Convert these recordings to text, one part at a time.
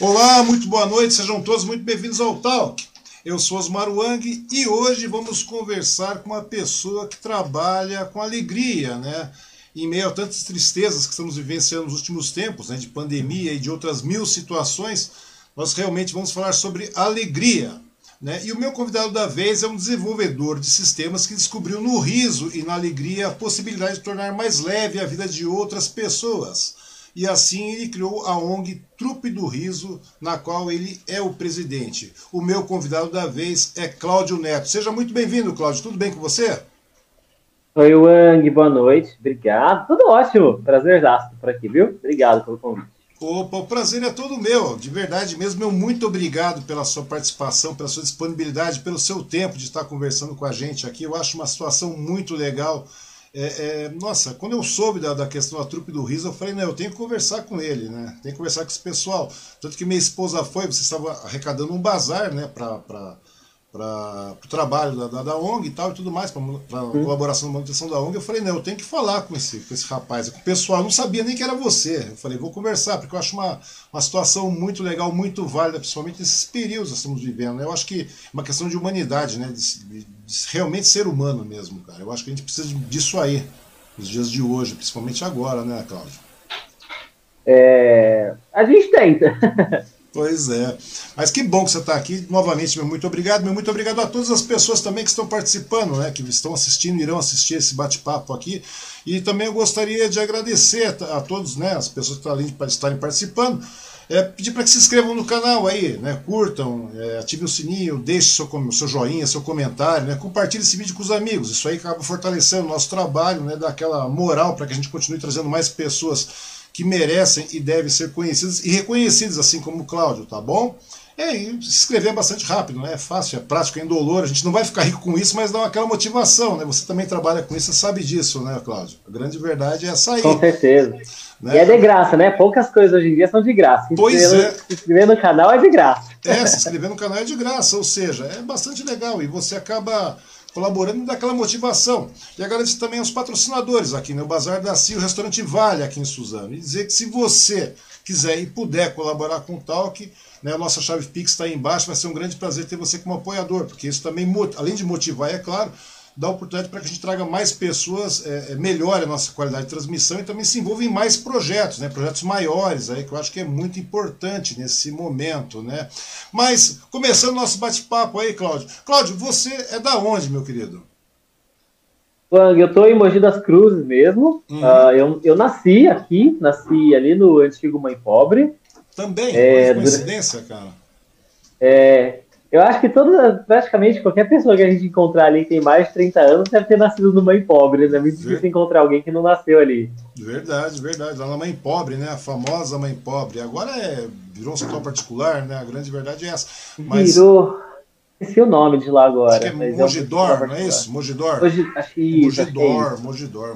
Olá, muito boa noite, sejam todos muito bem-vindos ao Talk. Eu sou Osmar Wang e hoje vamos conversar com uma pessoa que trabalha com alegria, né? Em meio a tantas tristezas que estamos vivenciando nos últimos tempos, né? De pandemia e de outras mil situações, nós realmente vamos falar sobre alegria, né? E o meu convidado da vez é um desenvolvedor de sistemas que descobriu no riso e na alegria a possibilidade de tornar mais leve a vida de outras pessoas. E assim ele criou a ONG Trupe do Riso, na qual ele é o presidente. O meu convidado da vez é Cláudio Neto. Seja muito bem-vindo, Cláudio. Tudo bem com você? Oi, Wang. Boa noite. Obrigado. Tudo ótimo. Prazer por aqui, viu? Obrigado pelo convite. Opa, o prazer é todo meu. De verdade mesmo, eu muito obrigado pela sua participação, pela sua disponibilidade, pelo seu tempo de estar conversando com a gente aqui. Eu acho uma situação muito legal. Nossa, quando eu soube da questão da Trupe do Riso, eu falei, não, eu tenho que conversar com ele, né? Tenho que conversar com esse pessoal. Tanto que minha esposa foi, você estava arrecadando um bazar, né, para o trabalho da ONG e tal e tudo mais, para colaboração e manutenção da ONG. Eu falei, não, eu tenho que falar com esse rapaz, com o pessoal. Eu não sabia nem que era você. Eu falei, vou conversar, porque eu acho uma situação muito legal, muito válida, principalmente nesses períodos que estamos vivendo, né? Eu acho que é uma questão de humanidade, né? De realmente ser humano mesmo, cara. Eu acho que a gente precisa disso aí, nos dias de hoje, principalmente agora, né, Cláudio? A gente tenta. Pois é, mas que bom que você está aqui novamente, meu muito obrigado a todas as pessoas também que estão participando, né, que estão assistindo, irão assistir esse bate-papo aqui, e também eu gostaria de agradecer a todos, né, as pessoas que estarem participando, pedir para que se inscrevam no canal aí, né, curtam, ativem o sininho, deixem seu joinha, seu comentário, né, compartilhe esse vídeo com os amigos, isso aí acaba fortalecendo o nosso trabalho, né, dá aquela moral para que a gente continue trazendo mais pessoas que merecem e devem ser conhecidos e reconhecidos, assim como o Cláudio, tá bom? E se inscrever é bastante rápido, né? É fácil, é prático, é indolor, a gente não vai ficar rico com isso, mas dá aquela motivação, né? Você também trabalha com isso, você sabe disso, né, Cláudio? A grande verdade é essa aí. Com certeza. Né? E é de graça, né? Poucas coisas hoje em dia são de graça. Se inscrever no canal é de graça. Se inscrever no canal é de graça, ou seja, é bastante legal e você acaba colaborando e dá aquela motivação. E agradecer também aos patrocinadores aqui, né? O Bazar da Cia, o Restaurante Vale aqui em Suzano. E dizer que se você quiser e puder colaborar com o Talk, né, a nossa chave Pix está aí embaixo, vai ser um grande prazer ter você como apoiador, porque isso também, além de motivar, é claro, dá oportunidade para que a gente traga mais pessoas, melhore a nossa qualidade de transmissão e também se envolva em mais projetos, né, projetos maiores, aí, que eu acho que é muito importante nesse momento, né. Mas, começando o nosso bate-papo aí, Cláudio. Cláudio, você é da onde, meu querido? Eu estou em Mogi das Cruzes mesmo. Eu nasci ali no antigo Mãe Pobre. Também, coincidência, cara. Eu acho que praticamente qualquer pessoa que a gente encontrar ali que tem mais de 30 anos deve ter nascido no Mãe Pobre, né? É muito difícil encontrar alguém que não nasceu ali. Verdade, verdade. Lá na Mãe Pobre, né? A famosa Mãe Pobre. Agora virou um hospital particular, né? A grande verdade é essa. Mas virou. Esqueci o nome de lá agora. Acho que Mojidor, não é isso? Mojidor?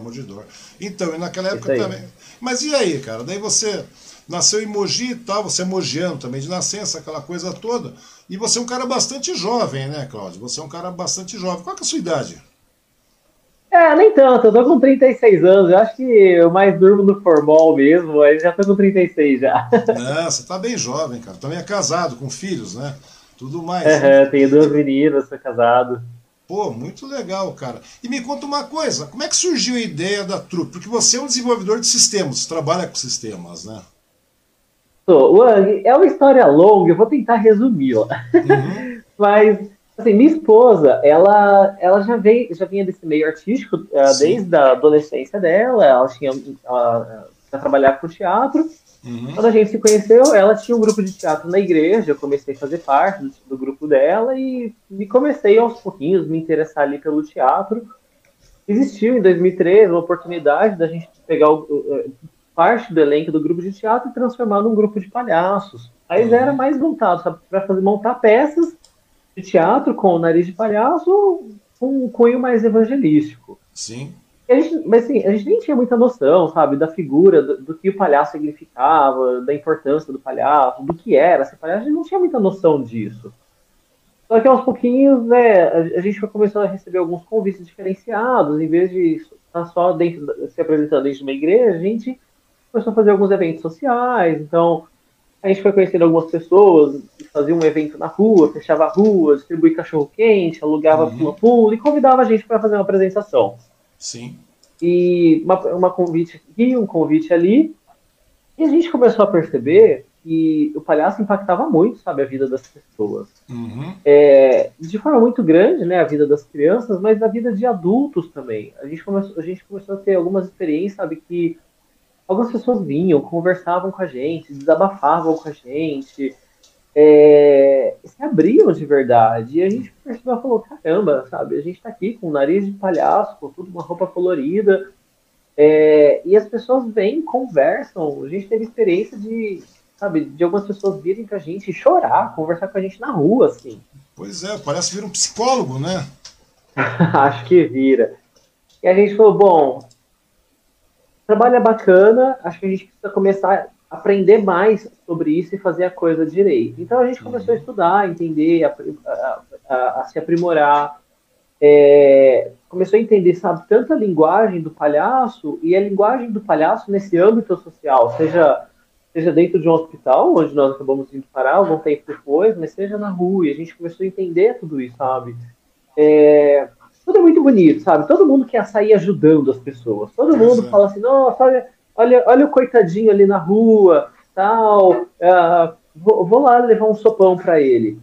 Mojidor. Então, e naquela época também. Mas e aí, cara? Daí você nasceu em Mogi e tal, você é mogiano também de nascença, aquela coisa toda. E você é um cara bastante jovem, né, Cláudio? Você é um cara bastante jovem. Qual que é a sua idade? Nem tanto. Eu tô com 36 anos. Eu acho que eu mais durmo no formal mesmo, mas já tô com 36 já. Não, você tá bem jovem, cara. Também é casado, com filhos, né? Tudo mais. Tenho duas meninas, sou casado. Pô, muito legal, cara. E me conta uma coisa, como é que surgiu a ideia da Trupe? Porque você é um desenvolvedor de sistemas, você trabalha com sistemas, né? Wang, é uma história longa, eu vou tentar resumi-la. Mas, assim, minha esposa, ela já vinha desse meio artístico desde a adolescência dela, ela tinha pra trabalhar com teatro. Quando a gente se conheceu, ela tinha um grupo de teatro na igreja, eu comecei a fazer parte do grupo dela e comecei aos pouquinhos me interessar ali pelo teatro. Existiu em 2013 uma oportunidade da gente pegar parte do elenco do grupo de teatro e transformar num grupo de palhaços. Aí já era mais montado para montar peças de teatro com o nariz de palhaço ou com um cunho mais evangelístico. Sim. Mas assim, a gente nem tinha muita noção, sabe, da figura, do que o palhaço significava, da importância do palhaço, do que era ser palhaço, a gente não tinha muita noção disso. Só que aos pouquinhos, né, a gente foi começando a receber alguns convites diferenciados, em vez de estar só se apresentando dentro de uma igreja, a gente começou a fazer alguns eventos sociais, então A gente foi conhecendo algumas pessoas, fazia um evento na rua, fechava a rua, distribuía cachorro-quente, alugava uma pool e convidava a gente para fazer uma apresentação. Sim. E uma convite aqui, um convite ali. E a gente começou a perceber que o palhaço impactava muito, sabe, a vida das pessoas. De forma muito grande, né, a vida das crianças, mas na vida de adultos também. A gente começou a ter algumas experiências, sabe, que algumas pessoas vinham, conversavam com a gente, desabafavam com a gente, se abriam de verdade. E a gente percebeu e falou, caramba, sabe, a gente tá aqui com o nariz de palhaço, com tudo, uma roupa colorida, e as pessoas vêm, conversam. A gente teve experiência de, sabe, de algumas pessoas virem pra gente chorar, conversar com a gente na rua, assim. Pois é, parece que vira um psicólogo, né? Acho que vira. E a gente falou, bom, trabalho é bacana, acho que a gente precisa começar a aprender mais sobre isso e fazer a coisa direito. Então a gente começou a estudar, entender, a se aprimorar, começou a entender, sabe, tanto a linguagem do palhaço e a linguagem do palhaço nesse âmbito social, seja dentro de um hospital, onde nós acabamos indo parar algum tempo depois, mas seja na rua, e a gente começou a entender tudo isso, sabe? Tudo é muito bonito, sabe? Todo mundo quer sair ajudando as pessoas, todo mundo fala assim, nossa, olha o coitadinho ali na rua, tal, vou lá levar um sopão para ele.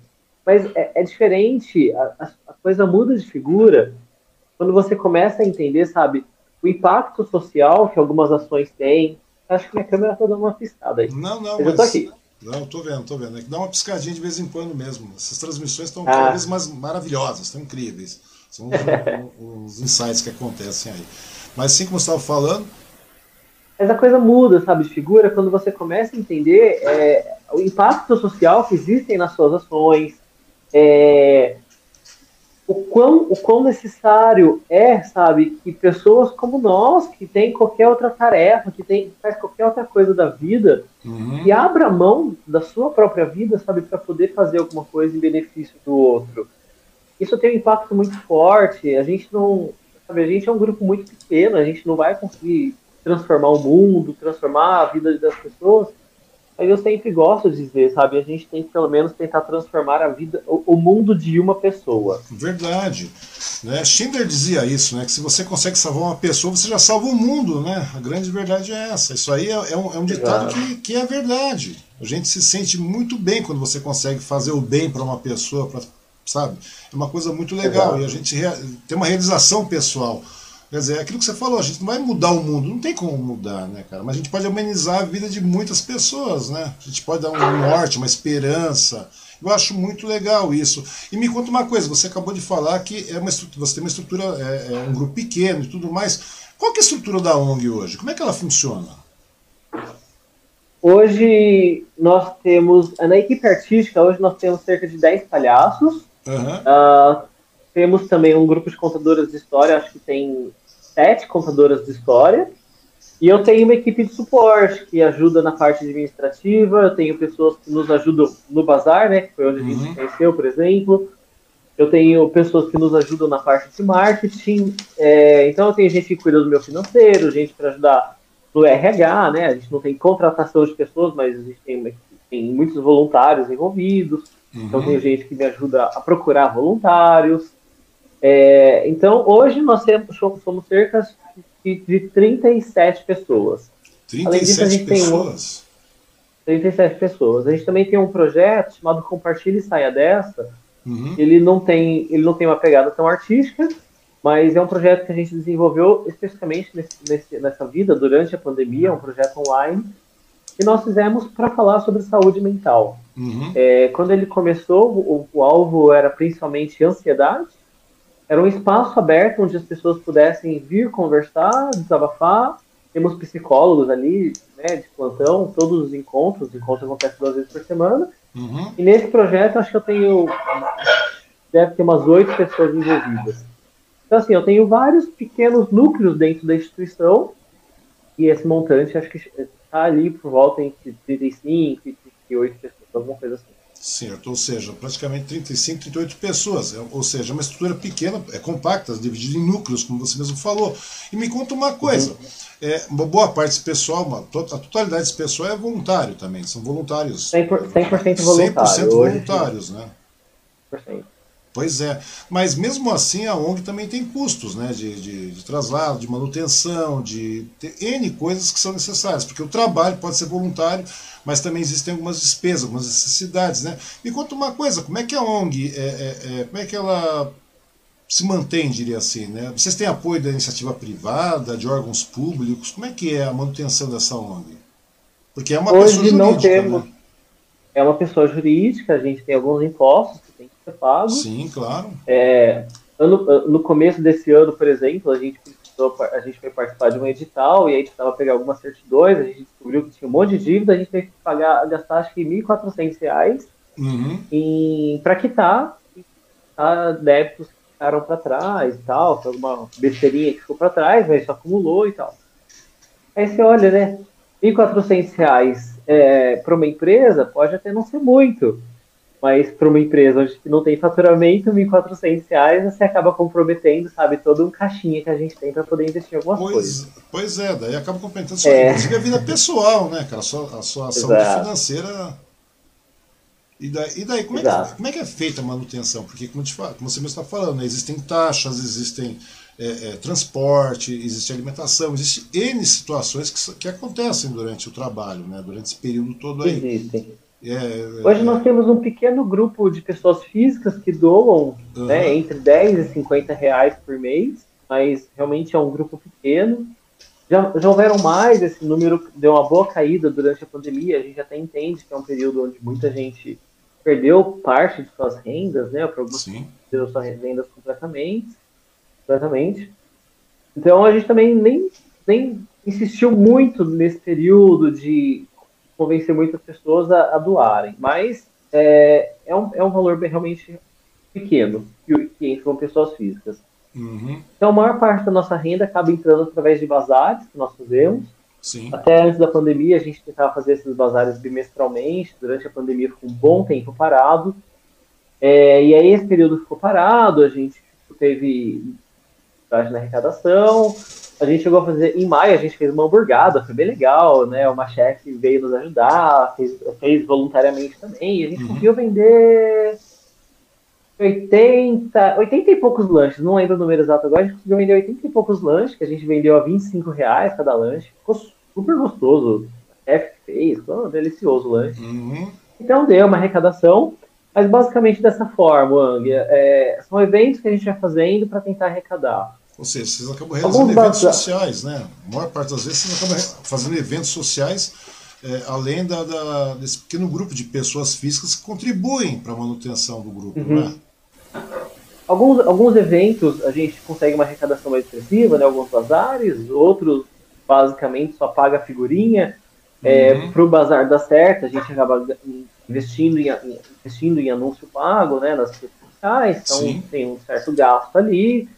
Mas é diferente, a coisa muda de figura quando você começa a entender, sabe, o impacto social que algumas ações têm. Acho que minha câmera tá dando uma piscada aí. Não, mas eu tô aqui. Não, tô vendo. É que dá uma piscadinha de vez em quando mesmo. Essas transmissões estão cada vez mais maravilhosas, estão incríveis. São os insights que acontecem aí. Mas sim, como você estava falando... Essa coisa muda, sabe, de figura, quando você começa a entender o impacto social que existem nas suas ações, o quão necessário é, sabe, que pessoas como nós, que tem qualquer outra tarefa, que faz qualquer outra coisa da vida, que abra mão da sua própria vida, sabe, para poder fazer alguma coisa em benefício do outro. Isso tem um impacto muito forte. A gente não, sabe, a gente é um grupo muito pequeno, a gente não vai conseguir transformar o mundo, transformar a vida das pessoas, mas eu sempre gosto de dizer, sabe, a gente tem que pelo menos tentar transformar a vida, o mundo de uma pessoa. Verdade, né? Schindler dizia isso, né, que se você consegue salvar uma pessoa, você já salva o mundo, né, a grande verdade é essa. Isso aí é um ditado que é verdade. A gente se sente muito bem quando você consegue fazer o bem para uma pessoa, sabe, é uma coisa muito legal. Exato. E a gente tem uma realização pessoal. Quer dizer, aquilo que você falou, a gente não vai mudar o mundo, não tem como mudar, né, cara? Mas a gente pode amenizar a vida de muitas pessoas, né? A gente pode dar um norte, uma esperança. Eu acho muito legal isso. E me conta uma coisa, você acabou de falar que você tem uma estrutura, um grupo pequeno e tudo mais. Qual que é a estrutura da ONG hoje? Como é que ela funciona? Hoje nós temos, na equipe artística, hoje nós temos cerca de 10 palhaços. Temos também um grupo de contadoras de história, acho que tem 7 contadoras de história. E eu tenho uma equipe de suporte que ajuda na parte administrativa, eu tenho pessoas que nos ajudam no bazar, né, que foi onde a gente se conheceu, por exemplo. Eu tenho pessoas que nos ajudam na parte de marketing. Então eu tenho gente que cuida do meu financeiro, gente para ajudar no RH, né, a gente não tem contratação de pessoas, mas a gente tem muitos voluntários envolvidos. Então tem gente que me ajuda a procurar voluntários. Então, hoje nós somos cerca de 37 pessoas. 37 Além disso, a gente pessoas? Tem 37 pessoas. A gente também tem um projeto chamado Compartilha e Saia Dessa. Ele não tem uma pegada tão artística, mas é um projeto que a gente desenvolveu especificamente nessa vida, durante a pandemia, é um projeto online, que nós fizemos para falar sobre saúde mental. Quando ele começou, o alvo era principalmente ansiedade. Era um espaço aberto onde as pessoas pudessem vir conversar, desabafar. Temos psicólogos ali, né, de plantão, todos os encontros acontecem 2 vezes por semana. E nesse projeto, acho que deve ter umas 8 pessoas envolvidas. Então, assim, eu tenho vários pequenos núcleos dentro da instituição, e esse montante, acho que está ali por volta entre 35 e 38 pessoas, alguma coisa assim. Certo, ou seja, praticamente 35, 38 pessoas, ou seja, uma estrutura pequena, compacta, dividida em núcleos, como você mesmo falou. E me conta uma coisa, uma boa parte desse pessoal, a totalidade desse pessoal é voluntário também, são voluntários. 100% voluntários. 100% voluntários, né? Perfeito. Pois é, mas mesmo assim a ONG também tem custos, né, de traslado, de manutenção, de N coisas que são necessárias, porque o trabalho pode ser voluntário, mas também existem algumas despesas, algumas necessidades, né. Me conta uma coisa, como é que a ONG, como é que ela se mantém, diria assim, né? Vocês têm apoio da iniciativa privada, de órgãos públicos, como é que é a manutenção dessa ONG? Porque é uma pessoa jurídica, não temos, né? É uma pessoa jurídica, a gente tem alguns impostos, pago. Sim, claro. No começo desse ano, por exemplo, a gente foi participar de um edital e aí precisava pegar algumas certidões, a gente descobriu que tinha um monte de dívida, a gente teve que gastar acho que R$1.400 para quitar débitos que ficaram para trás e tal, foi alguma besteirinha que ficou para trás, mas isso acumulou e tal. Aí você olha, né, R$1.400 para uma empresa pode até não ser muito, mas para uma empresa onde não tem faturamento, R$1.400, você acaba comprometendo, sabe, todo um caixinha que a gente tem para poder investir em algumas coisas. Pois é, daí acaba comprometendo, inclusive a vida pessoal, né, cara, a sua saúde financeira. E daí como é que é feita a manutenção? Porque, como você mesmo está falando, né, existem taxas, existem transporte, existe alimentação, existe N situações que acontecem durante o trabalho, né, durante esse período todo aí. Existem. Hoje nós temos um pequeno grupo de pessoas físicas que doam né, entre R$10 e R$50 por mês, mas realmente é um grupo pequeno. Já houveram mais, esse número deu uma boa caída durante a pandemia, a gente até entende que é um período onde muita gente perdeu parte de suas rendas, né, para alguns perderam suas rendas completamente. Então a gente também nem insistiu muito nesse período de convencer muitas pessoas a doarem, mas é um valor realmente pequeno que entram pessoas físicas. Então a maior parte da nossa renda acaba entrando através de bazares que nós fazemos. Sim. Até antes da pandemia a gente tentava fazer esses bazares bimestralmente, durante a pandemia ficou um bom tempo parado, e aí esse período ficou parado, a gente teve dificuldade na arrecadação. A gente chegou a fazer, em maio, a gente fez uma hamburgada, foi bem legal, né? Uma chefe veio nos ajudar, fez voluntariamente também, e a gente conseguiu vender 80 e poucos lanches, não lembro o número exato agora, a gente conseguiu vender 80 e poucos lanches, que a gente vendeu a R$25 cada lanche, ficou super gostoso, a chefe fez, ficou um delicioso o lanche. Então deu uma arrecadação, mas basicamente dessa forma, Wang, são eventos que a gente vai fazendo para tentar arrecadar. Ou seja, vocês acabam realizando eventos sociais, né? A maior parte das vezes vocês acabam fazendo eventos sociais, além desse pequeno grupo de pessoas físicas que contribuem para a manutenção do grupo, né? Alguns eventos a gente consegue uma arrecadação mais expressiva, né? Alguns bazares, outros basicamente só paga figurinha. Para o bazar dar certo, a gente acaba investindo em anúncio pago, né? Nas redes sociais, então tem um certo gasto ali.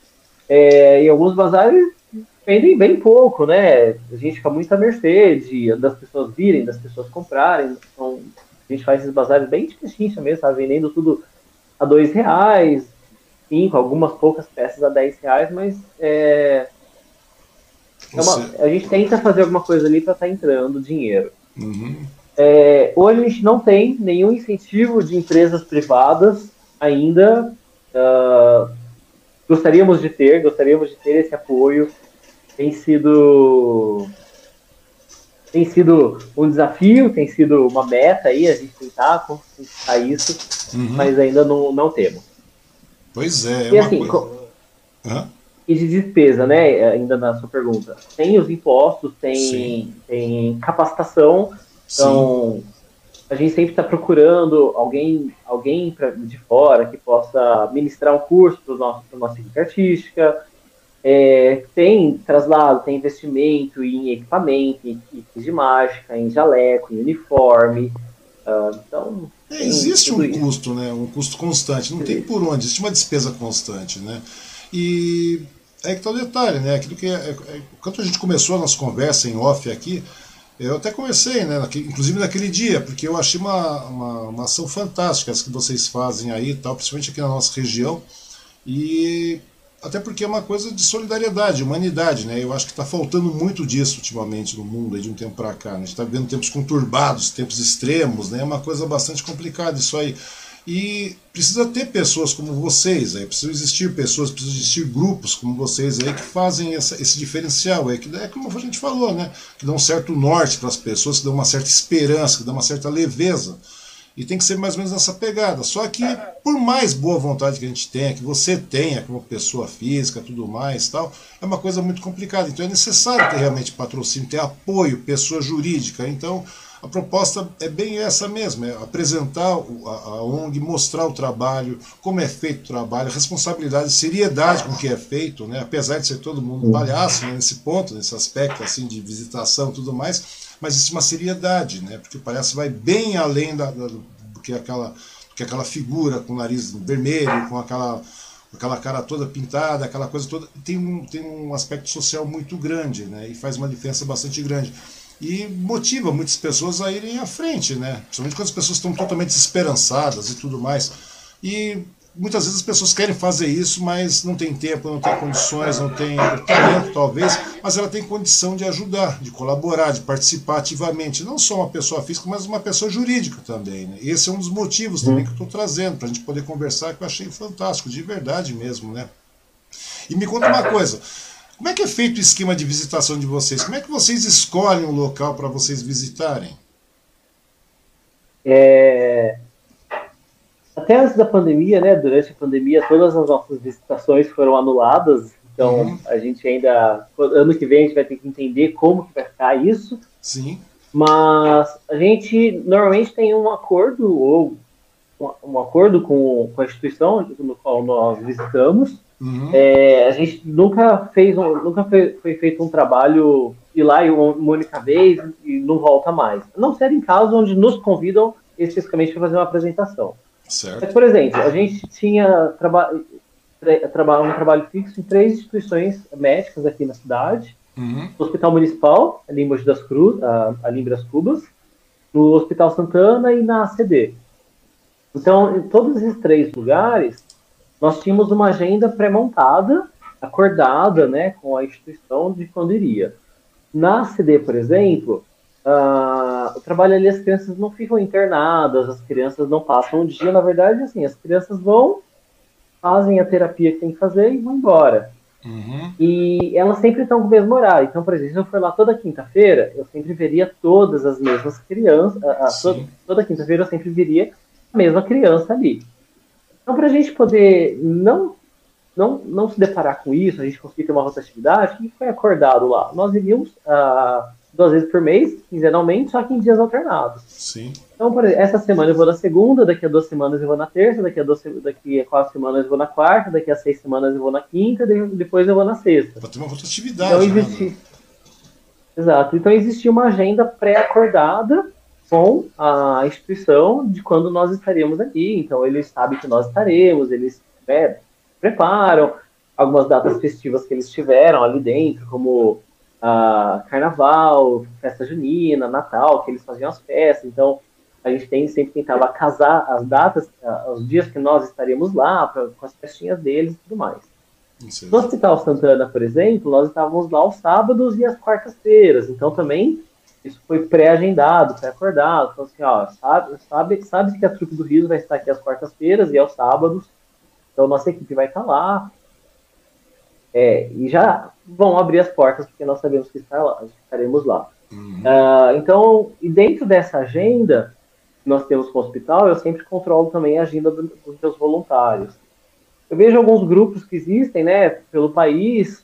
E alguns bazares vendem bem pouco, né? A gente fica muito à mercê das pessoas virem, das pessoas comprarem. Então, a gente faz esses bazares bem de pechincha mesmo, tá? Vendendo tudo a R$2, 5, algumas poucas peças a R$10, mas a gente tenta fazer alguma coisa ali para estar entrando dinheiro. Hoje a gente não tem nenhum incentivo de empresas privadas ainda. Gostaríamos de ter esse apoio. Tem sido um desafio, tem sido uma meta aí, a gente tentar conquistar isso, mas ainda não temos. Pois é, e assim, e de despesa, né, ainda na sua pergunta, tem os impostos, tem capacitação, então a gente sempre está procurando alguém de fora que possa ministrar um curso para a nossa equipe artística. Tem traslado, tem investimento em equipamento, em kits de mágica, em jaleco, em uniforme. Então, existe um custo, né? Um custo constante. Não tem por onde, existe uma despesa constante, né? E aí que está o detalhe, né? Quando a gente começou a nossa conversa em off aqui, Eu até comecei, né, inclusive naquele dia, porque eu achei uma ação fantástica essa que vocês fazem aí e tal, principalmente aqui na nossa região, e até porque é uma coisa de solidariedade, humanidade, né? Eu acho que está faltando muito disso ultimamente no mundo, aí, de um tempo para cá, né? A gente está vivendo tempos conturbados, tempos extremos, né? É uma coisa bastante complicada isso aí. E precisa ter pessoas como vocês, aí, precisa existir pessoas, precisa existir grupos como vocês aí que fazem esse diferencial, aí, que é como a gente falou, né? Que dá um certo norte para as pessoas, que dá uma certa esperança, que dá uma certa leveza. E tem que ser mais ou menos nessa pegada. Só que por mais boa vontade que a gente tenha, que você tenha como pessoa física, tudo mais tal, é uma coisa muito complicada. Então é necessário ter realmente patrocínio, ter apoio, pessoa jurídica. Então a proposta é bem essa mesmo, é apresentar a ONG, mostrar o trabalho, como é feito o trabalho, a responsabilidade, a seriedade com que é feito, né? Apesar de ser todo mundo palhaço, né, nesse ponto, nesse aspecto assim, de visitação e tudo mais, mas existe uma seriedade, né? Porque o palhaço vai bem além do que aquela figura com o nariz vermelho, com aquela cara toda pintada, aquela coisa toda, tem um aspecto social muito grande, né? E faz uma diferença bastante grande. E motiva muitas pessoas a irem à frente, né? Principalmente quando as pessoas estão totalmente desesperançadas e tudo mais. E muitas vezes as pessoas querem fazer isso, mas não tem tempo, não tem condições, não tem talento, talvez, mas ela tem condição de ajudar, de colaborar, de participar ativamente. Não só uma pessoa física, mas uma pessoa jurídica também, né? Esse é um dos motivos também que eu estou trazendo, para a gente poder conversar, que eu achei fantástico, de verdade mesmo, né? E me conta uma coisa. Como é que é feito o esquema de visitação de vocês? Como é que vocês escolhem um local para vocês visitarem? Até antes da pandemia, né? Durante a pandemia, todas as nossas visitações foram anuladas. Então, a gente ainda... Ano que vem, a gente vai ter que entender como que vai ficar isso. Sim. Mas a gente normalmente tem um acordo, ou um acordo com a instituição no qual nós visitamos. A gente nunca foi feito um trabalho ir lá uma única vez e não volta mais. Não ser em casos onde nos convidam especificamente para fazer uma apresentação. Certo. Mas, por exemplo, a gente tinha um trabalho fixo em 3 instituições médicas aqui na cidade: no Hospital Municipal, ali em Mogi das Cruzes, ali em Braz Cubas, no Hospital Santana e na ACD. Então, em todos esses 3 lugares, nós tínhamos uma agenda pré-montada, acordada, né, com a instituição de quando iria. Na CD, por exemplo, o trabalho ali, as crianças não ficam internadas, as crianças não passam um dia, na verdade, assim, as crianças vão, fazem a terapia que tem que fazer e vão embora. E elas sempre estão com o mesmo horário. Então, por exemplo, se eu for lá toda quinta-feira, eu sempre veria todas as mesmas crianças, toda quinta-feira eu sempre veria a mesma criança ali. Então, para a gente poder não se deparar com isso, a gente conseguir ter uma rotatividade, o que foi acordado lá? Nós iríamos 2 vezes por mês, quinzenalmente, só que em dias alternados. Sim. Então, por exemplo, essa semana eu vou na segunda, daqui a 2 semanas eu vou na terça, daqui a 4 semanas eu vou na quarta, daqui a 6 semanas eu vou na quinta, depois eu vou na sexta. Para ter uma rotatividade. Então, Exato. Então, existia uma agenda pré-acordada com a instituição de quando nós estaremos aqui. Então, eles sabem que nós estaremos, eles preparam algumas datas festivas que eles tiveram ali dentro, como Carnaval, Festa Junina, Natal, que eles faziam as festas. Então, a gente sempre tentava casar as datas, os dias que nós estaremos lá, com as festinhas deles e tudo mais. Sim. No Hospital Santana, por exemplo, nós estávamos lá aos sábados e às quartas-feiras. Então, também... isso foi pré-agendado, pré-acordado. Então, assim, ó, sabe que a Trupe do Riso vai estar aqui às quartas-feiras e aos sábados. Então, nossa equipe vai estar lá. E já vão abrir as portas, porque nós sabemos que estaremos lá. Então, e dentro dessa agenda que nós temos com o hospital, eu sempre controlo também a agenda dos meus voluntários. Eu vejo alguns grupos que existem, né, pelo país.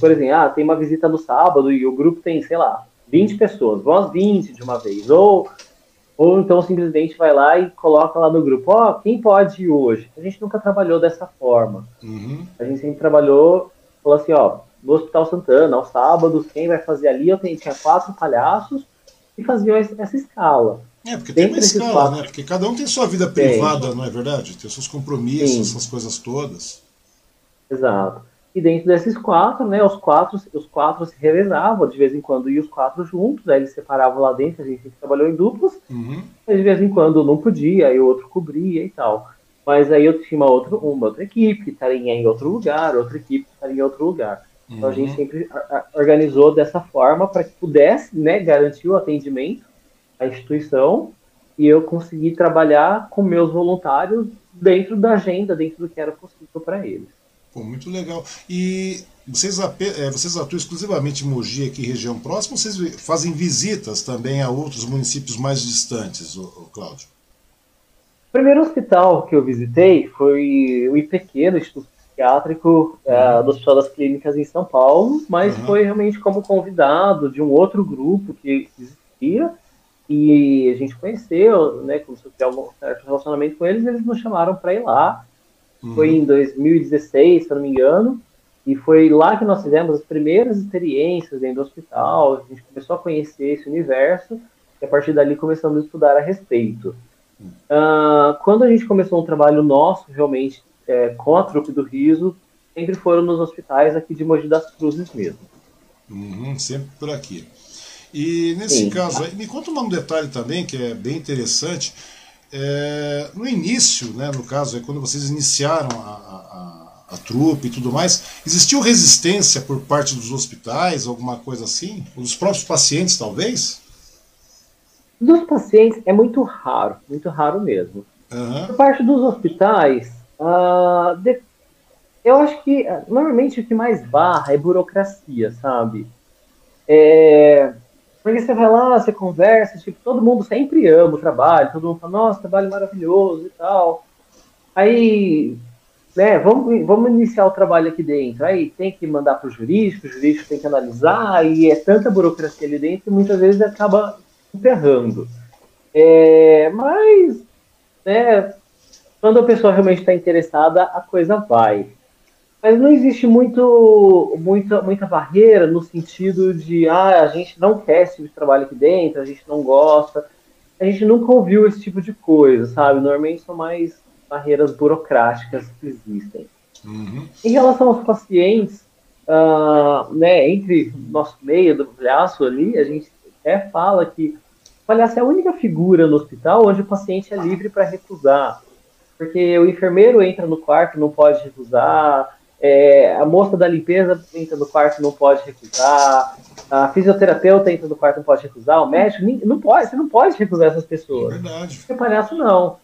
Por exemplo, tem uma visita no sábado e o grupo tem, sei lá, 20 pessoas, vão às 20 de uma vez, ou então simplesmente vai lá e coloca lá no grupo, quem pode ir hoje? A gente nunca trabalhou dessa forma. A gente sempre trabalhou, falou assim, no Hospital Santana, aos sábados, quem vai fazer ali? Tinha 4 palhaços e faziam essa escala. Porque tem uma escala, né? Porque cada um tem sua vida privada, não é verdade? Tem seus compromissos, essas coisas todas. Exato. E dentro desses quatro, né, os quatro se revezavam de vez em quando, e os quatro juntos, aí eles separavam lá dentro, a gente trabalhou em duplos, uhum. Mas de vez em quando não podia, aí o outro cobria e tal. Mas aí eu tinha uma outra equipe que estaria em outro lugar, outra equipe que estaria em outro lugar. Uhum. Então a gente sempre organizou dessa forma para que pudesse, né, garantir o atendimento à instituição, e eu consegui trabalhar com meus voluntários dentro da agenda, dentro do que era possível para eles. Pô, muito legal. E vocês atuam exclusivamente em Mogi, aqui região próxima, ou vocês fazem visitas também a outros municípios mais distantes, Cláudio? O primeiro hospital que eu visitei foi o IPQ, do Instituto Psiquiátrico, do Hospital das Clínicas em São Paulo, mas foi realmente como convidado de um outro grupo que existia, e a gente conheceu, né, como se eu tivesse algum certo relacionamento com eles, eles nos chamaram para ir lá. Foi em 2016, se eu não me engano, e foi lá que nós fizemos as primeiras experiências dentro do hospital, a gente começou a conhecer esse universo, e a partir dali começamos a estudar a respeito. Quando a gente começou um trabalho nosso, realmente, com a Trupe do Riso, sempre foram nos hospitais aqui de Mogi das Cruzes mesmo. Sempre por aqui. E nesse caso, me conta um detalhe também, que é bem interessante. No início, né, no caso, quando vocês iniciaram a trupe e tudo mais, existiu resistência por parte dos hospitais, alguma coisa assim? Ou dos próprios pacientes, talvez? Dos pacientes é muito raro mesmo. Uhum. Por parte dos hospitais, eu acho que normalmente o que mais barra é burocracia, sabe? Porque você vai lá, você conversa, tipo, todo mundo sempre ama o trabalho, todo mundo fala, nossa, trabalho maravilhoso e tal. Aí, né, vamos iniciar o trabalho aqui dentro. Aí tem que mandar para o jurídico tem que analisar, e é tanta burocracia ali dentro que muitas vezes acaba enterrando. Mas, né, quando a pessoa realmente está interessada, a coisa vai. Mas não existe muita barreira no sentido de a gente não quer esse tipo de trabalho aqui dentro, a gente não gosta. A gente nunca ouviu esse tipo de coisa, sabe? Normalmente são mais barreiras burocráticas que existem. Uhum. Em relação aos pacientes, né, entre nosso meio do palhaço ali, a gente até fala que o palhaço é a única figura no hospital onde o paciente é livre para recusar. Porque o enfermeiro entra no quarto, não pode recusar. A moça da limpeza entra no quarto, não pode recusar, a fisioterapeuta entra no quarto, não pode recusar, o médico, não pode, você não pode recusar essas pessoas. É verdade. Porque o palhaço não.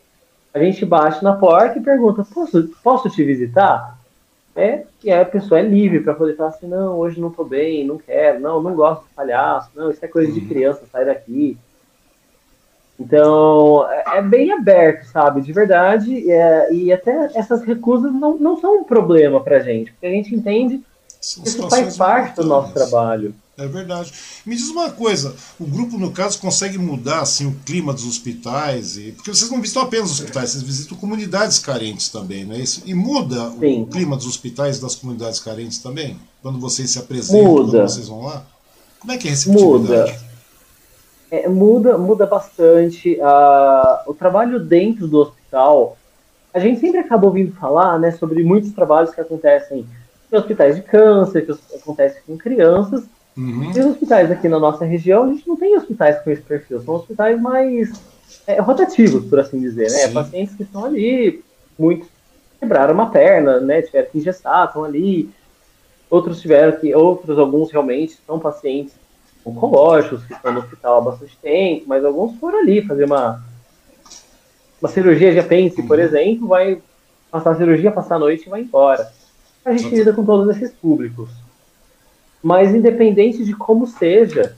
A gente bate na porta e pergunta, posso te visitar? E aí a pessoa é livre para poder falar assim, não, hoje não tô bem, não quero, não gosto de palhaço, não, isso é coisa de criança, sai daqui. Então, é bem aberto, sabe, de verdade, e até essas recusas não são um problema pra gente, porque a gente entende que isso faz parte do nosso trabalho. É verdade. Me diz uma coisa, o grupo, no caso, consegue mudar, assim, o clima dos hospitais, porque vocês não visitam apenas hospitais, vocês visitam comunidades carentes também, não é isso? E muda o clima dos hospitais e das comunidades carentes também? Quando vocês se apresentam, quando vocês vão lá? Como é que é a receptividade? Muda. Muda bastante. O trabalho dentro do hospital, a gente sempre acaba ouvindo falar, né, sobre muitos trabalhos que acontecem em hospitais de câncer, que acontecem com crianças, e os hospitais aqui na nossa região, a gente não tem hospitais com esse perfil, são hospitais mais rotativos, por assim dizer, né? Pacientes que estão ali, muitos quebraram uma perna, né, tiveram que engessar, estão ali, alguns realmente são pacientes oncológicos, que estão no hospital há bastante tempo, mas alguns foram ali fazer uma cirurgia de apêndice, por exemplo, vai passar a cirurgia, passar a noite e vai embora. A gente lida com todos esses públicos. Mas independente de como seja,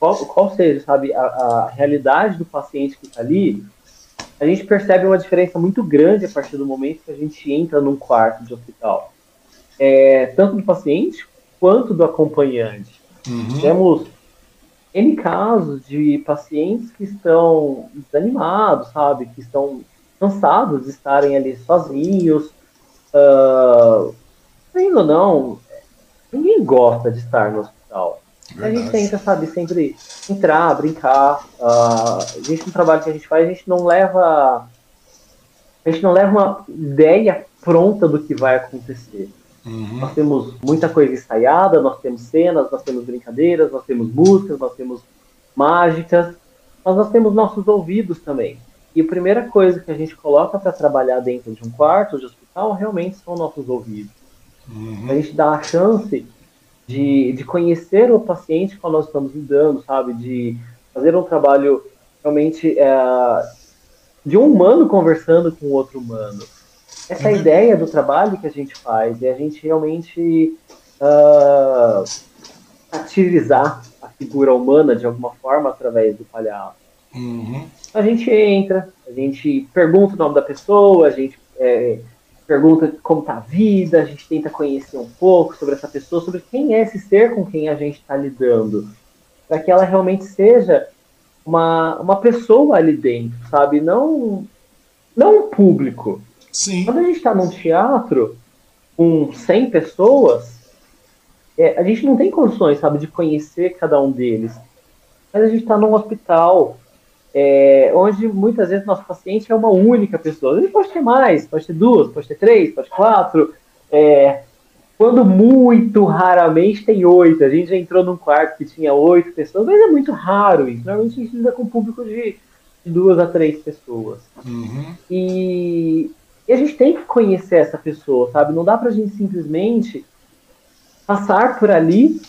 qual seja, sabe, a realidade do paciente que está ali, a gente percebe uma diferença muito grande a partir do momento que a gente entra num quarto de hospital. Tanto do paciente quanto do acompanhante. Temos N casos de pacientes que estão desanimados, sabe? Que estão cansados de estarem ali sozinhos. Ainda não, ninguém gosta de estar no hospital. Verdade. A gente tenta, sabe, sempre entrar, brincar. A gente, no trabalho que a gente faz, a gente não leva uma ideia pronta do que vai acontecer. Nós temos muita coisa ensaiada, nós temos cenas, nós temos brincadeiras, nós temos músicas, nós temos mágicas, mas nós temos nossos ouvidos também. E a primeira coisa que a gente coloca para trabalhar dentro de um quarto de hospital realmente são nossos ouvidos. A gente dá a chance de conhecer o paciente quando nós estamos lidando, sabe? De fazer um trabalho realmente de um humano conversando com outro humano. Essa ideia do trabalho que a gente faz é a gente realmente satirizar a figura humana de alguma forma através do palhaço. A gente entra, a gente pergunta o nome da pessoa, a gente pergunta como tá a vida, a gente tenta conhecer um pouco sobre essa pessoa, sobre quem é esse ser com quem a gente está lidando, para que ela realmente seja uma pessoa ali dentro, sabe? Não um público. Sim. Quando a gente está num teatro com 100 pessoas, a gente não tem condições, sabe, de conhecer cada um deles. Mas a gente está num hospital onde muitas vezes nosso paciente é uma única pessoa. Ele pode ter mais, pode ter duas, pode ter três, pode ter quatro. Quando muito raramente tem 8. A gente já entrou num quarto que tinha 8 pessoas, mas é muito raro isso. Normalmente a gente lida com um público de 2 a 3 pessoas. E a gente tem que conhecer essa pessoa, sabe? Não dá pra gente simplesmente passar por ali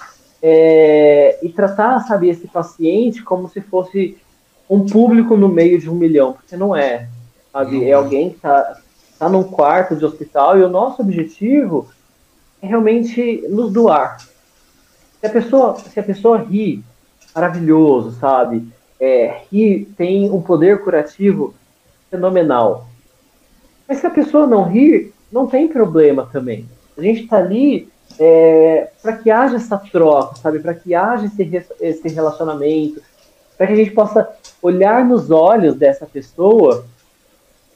e tratar, sabe, esse paciente como se fosse um público no meio de 1 milhão, porque não é, sabe? É alguém que tá num quarto de hospital e o nosso objetivo é realmente nos doar. Se a pessoa ri, maravilhoso, sabe? Rir tem um poder curativo fenomenal. Mas se a pessoa não rir, não tem problema também. A gente está ali para que haja essa troca, sabe? Para que haja esse relacionamento, para que a gente possa olhar nos olhos dessa pessoa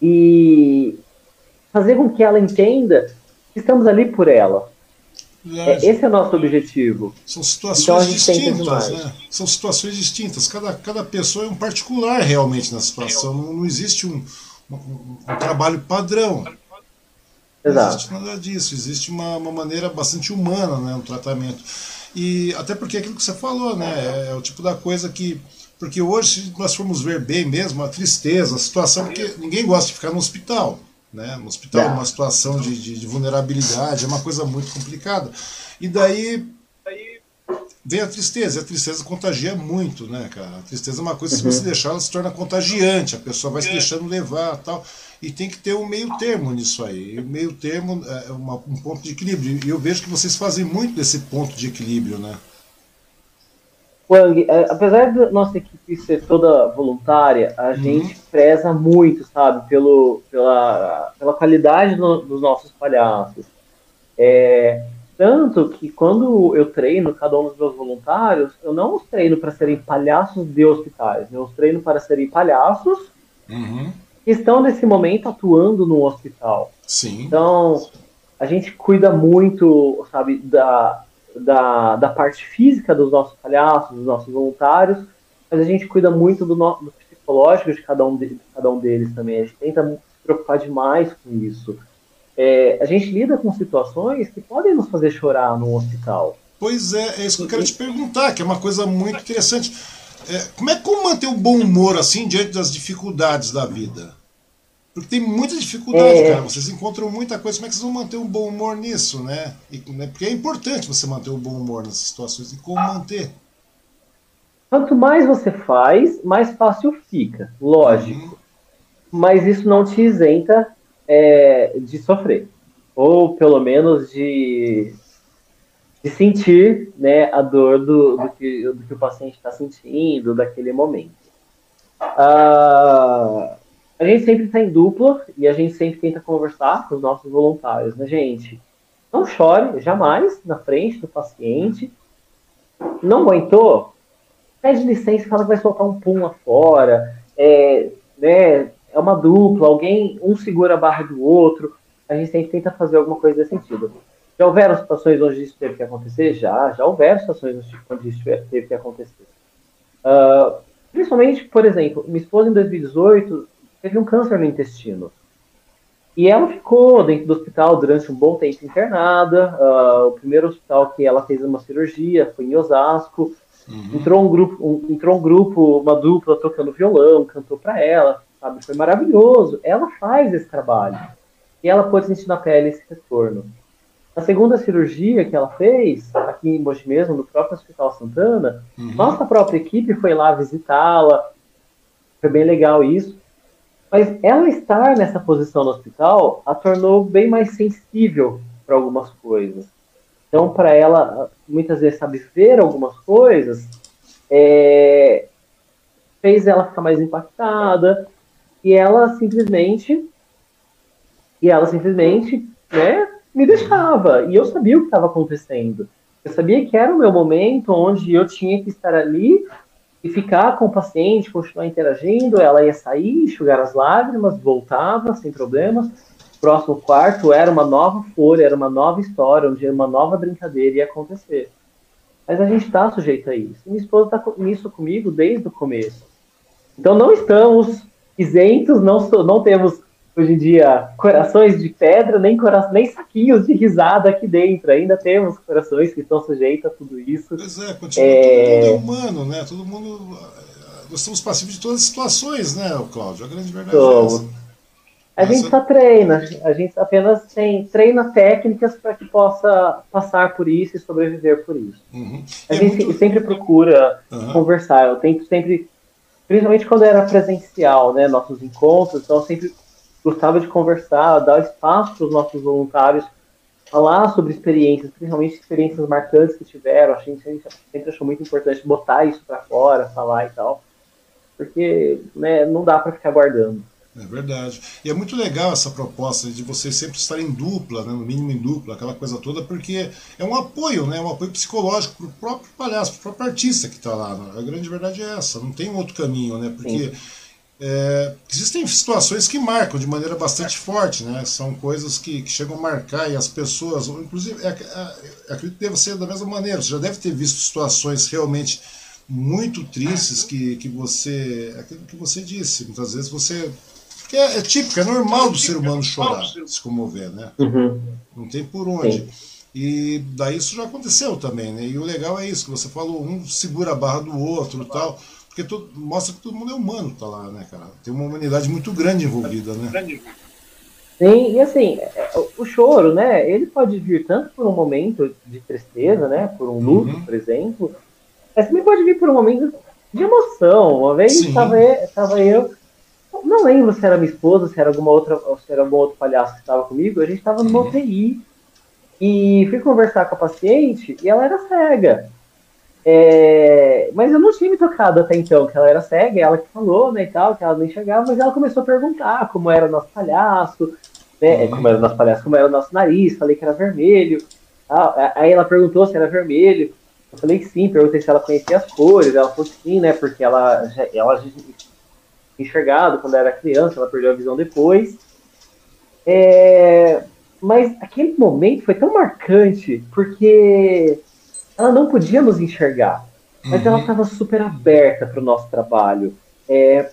e fazer com que ela entenda que estamos ali por ela. Esse é o nosso objetivo. São situações distintas, né? São situações distintas. Cada pessoa é um particular realmente na situação. Não existe um trabalho padrão. Exato. Não existe nada disso, existe uma maneira bastante humana, né, um tratamento. E até porque aquilo que você falou, né, é o tipo da coisa que, porque hoje nós formos ver bem mesmo a tristeza, a situação, porque ninguém gosta de ficar no hospital, né, no hospital é uma situação de vulnerabilidade, é uma coisa muito complicada. E daí vem a tristeza contagia muito, né, cara? A tristeza é uma coisa que se você deixar, ela se torna contagiante, a pessoa vai se deixando levar e tal, e tem que ter um meio termo nisso aí, um meio termo, um ponto de equilíbrio, e eu vejo que vocês fazem muito desse ponto de equilíbrio, né? Wang, apesar da nossa equipe ser toda voluntária, a gente preza muito, sabe, pela qualidade dos nossos palhaços. Tanto que quando eu treino cada um dos meus voluntários, eu não os treino para serem palhaços de hospitais, eu os treino para serem palhaços que estão nesse momento atuando no hospital. Sim. Então, a gente cuida muito, sabe, da parte física dos nossos palhaços, dos nossos voluntários, mas a gente cuida muito do psicológico de cada um deles também. A gente tenta se preocupar demais com isso. A gente lida com situações que podem nos fazer chorar no hospital. Pois é isso que eu quero te perguntar, que é uma coisa muito interessante. Como manter o bom humor assim diante das dificuldades da vida? Porque tem muita dificuldade, cara. Vocês encontram muita coisa. Como é que vocês vão manter um bom humor nisso, né? Porque é importante você manter o bom humor nessas situações. E como manter? Quanto mais você faz, mais fácil fica, lógico. Mas isso não te isenta de sofrer, ou pelo menos de sentir, né, a dor do que o paciente está sentindo daquele momento. A gente sempre está em dupla e a gente sempre tenta conversar com os nossos voluntários, né, gente? Não chore jamais na frente do paciente. Não aguentou? Pede licença, fala que vai soltar um pum lá fora, né? É uma dupla, um segura a barra do outro, a gente sempre tenta fazer alguma coisa nesse sentido. Já houveram situações onde isso teve que acontecer? Já houveram situações onde isso teve que acontecer. Principalmente, por exemplo, minha esposa em 2018 teve um câncer no intestino. E ela ficou dentro do hospital durante um bom tempo internada. O primeiro hospital que ela fez uma cirurgia foi em Osasco. Uhum. Entrou um grupo, uma dupla tocando violão, cantou para ela, sabe? Foi maravilhoso. Ela faz esse trabalho. E ela pôde sentir na pele esse retorno. A segunda cirurgia que ela fez, aqui em Mogi mesmo, no próprio Hospital Santana, uhum. Nossa própria equipe foi lá visitá-la. Foi bem legal isso. Mas ela estar nessa posição no hospital a tornou bem mais sensível para algumas coisas. Então, para ela, muitas vezes, saber ver algumas coisas, fez ela ficar mais impactada, e ela simplesmente, né, me deixava. E eu sabia o que estava acontecendo. Eu sabia que era o meu momento onde eu tinha que estar ali e ficar com o paciente, continuar interagindo. Ela ia sair, enxugar as lágrimas, voltava sem problemas. O próximo quarto era uma nova folha, era uma nova história, onde uma nova brincadeira ia acontecer. Mas a gente está sujeito a isso. Minha esposa está nisso comigo desde o começo. Então não estamos isentos, não temos hoje em dia corações de pedra, nem saquinhos de risada aqui dentro. Ainda temos corações que estão sujeitos a tudo isso. Pois é, continua todo mundo humano, né? Todo mundo. Nós somos passivos de todas as situações, né, Cláudio? A grande verdade é essa. A gente só treina, a gente apenas treina técnicas para que possa passar por isso e sobreviver por isso. Uhum. A gente sempre procura conversar. Eu tento sempre, principalmente quando era presencial, né, nossos encontros, então eu sempre gostava de conversar, dar espaço para os nossos voluntários, falar sobre experiências, principalmente experiências marcantes que tiveram. A gente sempre achou muito importante botar isso para fora, falar e tal, porque, né, não dá para ficar guardando. É verdade. E é muito legal essa proposta de vocês sempre estarem em dupla, né, no mínimo em dupla, aquela coisa toda, porque é um apoio, né, um apoio psicológico para o próprio palhaço, para o próprio artista que está lá. Né? A grande verdade é essa, não tem outro caminho, né, porque existem situações que marcam de maneira bastante forte, né, são coisas que chegam a marcar e as pessoas, inclusive, acredito que deve ser da mesma maneira, você já deve ter visto situações realmente muito tristes que você disse, muitas vezes você... Porque é típico, é normal do ser humano chorar, se comover, né? Uhum. Não tem por onde. Sim. E daí isso já aconteceu também, né? E o legal é isso, que você falou, um segura a barra do outro e tal, porque mostra que todo mundo é humano, tá lá, né, cara? Tem uma humanidade muito grande envolvida, né? Sim, e assim, o choro, né? Ele pode vir tanto por um momento de tristeza, né? Por um luto, por exemplo, mas também pode vir por um momento de emoção. Uma vez estava eu... Não lembro se era minha esposa, se era algum outro palhaço que estava comigo. A gente estava numa UTI e fui conversar com a paciente e ela era cega. Mas eu não tinha me tocado até então que ela era cega, ela que falou, né, e tal, que ela não enxergava, mas ela começou a perguntar como era o nosso palhaço, né, como era o nosso nariz. Falei que era vermelho. Aí ela perguntou se era vermelho. Eu falei que sim, perguntei se ela conhecia as cores. Ela falou que sim, né, porque ela enxergado quando era criança, ela perdeu a visão depois. Mas aquele momento foi tão marcante, porque ela não podia nos enxergar, mas ela estava super aberta para o nosso trabalho,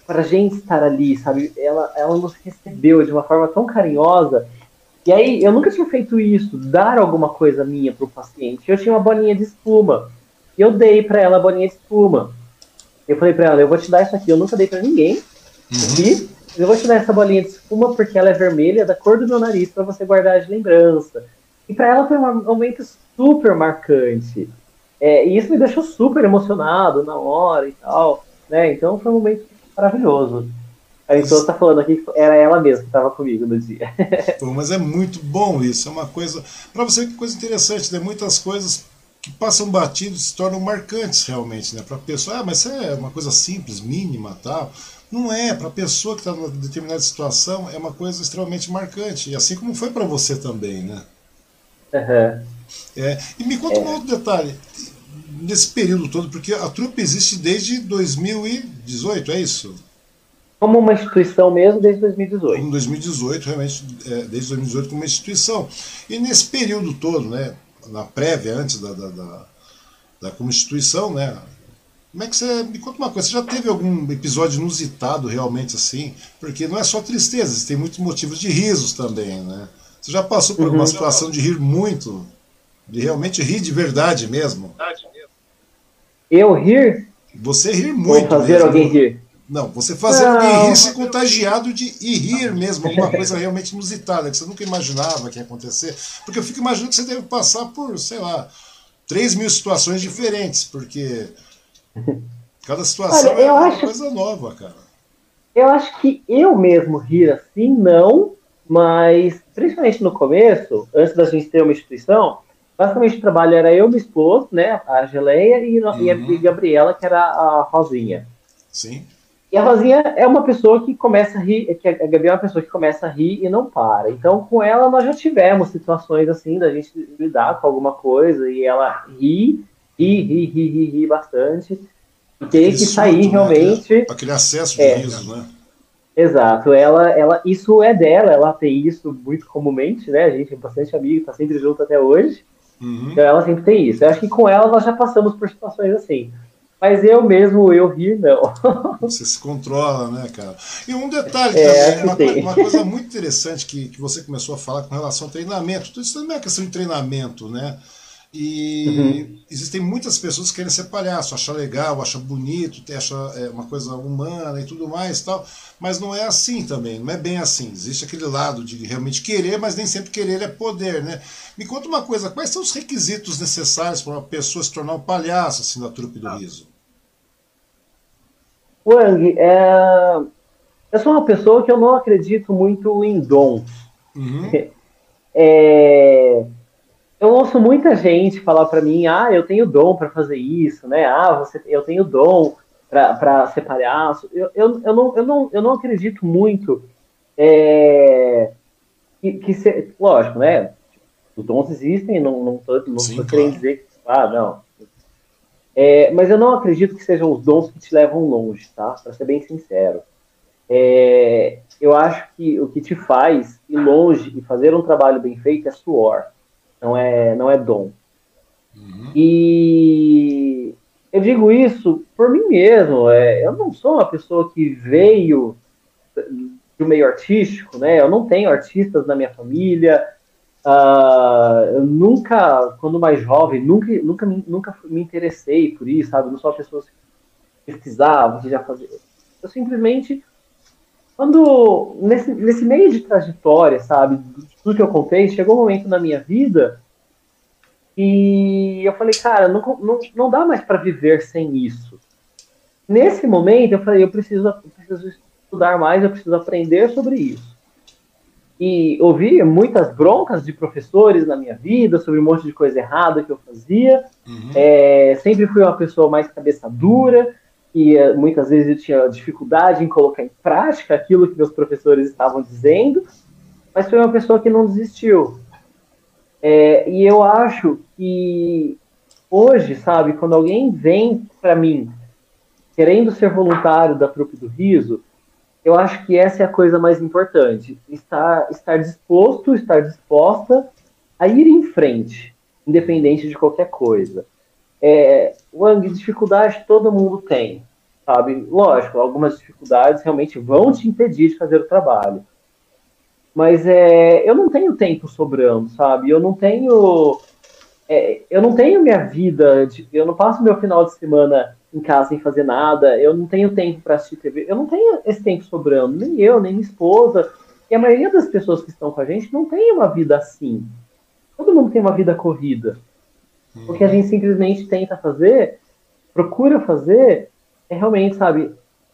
para a gente estar ali, sabe? Ela nos recebeu de uma forma tão carinhosa. E aí, eu nunca tinha feito isso, dar alguma coisa minha para o paciente. Eu tinha uma bolinha de espuma, eu dei para ela a bolinha de espuma. Eu falei para ela, eu vou te dar isso aqui, eu nunca dei para ninguém. Aqui, eu vou te dar essa bolinha de espuma porque ela é vermelha, da cor do meu nariz, para você guardar de lembrança. E para ela foi um momento super marcante. E isso me deixou super emocionado na hora e tal, né? Então foi um momento maravilhoso. A gente está falando aqui que era ela mesma que estava comigo no dia. Pô, mas é muito bom isso, é uma coisa... Para você, que coisa interessante, né? Muitas coisas que passam batidos se tornam marcantes realmente, né? Para a pessoa, mas isso é uma coisa simples, mínima, tal... Não é, para a pessoa que está numa determinada situação, é uma coisa extremamente marcante. E assim como foi para você também, né? Uhum. E me conta um outro detalhe. Nesse período todo, porque a Trupe existe desde 2018, é isso? Como uma instituição mesmo, desde 2018. Como 2018, realmente, desde 2018 como uma instituição. E nesse período todo, né, na prévia, antes da como instituição, né, Como é que você... Me conta uma coisa, você já teve algum episódio inusitado realmente assim? Porque não é só tristezas, tem muitos motivos de risos também, né? Você já passou por uma situação de rir muito? De realmente rir de verdade mesmo? Eu rir? Você rir muito. Ou fazer mesmo. Alguém rir? Não, você fazer alguém rir, se contagiado de rir mesmo, alguma coisa realmente inusitada, que você nunca imaginava que ia acontecer. Porque eu fico imaginando que você deve passar por, sei lá, 3 mil situações diferentes, porque cada situação olha, é uma coisa nova, cara. Eu acho que eu mesmo rir assim, não, mas principalmente no começo, antes da gente ter uma instituição, basicamente o trabalho era eu, minha esposa, né, a Geléia e a Gabriela, que era a Rosinha. Sim. E a Rosinha é uma pessoa que começa a rir, que a Gabriela é uma pessoa que começa a rir e não para. Então, com ela, nós já tivemos situações assim, da gente lidar com alguma coisa e ela ri bastante. E tem que sair realmente... Né? Aquele acesso de riso, né? Exato. Ela, isso é dela, ela tem isso muito comumente, né? A gente é bastante amigo, está sempre junto até hoje. Então, ela sempre tem isso. Eu acho que com ela, nós já passamos por situações assim. Mas eu mesmo, eu ri, não. Você se controla, né, cara? E um detalhe também, uma coisa muito interessante que você começou a falar com relação ao treinamento. Tudo isso também é questão de treinamento, né? E existem muitas pessoas que querem ser palhaço, achar legal, achar bonito, achar uma coisa humana e tudo mais e tal. Mas não é assim também, não é bem assim. Existe aquele lado de realmente querer, mas nem sempre querer é poder, né? Me conta uma coisa, quais são os requisitos necessários para uma pessoa se tornar um palhaço, assim, da Trupe do Riso? Wang, eu sou uma pessoa que eu não acredito muito em dom. Eu ouço muita gente falar para mim, eu tenho dom para fazer isso, né? Eu tenho dom para ser palhaço. Eu não acredito muito que ser, lógico, né? Os dons existem, não tô querendo dizer que não. Mas eu não acredito que sejam os dons que te levam longe, tá? Para ser bem sincero. Eu acho que o que te faz ir longe e fazer um trabalho bem feito é suor, não é dom. E eu digo isso por mim mesmo. Eu não sou uma pessoa que veio do meio artístico, né? Eu não tenho artistas na minha família. Eu nunca, quando mais jovem, nunca me interessei por isso, sabe? Não sou uma pessoa que pesquisava, que já fazia. Eu simplesmente, quando nesse meio de trajetória, sabe, tudo que eu contei, chegou um momento na minha vida e eu falei, cara, não dá mais para viver sem isso. Nesse momento, eu falei, eu preciso estudar mais, eu preciso aprender sobre isso. E ouvi muitas broncas de professores na minha vida sobre um monte de coisa errada que eu fazia. Sempre fui uma pessoa mais cabeça dura e muitas vezes eu tinha dificuldade em colocar em prática aquilo que meus professores estavam dizendo, mas fui uma pessoa que não desistiu. E eu acho que hoje, sabe, quando alguém vem para mim querendo ser voluntário da Trupe do Riso, eu acho que essa é a coisa mais importante, estar disposto, estar disposta a ir em frente, independente de qualquer coisa. Wang, dificuldade todo mundo tem, sabe? Lógico, algumas dificuldades realmente vão te impedir de fazer o trabalho. Mas eu não tenho tempo sobrando, sabe? Eu não tenho minha vida, eu não passo meu final de semana em casa sem fazer nada, eu não tenho tempo para assistir TV, eu não tenho esse tempo sobrando, nem eu, nem minha esposa, e a maioria das pessoas que estão com a gente não tem uma vida assim. Todo mundo tem uma vida corrida. O que a gente simplesmente tenta fazer, procura fazer, é realmente, sabe,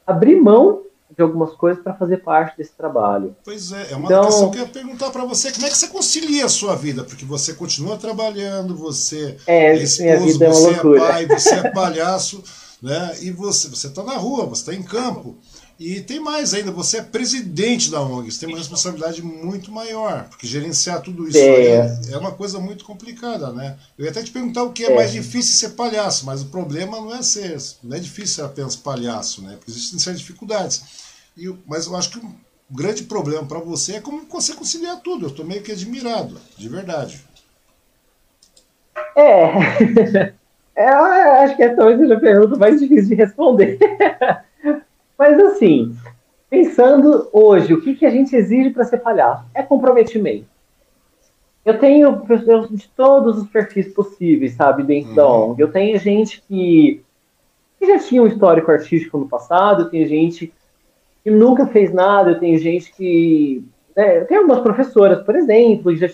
abrir mão de algumas coisas para fazer parte desse trabalho. Pois é uma questão que eu ia perguntar para você, como é que você concilia a sua vida? Porque você continua trabalhando, você é esposo, minha vida é uma loucura. Você é pai, você é palhaço, né? E você está na rua, você está em campo. E tem mais ainda, você é presidente da ONG, você tem uma responsabilidade muito maior, porque gerenciar tudo isso é uma coisa muito complicada, né? Eu ia até te perguntar o que é mais difícil ser palhaço, mas o problema não é difícil ser apenas palhaço, né? Porque existem certas dificuldades. Mas eu acho que um grande problema para você é como você conciliar tudo. Eu estou meio que admirado, de verdade. Acho que é talvez a pergunta mais difícil de responder. Mas, assim, pensando hoje, o que, que a gente exige para ser palhaço? É comprometimento. Eu tenho pessoas de todos os perfis possíveis, sabe, dentro. Eu tenho gente que já tinha um histórico artístico no passado, eu tenho gente que nunca fez nada, eu tenho gente que... Né, eu tenho algumas professoras, por exemplo, que já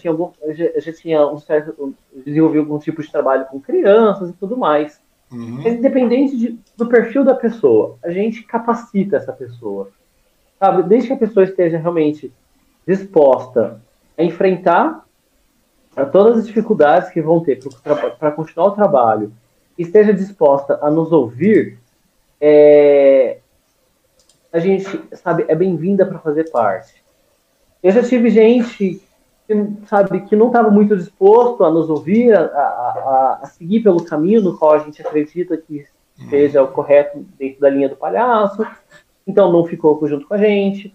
desenvolveu algum tipo de trabalho com crianças e tudo mais. Mas independente do perfil da pessoa, a gente capacita essa pessoa. Sabe? Desde que a pessoa esteja realmente disposta a enfrentar todas as dificuldades que vão ter para continuar o trabalho, esteja disposta a nos ouvir, a gente, sabe, é bem-vinda para fazer parte. Eu já tive gente que não estava muito disposto a nos ouvir, a seguir pelo caminho no qual a gente acredita que seja o correto dentro da linha do palhaço, então não ficou junto com a gente.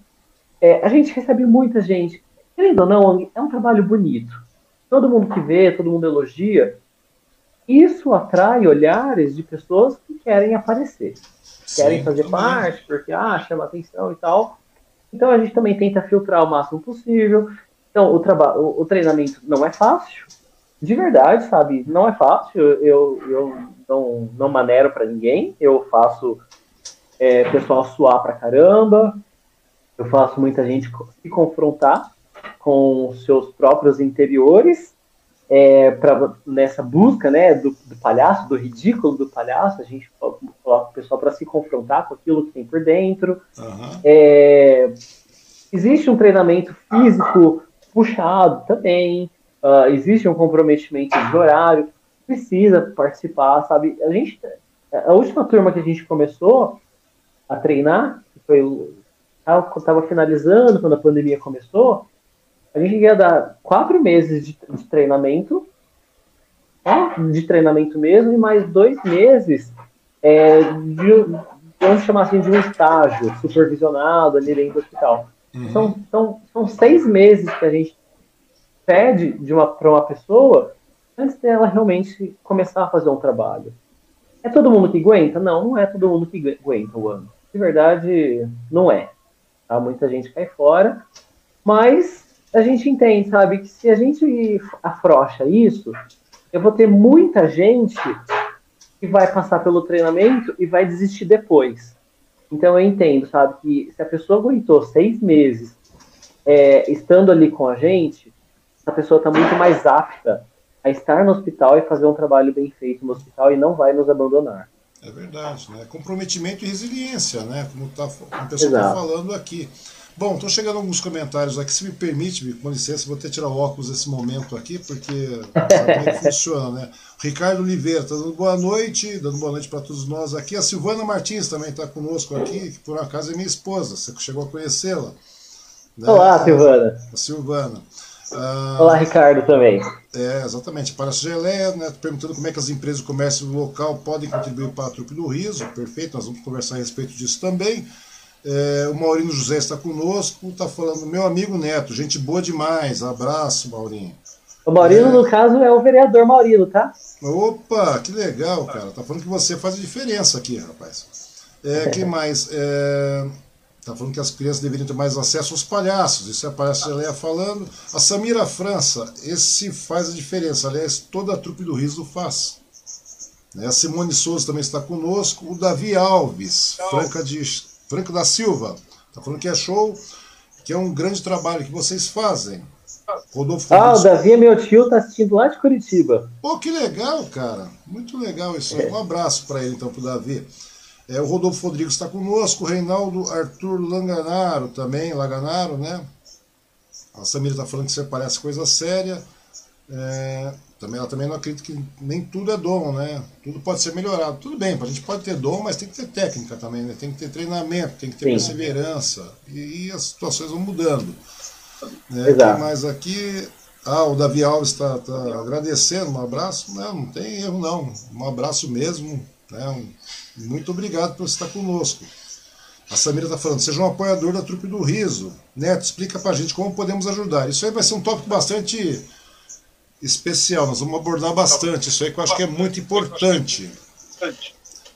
A gente recebe muita gente. Querendo ou não, é um trabalho bonito. Todo mundo que vê, todo mundo elogia. Isso atrai olhares de pessoas que querem aparecer, querem fazer parte, porque chama atenção e tal. Então a gente também tenta filtrar o máximo possível. Então o treinamento não é fácil, de verdade, sabe? Não é fácil. Eu não maneiro pra ninguém. Eu faço pessoal suar pra caramba. Eu faço muita gente se confrontar com seus próprios interiores. Nessa busca, né, do palhaço, do ridículo do palhaço, a gente coloca o pessoal para se confrontar com aquilo que tem por dentro. Existe um treinamento físico puxado também, existe um comprometimento de horário, precisa participar, sabe? A última turma que a gente começou a treinar, que estava finalizando quando a pandemia começou, a gente ia dar 4 meses de treinamento, de treinamento mesmo, e mais 2 meses de um estágio supervisionado ali dentro do hospital. São 6 meses que a gente pede para uma pessoa antes dela realmente começar a fazer um trabalho. É todo mundo que aguenta? Não é todo mundo que aguenta o ano. De verdade, não é. Tá? Muita gente cai fora, mas... A gente entende, sabe, que se a gente afrouxa isso, eu vou ter muita gente que vai passar pelo treinamento e vai desistir depois. Então eu entendo, sabe, que se a pessoa aguentou 6 meses estando ali com a gente, essa pessoa está muito mais apta a estar no hospital e fazer um trabalho bem feito no hospital e não vai nos abandonar. É verdade, né? Comprometimento e resiliência, né? Como a pessoa está falando aqui. Bom, estão chegando alguns comentários aqui, se me permite, com licença, vou até tirar o óculos nesse momento aqui, porque sabe que funciona, né? O Ricardo Oliveira está dando boa noite, para todos nós aqui. A Silvana Martins também está conosco aqui, que por acaso é minha esposa, você chegou a conhecê-la. Né? Olá, Silvana. A Silvana. Olá, Ricardo também. Exatamente. Para a Geléia, né, perguntando como é que as empresas do comércio local podem contribuir para a Trupe do Riso. Perfeito, nós vamos conversar a respeito disso também. O Maurinho José está conosco, está falando, meu amigo Neto, gente boa demais, abraço, Maurinho. O Maurinho, no caso, é o vereador Maurinho, tá? Opa, que legal, cara, tá falando que você faz a diferença aqui, rapaz. Quem mais? Tá falando que as crianças deveriam ter mais acesso aos palhaços, isso é a palhaça Geléia falando. A Samira França, esse faz a diferença, aliás, toda a Trupe do Riso faz. A Simone Souza também está conosco, o Davi Alves, Franco da Silva, tá falando que é show, que é um grande trabalho que vocês fazem. Rodolfo o Davi, meu tio, tá assistindo lá de Curitiba. Pô, que legal, cara. Muito legal isso aí. Um abraço para ele, então, pro Davi. O Rodolfo Rodrigues está conosco, o Reinaldo Arthur Langanaro também, né? A Samira tá falando que você parece coisa séria. Ela também não acredita que nem tudo é dom, né? Tudo pode ser melhorado. Tudo bem, a gente pode ter dom, mas tem que ter técnica também, né? Tem que ter treinamento, tem que ter perseverança. E as situações vão mudando. Tem mais aqui... o Davi Alves está agradecendo, um abraço. Não tem erro, não. Um abraço mesmo. Muito obrigado por estar conosco. A Samira está falando, seja um apoiador da Trupe do Riso. Neto, explica pra gente como podemos ajudar. Isso aí vai ser um tópico bastante... especial. Nós vamos abordar bastante isso aí, que eu acho que é muito importante.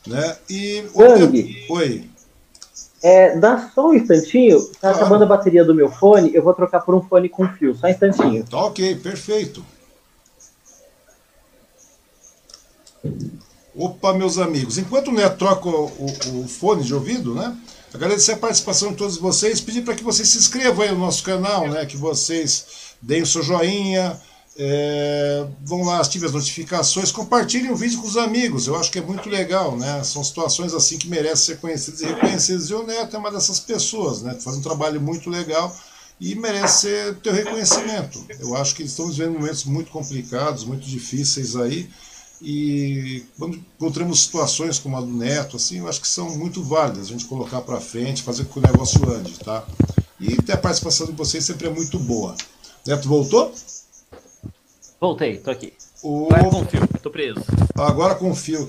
Né? E Wang, oi. Dá só um instantinho, tá acabando a bateria do meu fone, eu vou trocar por um fone com fio, só um instantinho. Tá ok, perfeito. Opa, meus amigos, enquanto o Neto troca o fone de ouvido, né? Agradecer a participação de todos vocês, pedir para que vocês se inscrevam aí no nosso canal, né? Que vocês deem o seu joinha, vão lá, ativem as notificações, compartilhem o vídeo com os amigos, eu acho que é muito legal, né? São situações assim que merecem ser conhecidas e reconhecidas, e o Neto é uma dessas pessoas, né? Faz um trabalho muito legal e merece ter o reconhecimento. Eu acho que estamos vivendo momentos muito complicados, muito difíceis aí, e quando encontramos situações como a do Neto, assim, eu acho que são muito válidas a gente colocar para frente, fazer com que o negócio ande, tá? E ter a participação de vocês sempre é muito boa. Neto, voltou? Voltei, tô aqui. Agora com fio, tô preso. Agora com fio.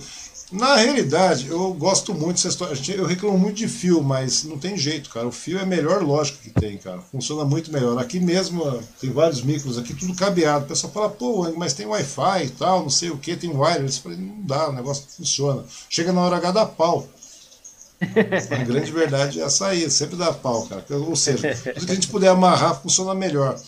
Na realidade, eu gosto muito dessa história. Eu reclamo muito de fio, mas não tem jeito, cara. O fio é a melhor lógica que tem, cara. Funciona muito melhor. Aqui mesmo, tem vários micros aqui, tudo cabeado. O pessoal fala, pô, mas tem Wi-Fi e tal, não sei o que, tem wireless. Eu falei, não dá, o negócio funciona. Chega na hora H, dá pau. A grande verdade é essa aí, sempre dá pau, cara. Ou seja, tudo que a gente puder amarrar, funciona melhor.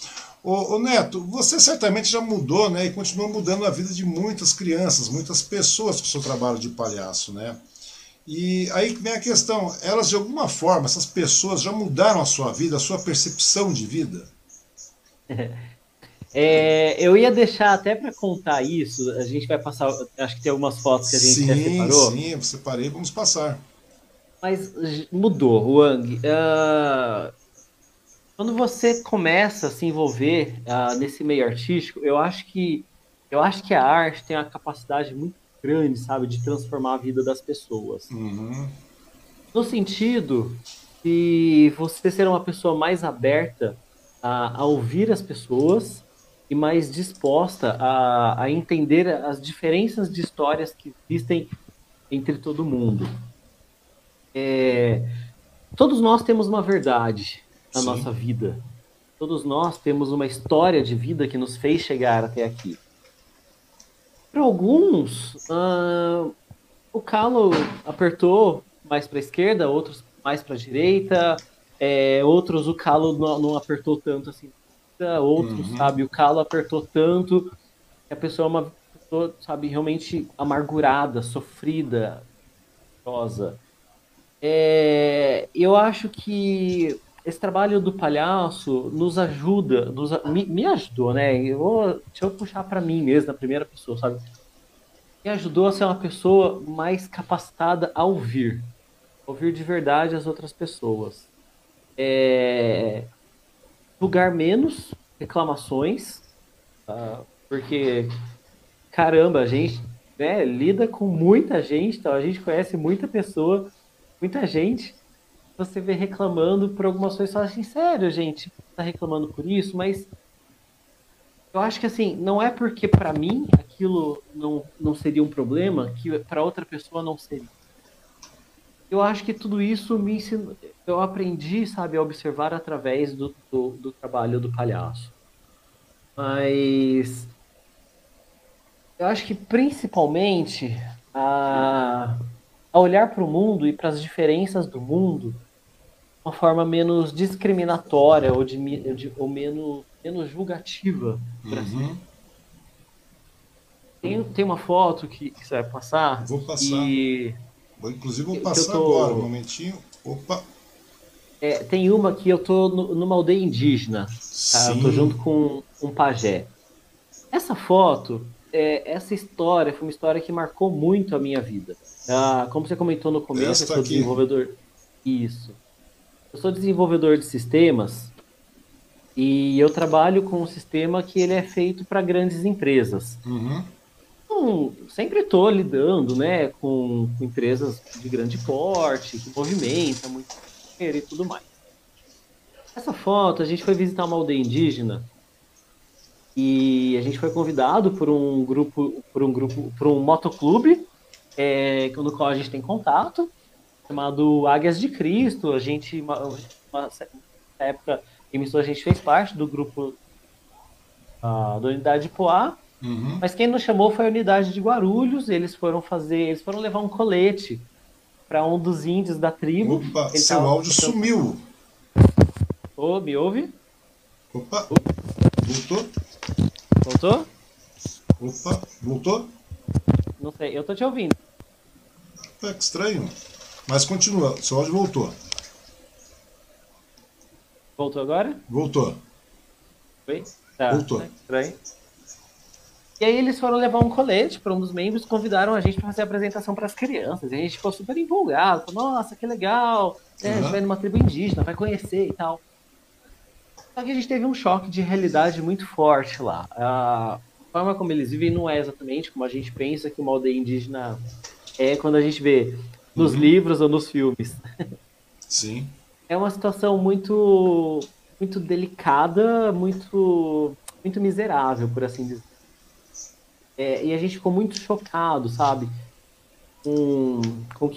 Ô Neto, você certamente já mudou, né, e continua mudando a vida de muitas crianças, muitas pessoas com o seu trabalho de palhaço, né? E aí vem a questão, elas de alguma forma, essas pessoas já mudaram a sua vida, a sua percepção de vida? Eu ia deixar até para contar isso, a gente vai passar, acho que tem algumas fotos que a gente separou. Sim, eu separei, vamos passar. Mas mudou, Wang. Quando você começa a se envolver nesse meio artístico, eu acho que a arte tem uma capacidade muito grande, sabe, de transformar a vida das pessoas. Uhum. No sentido de você ser uma pessoa mais aberta a ouvir as pessoas e mais disposta a entender as diferenças de histórias que existem entre todo mundo. Todos nós temos uma verdade na nossa vida. Todos nós temos uma história de vida que nos fez chegar até aqui. Para alguns, o calo apertou mais para a esquerda, outros mais para a direita, outros o calo não apertou tanto assim, outros, uhum, sabe, o calo apertou tanto que a pessoa é uma pessoa, sabe, realmente amargurada, sofrida, ansiosa. Eu acho que esse trabalho do palhaço nos ajuda, me ajudou, né? Deixa eu puxar para mim mesmo, na primeira pessoa, sabe? Me ajudou a ser uma pessoa mais capacitada a ouvir. Ouvir de verdade as outras pessoas. Julgar menos reclamações, tá? Porque, caramba, a gente, né, lida com muita gente, então a gente conhece muita pessoa, muita gente. Você vê reclamando por algumas coisas, fala assim, sério, gente, tá reclamando por isso, mas eu acho que assim, não é porque para mim aquilo não seria um problema que para outra pessoa não seria. Eu acho que tudo isso me ensinou, eu aprendi, sabe, a observar através do trabalho do palhaço. Mas eu acho que principalmente a olhar para o mundo e para as diferenças do mundo de uma forma menos discriminatória ou menos julgativa. Uhum. Assim. Tem uma foto que você vai passar? Vou passar. Inclusive vou passar agora, um momentinho. Opa! Tem uma que eu tô numa aldeia indígena. Tá? Eu tô junto com um pajé. Essa foto, essa história, foi uma história que marcou muito a minha vida. Como você comentou no começo, eu sou desenvolvedor. Isso. Eu sou desenvolvedor de sistemas e eu trabalho com um sistema que ele é feito para grandes empresas. Uhum. Então, sempre estou lidando, né, com empresas de grande porte, que movimentam muito dinheiro e tudo mais. Essa foto, a gente foi visitar uma aldeia indígena e a gente foi convidado por um motoclube. No qual a gente tem contato, chamado Águias de Cristo. A gente, na época, a gente fez parte do grupo da unidade de Poá, uhum. Mas quem nos chamou foi a unidade de Guarulhos, eles foram levar um colete para um dos índios da tribo. Opa, seu áudio sumiu. Ô, me ouve? Opa, voltou? Voltou? Opa, voltou? Não sei, eu tô te ouvindo. É que estranho, mas continua, seu áudio voltou. Voltou agora? Voltou. Foi? Tá, voltou. É estranho. E aí eles foram levar um colete para um dos membros, convidaram a gente para fazer a apresentação para as crianças. E a gente ficou super empolgado, falou, nossa, que legal, né? Uhum. A gente vai numa tribo indígena, vai conhecer e tal. Só que a gente teve um choque de realidade muito forte lá. A forma como eles vivem não é exatamente como a gente pensa que uma aldeia indígena é quando a gente vê nos uhum. livros ou nos filmes. Sim. É uma situação muito, muito delicada, muito, muito miserável, por assim dizer. É, e a gente ficou muito chocado, sabe, com o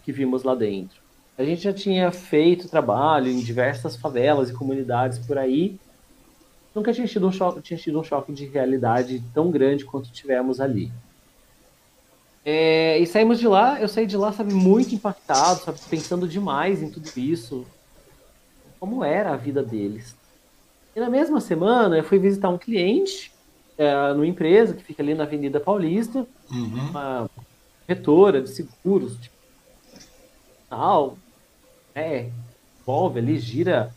que vimos lá dentro. A gente já tinha feito trabalho em diversas favelas e comunidades por aí. Nunca tinha tido um choque de realidade tão grande quanto tivemos ali. É, e saímos de lá, eu saí de lá, sabe, muito impactado, sabe, pensando demais em tudo isso. Como era a vida deles. E na mesma semana, eu fui visitar um cliente numa empresa que fica ali na Avenida Paulista, uhum. uma corretora de seguros, tipo, tal, envolve ali, gira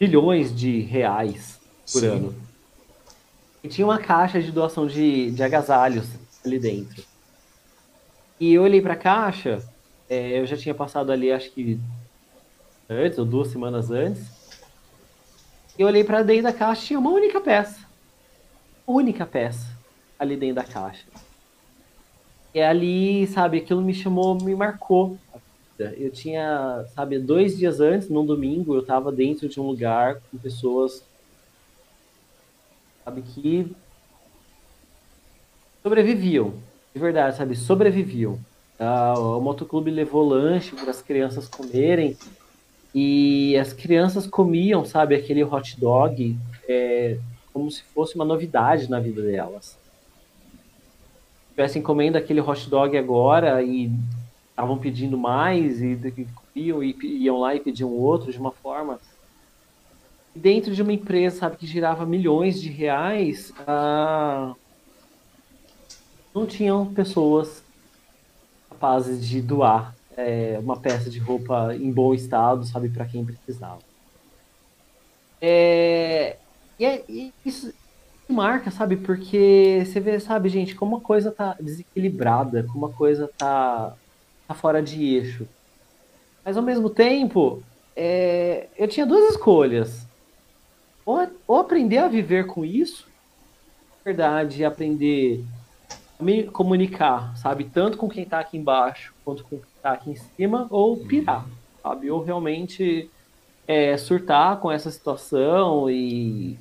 bilhões de reais por Sim. ano. E tinha uma caixa de doação de agasalhos ali dentro. E eu olhei pra caixa, eu já tinha passado ali, acho que antes, ou 2 semanas antes, e eu olhei pra dentro da caixa, tinha uma única peça. Única peça ali dentro da caixa. E ali, sabe, aquilo me chamou, me marcou a vida. Eu tinha, sabe, 2 dias antes, num domingo, eu tava dentro de um lugar com pessoas, sabe, que sobreviviam, de verdade, sabe, sobreviviam. O motoclube levou lanche para as crianças comerem e as crianças comiam, sabe, aquele hot dog, como se fosse uma novidade na vida delas. Tivessem comendo aquele hot dog agora e estavam pedindo mais, e comiam, e iam lá e pediam outro de uma forma. E dentro de uma empresa, sabe, que girava milhões de reais, não tinham pessoas capazes de doar uma peça de roupa em bom estado, sabe, para quem precisava. E isso marca, sabe? Porque você vê, sabe, gente, como a coisa tá desequilibrada, como a coisa tá fora de eixo. Mas, ao mesmo tempo, eu tinha 2 escolhas. Ou aprender a viver com isso, na verdade, aprender a me comunicar, sabe? Tanto com quem tá aqui embaixo, quanto com quem tá aqui em cima, ou pirar, sabe? Ou realmente surtar com essa situação e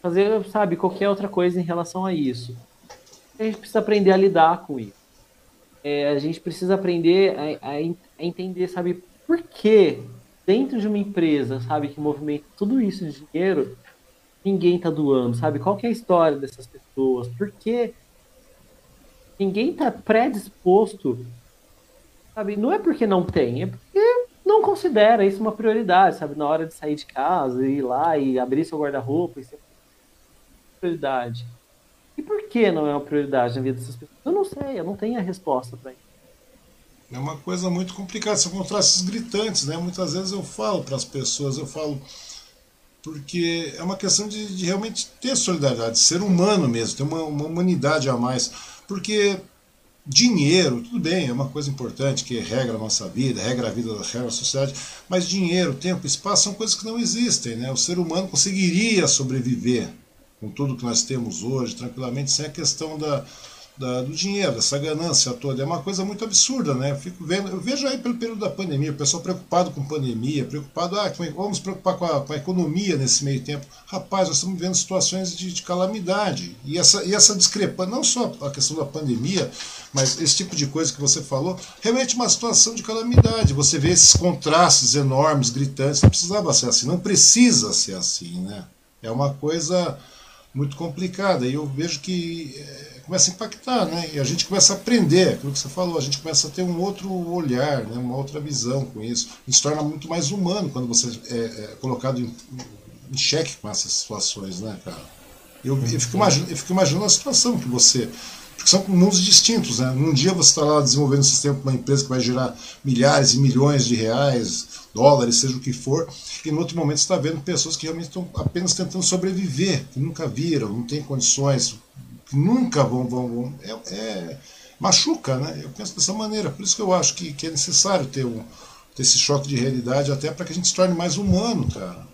fazer, sabe, qualquer outra coisa em relação a isso. A gente precisa aprender a lidar com isso. A gente precisa aprender a entender, sabe, por que dentro de uma empresa, sabe, que movimenta tudo isso de dinheiro, ninguém tá doando, sabe? Qual que é a história dessas pessoas? Por que ninguém tá predisposto, sabe? Não é porque não tem, é porque não considera isso uma prioridade, sabe? Na hora de sair de casa, ir lá e abrir seu guarda-roupa, isso é prioridade. E por que não é uma prioridade na vida dessas pessoas? Eu não sei, eu não tenho a resposta para isso. É uma coisa muito complicada, são contrastes gritantes, né? Muitas vezes eu falo para as pessoas, porque é uma questão de realmente ter solidariedade, ser humano mesmo, ter uma humanidade a mais, porque dinheiro, tudo bem, é uma coisa importante que regra a nossa vida, regra a vida, regra a sociedade, mas dinheiro, tempo, espaço são coisas que não existem, né? O ser humano conseguiria sobreviver com tudo que nós temos hoje, tranquilamente, sem a questão do dinheiro, dessa ganância toda. É uma coisa muito absurda, né? Eu vejo aí pelo período da pandemia, o pessoal preocupado com pandemia, preocupado, vamos preocupar com a economia nesse meio tempo. Rapaz, nós estamos vivendo situações de calamidade. E essa discrepância, não só a questão da pandemia, mas esse tipo de coisa que você falou, realmente uma situação de calamidade. Você vê esses contrastes enormes, gritantes, não precisava ser assim, não precisa ser assim, né? É uma coisa muito complicada e eu vejo que começa a impactar, né? E a gente começa a aprender, aquilo que você falou, a gente começa a ter um outro olhar, né? Uma outra visão com isso. A gente se torna muito mais humano quando você é colocado em xeque com essas situações, né, cara? Eu fico imaginando a situação que você... Porque são mundos distintos, né? Um dia você está lá desenvolvendo um sistema para uma empresa que vai gerar milhares e milhões de reais, dólares, seja o que for, e no outro momento você está vendo pessoas que realmente estão apenas tentando sobreviver, que nunca viram, não têm condições, que nunca vão. Machuca, né? Eu penso dessa maneira, por isso que eu acho que é necessário ter esse choque de realidade, até para que a gente se torne mais humano, cara.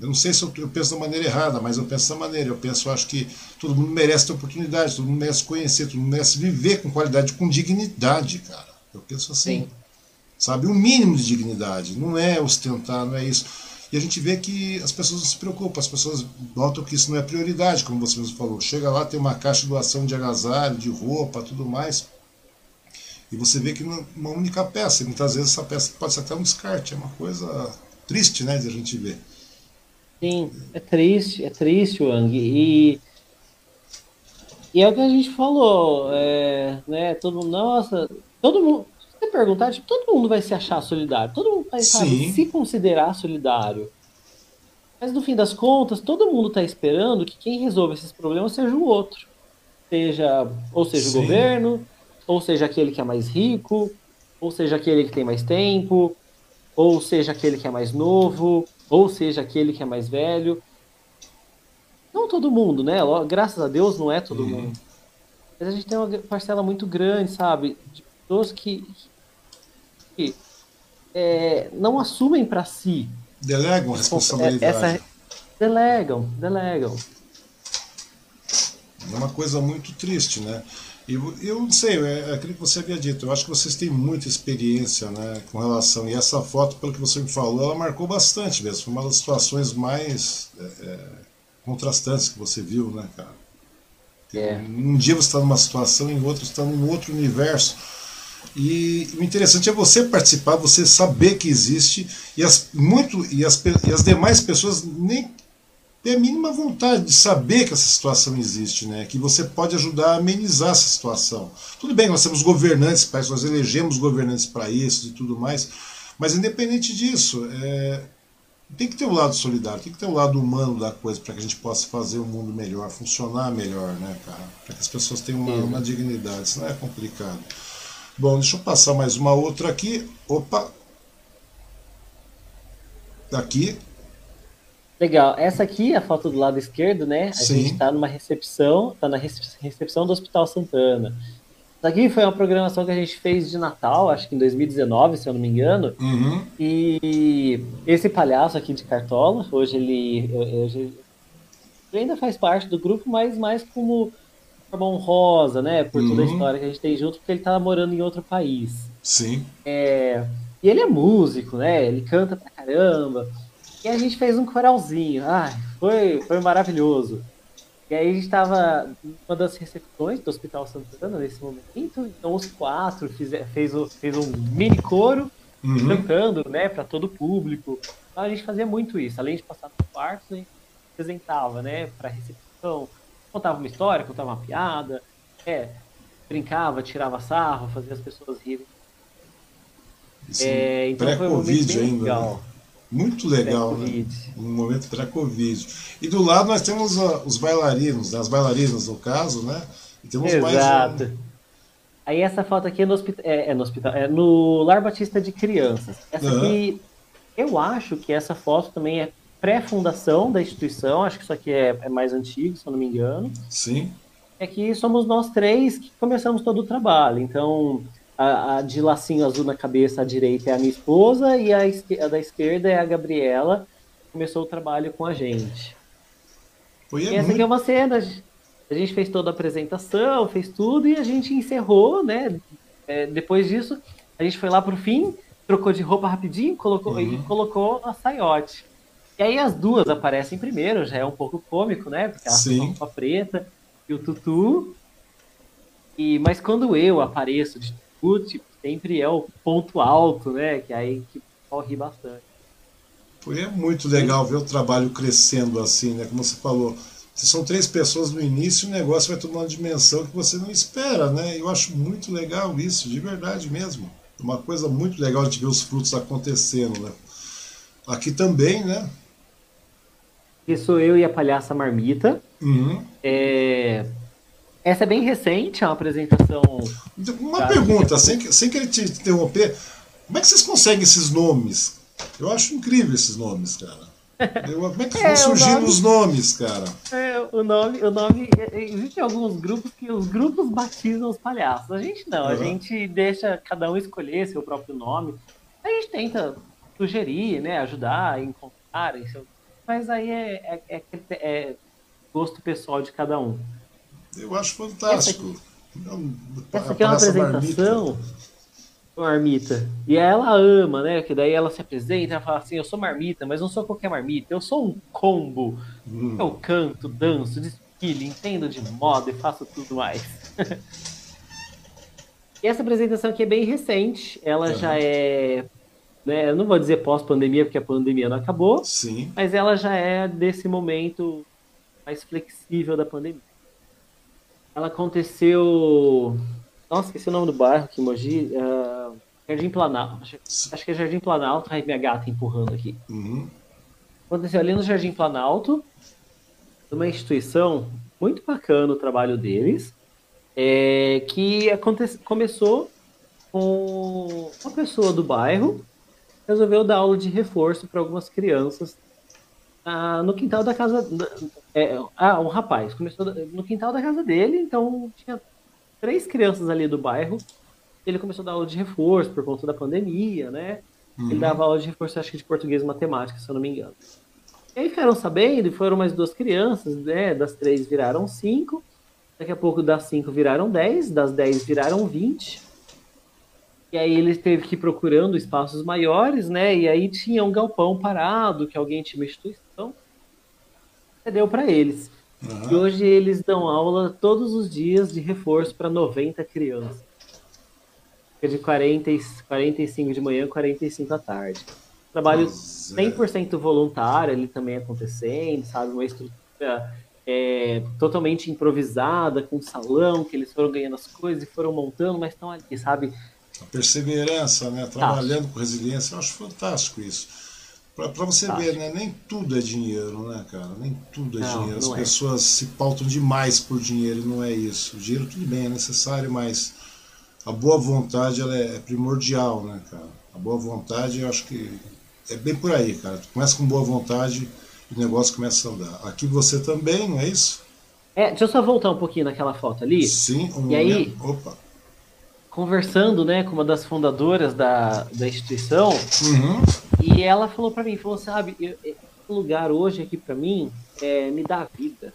Eu não sei se eu penso da maneira errada, mas eu penso da maneira. Eu acho que todo mundo merece ter oportunidade, todo mundo merece conhecer, todo mundo merece viver com qualidade, com dignidade, cara. Eu penso assim, sim, sabe? Um mínimo de dignidade, não é ostentar, não é isso. E a gente vê que as pessoas não se preocupam, as pessoas notam que isso não é prioridade, como você mesmo falou. Chega lá, tem uma caixa de doação de agasalho, de roupa, tudo mais, e você vê que uma única peça, e muitas vezes essa peça pode ser até um descarte, é uma coisa triste, né, de a gente ver. Sim, é triste, Wang, e é o que a gente falou, né, todo mundo, nossa, todo mundo, se você perguntar, tipo, todo mundo vai se achar solidário, todo mundo vai, sabe, se considerar solidário, mas no fim das contas, todo mundo está esperando que quem resolve esses problemas seja o outro, ou seja o governo, ou seja aquele que é mais rico, ou seja aquele que tem mais tempo, ou seja aquele que é mais novo, ou seja aquele que é mais velho. Não todo mundo, né? Graças a Deus não é todo mundo. Mas a gente tem uma parcela muito grande, sabe? De pessoas que não assumem para si. Delegam a responsabilidade. Delegam. É uma coisa muito triste, né? Eu não sei, é aquilo que você havia dito, eu acho que vocês têm muita experiência, né, com relação, e essa foto, pelo que você me falou, ela marcou bastante mesmo, foi uma das situações mais contrastantes que você viu, né, cara? Um dia você está numa situação, em outro você está num outro universo, e o interessante é você participar, você saber que existe, e as demais pessoas nem... ter a mínima vontade de saber que essa situação existe, né? Que você pode ajudar a amenizar essa situação. Tudo bem, nós temos governantes para isso, nós elegemos governantes para isso e tudo mais, mas independente disso, tem que ter um lado solidário, tem que ter um lado humano da coisa para que a gente possa fazer o mundo melhor, funcionar melhor, né, cara? Para que as pessoas tenham uma dignidade, isso não é complicado. Bom, deixa eu passar mais uma outra aqui. Opa! Aqui. Legal, essa aqui, a foto do lado esquerdo, né? A gente está numa recepção, está na recepção do Hospital Santana. Isso aqui foi uma programação que a gente fez de Natal, acho que em 2019, se eu não me engano. E esse palhaço aqui de cartola, hoje ele ainda faz parte do grupo, mas mais como irmão rosa, né? Por toda a história que a gente tem junto, porque ele está morando em outro país. Sim. E ele é músico, né? Ele canta pra caramba. E a gente fez um coralzinho. Foi maravilhoso. E aí a gente estava numa das recepções do Hospital Santana nesse momento. Então os quatro fez um mini coro cantando, né, para todo o público. Então a gente fazia muito isso. Além de passar no quarto, a gente apresentava, né, para recepção. Contava uma história, contava uma piada. Brincava, tirava sarro, fazia as pessoas rirem. Então foi um momento bem legal. Né? Muito legal, né? Um momento pré-Covid. E do lado nós temos os bailarinos, né? As bailarinas, no caso, né? E temos mais um... Aí essa foto aqui é no Lar Batista de Crianças. Essa aqui, eu acho que essa foto também é pré-fundação da instituição, acho que isso aqui é mais antigo, se eu não me engano. Sim. É que somos nós três que começamos todo o trabalho, então... A de lacinho azul na cabeça à direita é a minha esposa e a da esquerda é a Gabriela, que começou o trabalho com a gente. Essa aqui é uma cena, a gente fez toda a apresentação, fez tudo e a gente encerrou, né? Depois disso, a gente foi lá pro fim, trocou de roupa rapidinho e colocou a saiote. E aí as duas aparecem primeiro, já é um pouco cômico, né? Porque elas estão com a roupa preta e o tutu. Mas quando eu apareço... sempre é o ponto alto, né? Que aí que corre bastante. Porque é muito legal ver o trabalho crescendo assim, né? Como você falou, são três pessoas no início, o negócio vai tomando uma dimensão que você não espera, né? Eu acho muito legal isso, de verdade mesmo. Uma coisa muito legal de ver os frutos acontecendo, né? Aqui também, né? Isso, eu e a palhaça Marmita. Uhum. Essa é bem recente, é uma apresentação... Uma pergunta, sem querer te interromper, como é que vocês conseguem esses nomes? Eu acho incrível esses nomes, cara. Como é que vão surgindo os nomes, cara? O nome... Existem alguns grupos que os grupos batizam os palhaços. A gente não, a gente deixa cada um escolher seu próprio nome. A gente tenta sugerir, né, ajudar, encontrar, mas aí é gosto pessoal de cada um. Eu acho fantástico. Essa aqui é uma apresentação, Marmita. E ela ama, né? Que daí ela se apresenta, ela fala assim, eu sou Marmita, mas não sou qualquer Marmita, eu sou um combo. Eu canto, danço, desfile, entendo de moda e faço tudo mais. E essa apresentação aqui é bem recente, ela já é... Né, eu não vou dizer pós-pandemia, porque a pandemia não acabou, sim, mas ela já é desse momento mais flexível da pandemia. Ela aconteceu... Nossa, esqueci o nome do bairro aqui, Mogi. Jardim Planalto. Acho que é Jardim Planalto. Ai, minha gata empurrando aqui. Uhum. Aconteceu ali no Jardim Planalto, numa instituição, muito bacana o trabalho deles, que começou com uma pessoa do bairro, resolveu dar aula de reforço para algumas crianças no quintal da casa... um rapaz começou no quintal da casa dele, então tinha 3 crianças ali do bairro. Ele começou a dar aula de reforço por conta da pandemia, né? Uhum. Ele dava aula de reforço, acho que de português e matemática, se eu não me engano. E aí ficaram sabendo, e foram mais 2 crianças, né? Das 3 viraram 5. Daqui a pouco das 5 viraram 10, das 10 viraram 20. E aí ele teve que ir procurando espaços maiores, né? E aí tinha um galpão parado, que alguém tinha uma instituição. Deu para eles. Uhum. E hoje eles dão aula todos os dias de reforço para 90 crianças. Fica de 45 de manhã e 45 à tarde. Trabalho 100% voluntário ali também acontecendo, sabe? Uma estrutura totalmente improvisada, com salão, que eles foram ganhando as coisas e foram montando, mas estão ali, sabe? A perseverança, né? Trabalhando com resiliência, eu acho fantástico isso. Para você ver, né? Nem tudo é dinheiro, né, cara? Nem tudo é dinheiro. As pessoas se pautam demais por dinheiro e não é isso. O dinheiro, tudo bem, é necessário, mas a boa vontade ela é primordial, né, cara? A boa vontade, eu acho que é bem por aí, cara. Tu começa com boa vontade e o negócio começa a andar. Aqui você também, não é isso? Deixa eu só voltar um pouquinho naquela foto ali. Sim, um momento. Aí... Opa! Conversando, né, com uma das fundadoras da instituição, e ela falou para mim, sabe, esse lugar hoje aqui para mim me dá vida.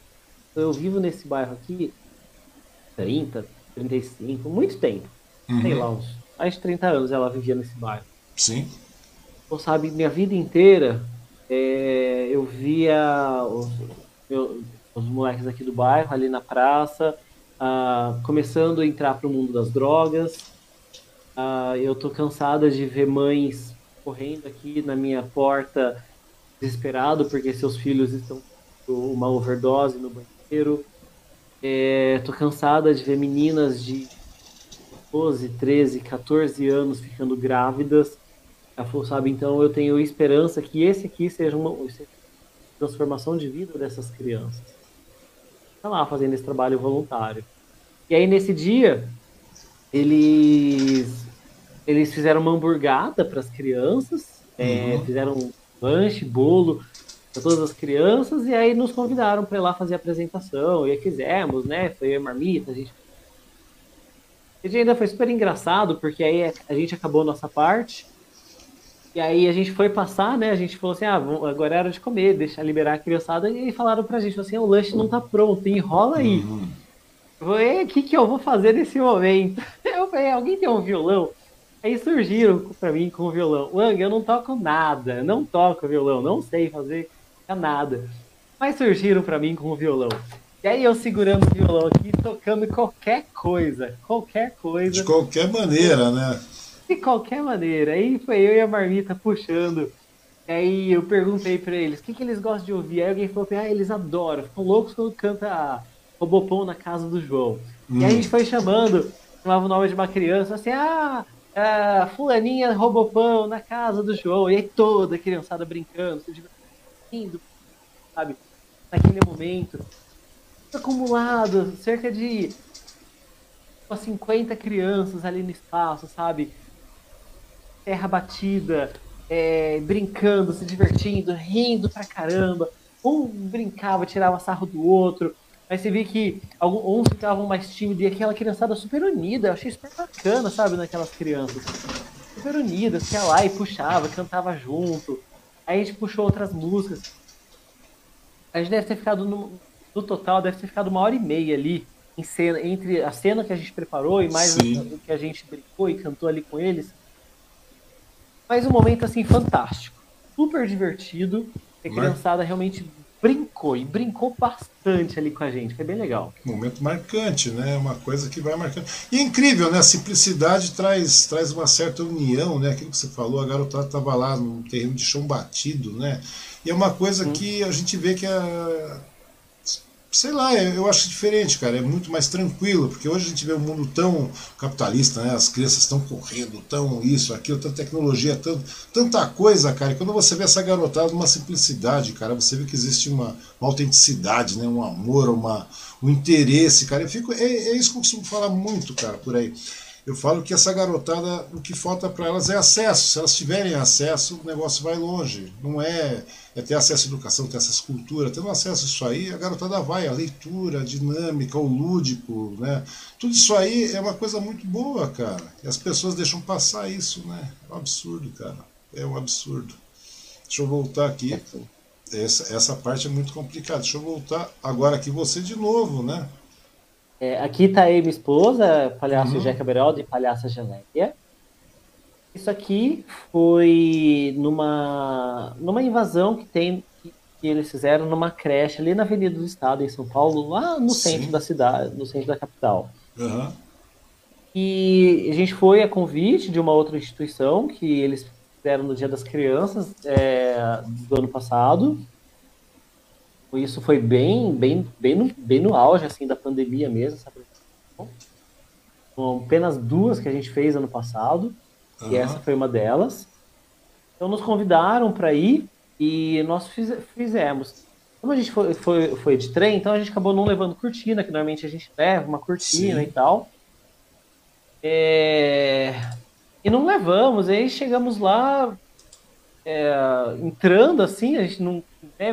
Eu vivo nesse bairro aqui 30, 35, muito tempo, sei lá, uns mais de 30 anos ela vivia nesse bairro. Sim. Então, sabe, minha vida inteira eu via os moleques aqui do bairro, ali na praça, começando a entrar para o mundo das drogas. Eu tô cansada de ver mães correndo aqui na minha porta desesperado porque seus filhos estão com uma overdose no banheiro. Tô cansada de ver meninas de 12, 13, 14 anos ficando grávidas. Ela falou, sabe, então eu tenho esperança que esse aqui seja uma transformação de vida dessas crianças. Tá lá fazendo esse trabalho voluntário. E aí, nesse dia, eles fizeram uma hamburgada para as crianças, fizeram um lanche, bolo para todas as crianças, e aí nos convidaram para ir lá fazer a apresentação, e aí fizemos, né? Foi eu e a Marmita, a gente ainda foi super engraçado, porque aí a gente acabou a nossa parte, e aí a gente foi passar, né? A gente falou assim, agora é hora de comer, deixa liberar a criançada, e aí falaram pra gente, assim, o lanche não tá pronto, enrola aí. O que eu vou fazer nesse momento? Eu falei, alguém tem um violão? Aí surgiram pra mim com o violão. Wang, eu não toco nada, não toco violão, não sei fazer nada. Mas surgiram pra mim com o violão. E aí eu segurando o violão aqui, tocando qualquer coisa. De qualquer maneira, né? De qualquer maneira. Aí foi eu e a Marmita puxando Aí eu perguntei pra eles, o que eles gostam de ouvir? Aí alguém falou assim, ah, eles adoram, ficam loucos quando canta Robopão na Casa do João. E aí a gente foi chamando, chamava o nome de uma criança, assim, fulaninha Robopão na Casa do João. E aí toda a criançada brincando, se divertindo, sabe? Naquele momento, acumulado, cerca de 50 crianças ali no espaço, sabe? Terra batida, brincando, se divertindo, rindo pra caramba. Um brincava, tirava sarro do outro. Aí você vê que uns ficavam mais tímidos e aquela criançada super unida. Eu achei super bacana, sabe, naquelas crianças. Super unidas, que ia lá e puxava, cantava junto. Aí a gente puxou outras músicas. A gente deve ter ficado, no total, deve ter ficado 1h30 ali. Em cena, entre a cena que a gente preparou e mais o que a gente brincou e cantou ali com eles. Mas um momento, assim, fantástico. Super divertido. A criançada realmente brincou. E brincou bastante ali com a gente. Foi bem legal. Momento marcante, né? Uma coisa que vai marcando. E é incrível, né? A simplicidade traz uma certa união, né? Aquilo que você falou, a garotada estava lá num terreno de chão batido, né? E é uma coisa que a gente vê que sei lá, eu acho diferente, cara, é muito mais tranquilo, porque hoje a gente vê um mundo tão capitalista, né, as crianças estão correndo, tão isso, aquilo, tanta tecnologia, tanta coisa, cara, e quando você vê essa garotada, uma simplicidade, cara, você vê que existe uma autenticidade, né, um amor, um interesse, cara, é isso que eu costumo falar muito, cara, por aí. Eu falo que essa garotada, o que falta para elas é acesso. Se elas tiverem acesso, o negócio vai longe. Não é ter acesso à educação, ter acesso à cultura. Tendo acesso a isso aí, a garotada vai. A leitura, a dinâmica, o lúdico, né? Tudo isso aí é uma coisa muito boa, cara. E as pessoas deixam passar isso, né? É um absurdo, cara. É um absurdo. Deixa eu voltar aqui. Essa parte é muito complicada. Deixa eu voltar agora aqui você de novo, né? Aqui tá aí minha esposa, palhaço Jé Cabral e palhaça Geléia. Isso aqui foi numa invasão que eles fizeram numa creche ali na Avenida do Estado, em São Paulo, lá no centro da cidade, no centro da capital. Uhum. E a gente foi a convite de uma outra instituição que eles fizeram no Dia das Crianças do ano passado. Isso foi bem no auge assim, da pandemia mesmo, sabe? São apenas 2 que a gente fez ano passado, e essa foi uma delas. Então nos convidaram para ir e nós fizemos. Como a gente foi de trem, então a gente acabou não levando cortina, que normalmente a gente leva uma cortina e tal. E não levamos, aí chegamos lá, entrando assim, a gente não...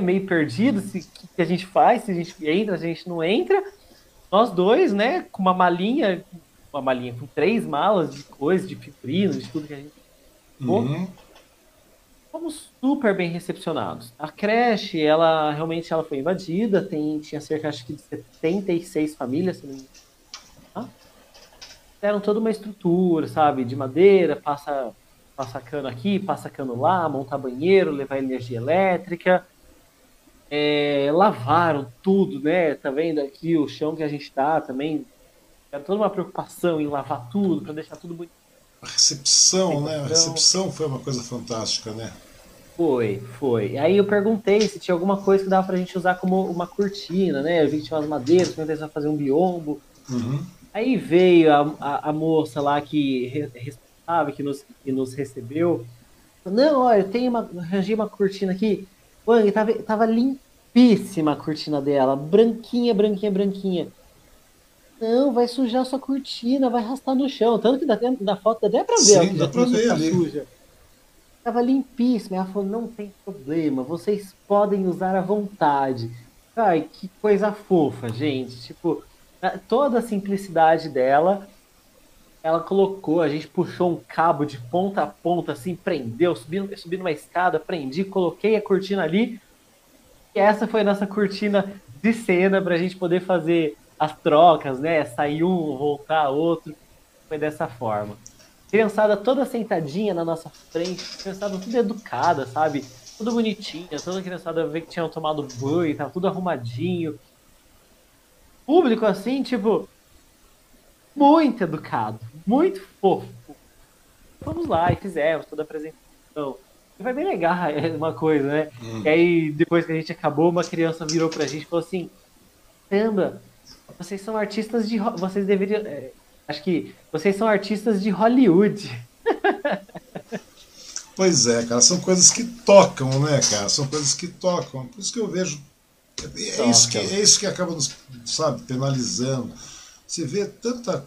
meio perdido, que a gente faz, se a gente entra, se a gente não entra. Nós dois, né, com uma malinha com 3 malas de coisa, de pepino, de tudo que a gente fomos super bem recepcionados. A creche, ela foi invadida, tinha cerca, acho que, de 76 famílias, se não me engano, tá? Deram toda uma estrutura, sabe, de madeira, passa cano aqui, passa cano lá, montar banheiro, levar energia elétrica. Lavaram tudo, né? Tá vendo aqui o chão que a gente tá também? Era toda uma preocupação em lavar tudo, para deixar tudo bonito. A recepção, né? A recepção foi uma coisa fantástica, né? Foi. Aí eu perguntei se tinha alguma coisa que dava pra gente usar como uma cortina, né? Eu vi que tinha umas madeiras, perguntei se ia fazer um biombo. Aí veio a moça lá que nos recebeu. Não, olha, arranjei uma cortina aqui. Wang, tava limpíssima a cortina dela, branquinha. Não, vai sujar sua cortina, vai arrastar no chão. Tanto que da foto dá pra ver. Sim, ó, que dá pra ver ali. Suja. Tava limpíssima. Ela falou, não tem problema, vocês podem usar à vontade. Ai, que coisa fofa, gente. Tipo, toda a simplicidade dela... Ela colocou, a gente puxou um cabo de ponta a ponta, assim, prendeu, subi numa escada, prendi, coloquei a cortina ali. E essa foi a nossa cortina de cena pra gente poder fazer as trocas, né? Sair um, voltar outro. Foi dessa forma. Criançada toda sentadinha na nossa frente, criançada tudo educada, sabe? Tudo bonitinha, toda criançada vê que tinham tomado banho, tava tudo arrumadinho. Público assim, tipo... muito educado, muito fofo. Vamos lá e fizemos toda a apresentação. vai me negar uma coisa, né? E aí, depois que a gente acabou, uma criança virou pra gente e falou assim, caramba, vocês são artistas de... Vocês deveriam... acho que vocês são artistas de Hollywood. Pois é, cara, são coisas que tocam, né, cara? São coisas que tocam. Por isso que eu vejo... É isso que acaba nos, sabe, penalizando. Você vê tanta...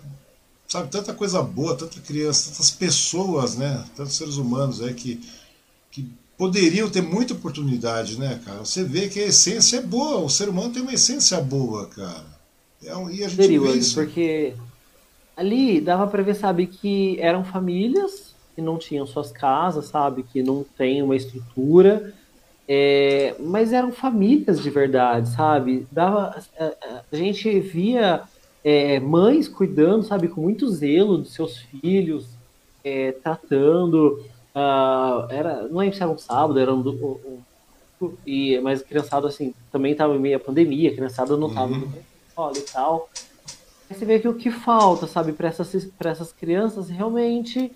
Sabe, tanta coisa boa, tanta criança, tantas pessoas, né? Tantos seres humanos aí que poderiam ter muita oportunidade, né, cara? Você vê que a essência é boa, o ser humano tem uma essência boa, cara. E a gente vê isso. Porque ali dava pra ver, sabe, que eram famílias que não tinham suas casas, sabe, que não tem uma estrutura, mas eram famílias de verdade, sabe? A gente via... mães cuidando, sabe, com muito zelo dos seus filhos, tratando, não lembro se era um sábado, era mas criançado, assim, também estava em meio à pandemia, criançado não estava na escola e tal. Aí você vê que o que falta, sabe, para essas crianças, realmente,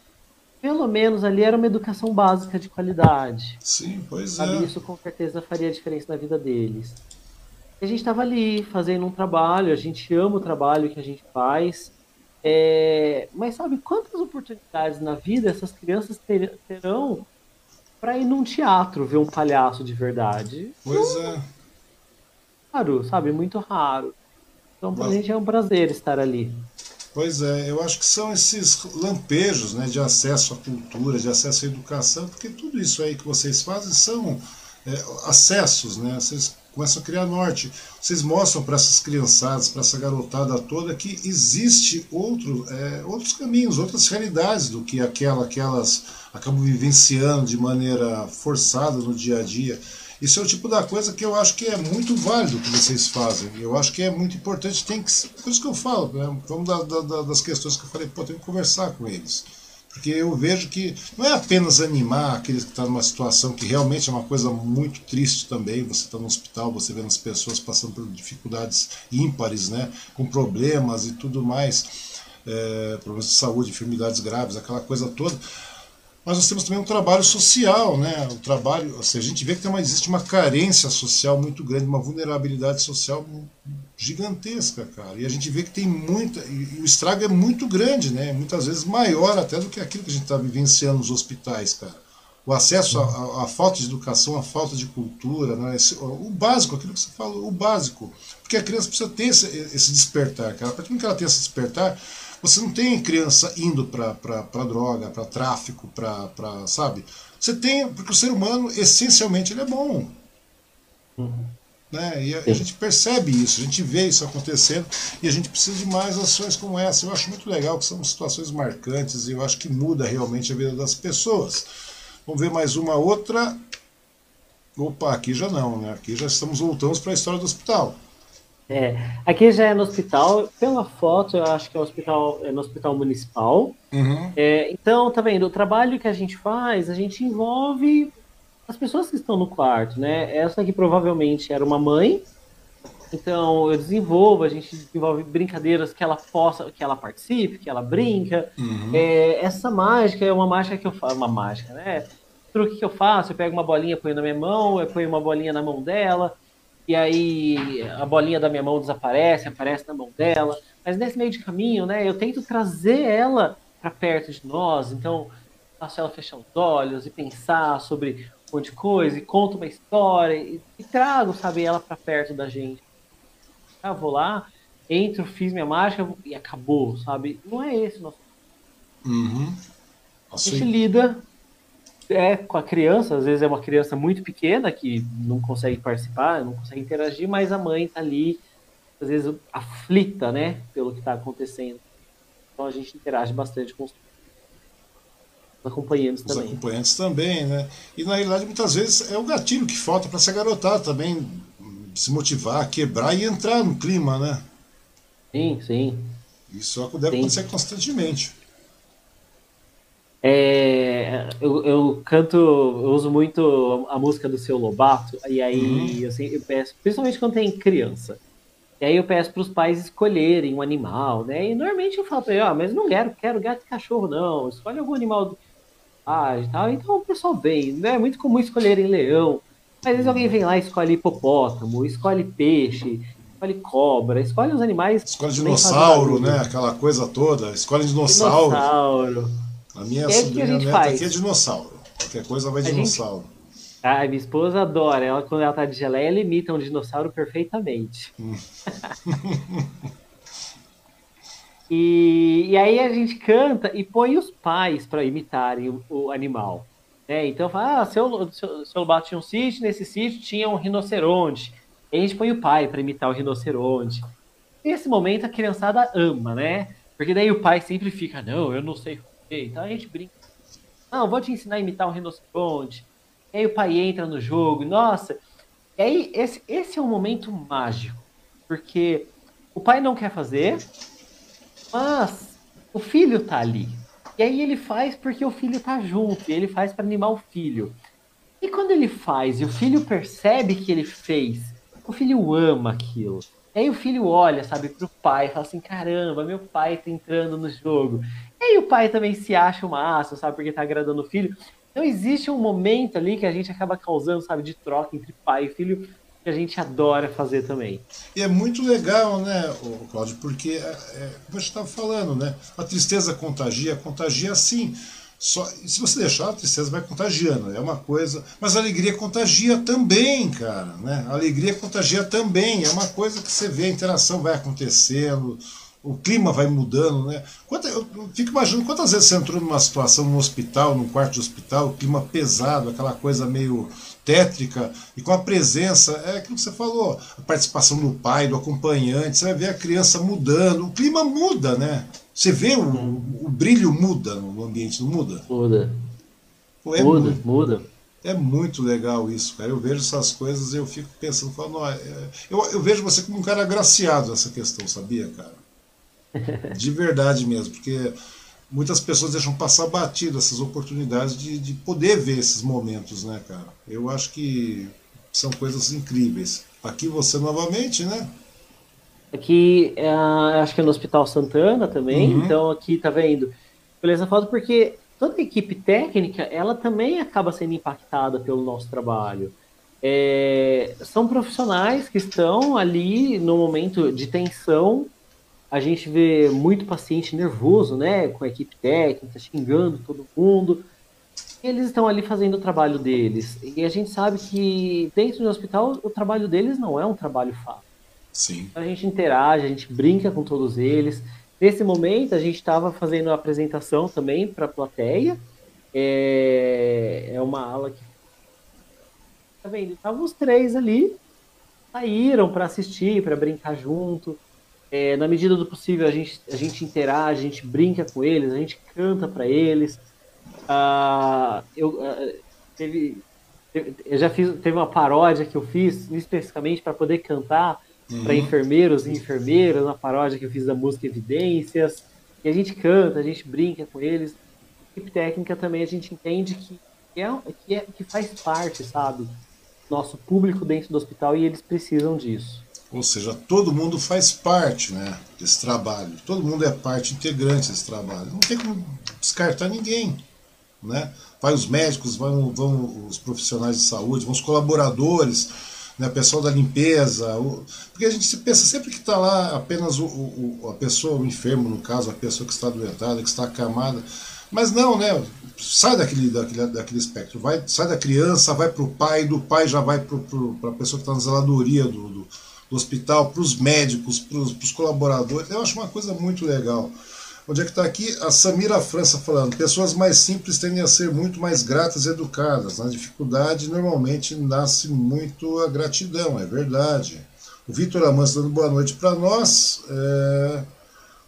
pelo menos ali era uma educação básica de qualidade. Sim, pois sabe? Isso com certeza faria diferença na vida deles. A gente estava ali fazendo um trabalho, a gente ama o trabalho que a gente faz, mas sabe quantas oportunidades na vida essas crianças terão para ir num teatro ver um palhaço de verdade? Pois é. Raro, sabe? Muito raro. Então pra gente é um prazer estar ali. Pois é, eu acho que são esses lampejos, né, de acesso à cultura, de acesso à educação, porque tudo isso aí que vocês fazem são acessos, né? Vocês começam a criar norte. Vocês mostram para essas criançadas, para essa garotada toda, que existe outros caminhos, outras realidades do que aquela que elas acabam vivenciando de maneira forçada no dia a dia. Isso é o tipo da coisa que eu acho que é muito válido que vocês fazem. Eu acho que é muito importante. Por isso que eu falo, né? Vamos das questões que eu falei, pô, tenho que conversar com eles. Porque eu vejo que não é apenas animar aqueles que estão numa situação que realmente é uma coisa muito triste também. Você está no hospital, você vê as pessoas passando por dificuldades ímpares, né, com problemas e tudo mais, problemas de saúde, enfermidades graves, aquela coisa toda. Mas nós temos também um trabalho social, né? O trabalho, assim, a gente vê que existe uma carência social muito grande, uma vulnerabilidade social gigantesca, cara. E a gente vê que tem muita... E o estrago é muito grande, né? Muitas vezes maior até do que aquilo que a gente está vivenciando nos hospitais, cara. O acesso à falta de educação, à falta de cultura, né? O básico, aquilo que você falou, o básico. Porque a criança precisa ter esse despertar, cara. A partir do momento que ela tem esse despertar... Você não tem criança indo para droga, para tráfico, para sabe? Você tem, porque o ser humano, essencialmente, ele é bom. Né? E a gente percebe isso, a gente vê isso acontecendo, e a gente precisa de mais ações como essa. Eu acho muito legal, que são situações marcantes, e eu acho que muda realmente a vida das pessoas. Vamos ver mais uma outra. Opa, aqui já não, né? Aqui já voltamos para a história do hospital. Aqui já é no hospital, pela foto eu acho que é no Hospital Municipal. Então, tá vendo, o trabalho que a gente faz, a gente envolve as pessoas que estão no quarto, né? Essa aqui provavelmente era uma mãe, então eu desenvolvo, a gente desenvolve brincadeiras que ela possa, que ela participe, que ela brinca. Essa mágica é uma mágica que eu faço, uma mágica, né? O truque que eu faço, eu pego uma bolinha, ponho na minha mão, eu ponho uma bolinha na mão dela, e aí a bolinha da minha mão desaparece, aparece na mão dela. Mas nesse meio de caminho, né, eu tento trazer ela para perto de nós. Então, faço ela fechar os olhos e pensar sobre um monte de coisa, e conto uma história, e trago, sabe, ela para perto da gente. Ah, vou lá, entro, fiz minha mágica e acabou, sabe? Não é esse o nosso... Assim... A gente lida... com a criança, às vezes é uma criança muito pequena que não consegue participar, não consegue interagir, mas a mãe tá ali, às vezes aflita, né, pelo que tá acontecendo. Então a gente interage bastante com os acompanhantes também. Os acompanhantes também, né? E na realidade muitas vezes é o gatilho que falta para essa garotada também se motivar, quebrar e entrar no clima, né? Sim, sim. Isso deve acontecer constantemente. Eu canto, eu uso muito a música do Seu Lobato, e aí eu peço, principalmente quando tem criança, e aí eu peço para os pais escolherem um animal, né? E normalmente eu falo para ele, mas não quero gato e cachorro não, escolhe algum animal. e tal. Então, o pessoal bem, né? É muito comum escolherem leão. Às vezes alguém vem lá e escolhe hipopótamo, escolhe peixe, escolhe cobra, escolhe os animais... Escolhe dinossauro, né? Aquela coisa toda. Escolhe dinossauro. A minha sobrinha neta aqui é dinossauro. Qualquer coisa vai dinossauro. Ah, minha esposa adora. Ela, quando ela tá de geleia, ela imita um dinossauro perfeitamente. E aí a gente canta e põe os pais para imitarem o animal. Né? Então, fala, seu lobato tinha um sítio, nesse sítio tinha um rinoceronte. E a gente põe o pai para imitar o rinoceronte. Nesse momento, a criançada ama, né? Porque daí o pai sempre fica, não, eu não sei fazer. Então a gente brinca. Não, vou te ensinar a imitar um rinoceronte. E aí o pai entra no jogo, nossa. E aí esse é um momento mágico. Porque o pai não quer fazer, mas o filho tá ali. E aí ele faz porque o filho tá junto. E ele faz para animar o filho. E quando ele faz e o filho percebe que ele fez, o filho ama aquilo. E aí o filho olha, sabe, pro pai e fala assim, caramba, meu pai tá entrando no jogo. E aí o pai também se acha o máximo, sabe, porque tá agradando o filho. Então existe um momento ali que a gente acaba causando, sabe, de troca entre pai e filho, que a gente adora fazer também. E é muito legal, né, Cláudio, porque como a gente tava falando, né, a tristeza contagia sim. Só, se você deixar, a tristeza vai contagiando, é uma coisa... Mas a alegria contagia também, cara, né? A alegria contagia também, é uma coisa que você vê, a interação vai acontecendo, o clima vai mudando, né? Eu fico imaginando quantas vezes você entrou numa situação, num hospital, num quarto de hospital, clima pesado, aquela coisa meio tétrica, e com a presença, é aquilo que você falou, a participação do pai, do acompanhante, você vai ver a criança mudando, o clima muda, né? Você vê o brilho muda no ambiente, não muda? Muda. Pô, muda. É muito legal isso, cara. Eu vejo essas coisas e eu fico pensando, eu vejo você como um cara agraciado nessa questão, sabia, cara? De verdade mesmo, porque muitas pessoas deixam passar batido essas oportunidades de poder ver esses momentos, né, cara? Eu acho que são coisas incríveis. Aqui você novamente, né? Aqui, acho que é no Hospital Santana também, Então aqui, tá vendo? Beleza, foto, porque toda a equipe técnica, ela também acaba sendo impactada pelo nosso trabalho. São profissionais que estão ali no momento de tensão, a gente vê muito paciente nervoso, né, com a equipe técnica, xingando todo mundo, e eles estão ali fazendo o trabalho deles. E a gente sabe que dentro do hospital, o trabalho deles não é um trabalho fácil. Sim. A gente interage, a gente brinca com todos eles. Nesse momento, a gente estava fazendo a apresentação também para a plateia. É uma aula que... Tá vendo? Estavam os três ali, saíram para assistir, para brincar junto. Na medida do possível, a gente interage, a gente brinca com eles, a gente canta para eles. Teve uma paródia que eu fiz, especificamente para poder cantar, para enfermeiros e enfermeiras, na paródia que eu fiz da música Evidências, e a gente canta, a gente brinca com eles. A equipe técnica também, a gente entende que faz parte, sabe, nosso público dentro do hospital, e eles precisam disso. Ou seja, todo mundo faz parte, né, desse trabalho, todo mundo é parte integrante desse trabalho, não tem como descartar ninguém, né? Vai os médicos, vão os profissionais de saúde, vão os colaboradores, né, pessoal da limpeza, porque a gente se pensa sempre que está lá apenas a pessoa, o enfermo, no caso, a pessoa que está adoentada, que está acamada, mas não, né, sai daquele espectro, sai da criança, vai para o pai, do pai já vai para a pessoa que está na zeladoria do hospital, para os médicos, para os colaboradores. Eu acho uma coisa muito legal. Onde é que está aqui? A Samira França falando, pessoas mais simples tendem a ser muito mais gratas e educadas. Na dificuldade, normalmente, nasce muito a gratidão, é verdade. O Vitor Amancio dando boa noite para nós.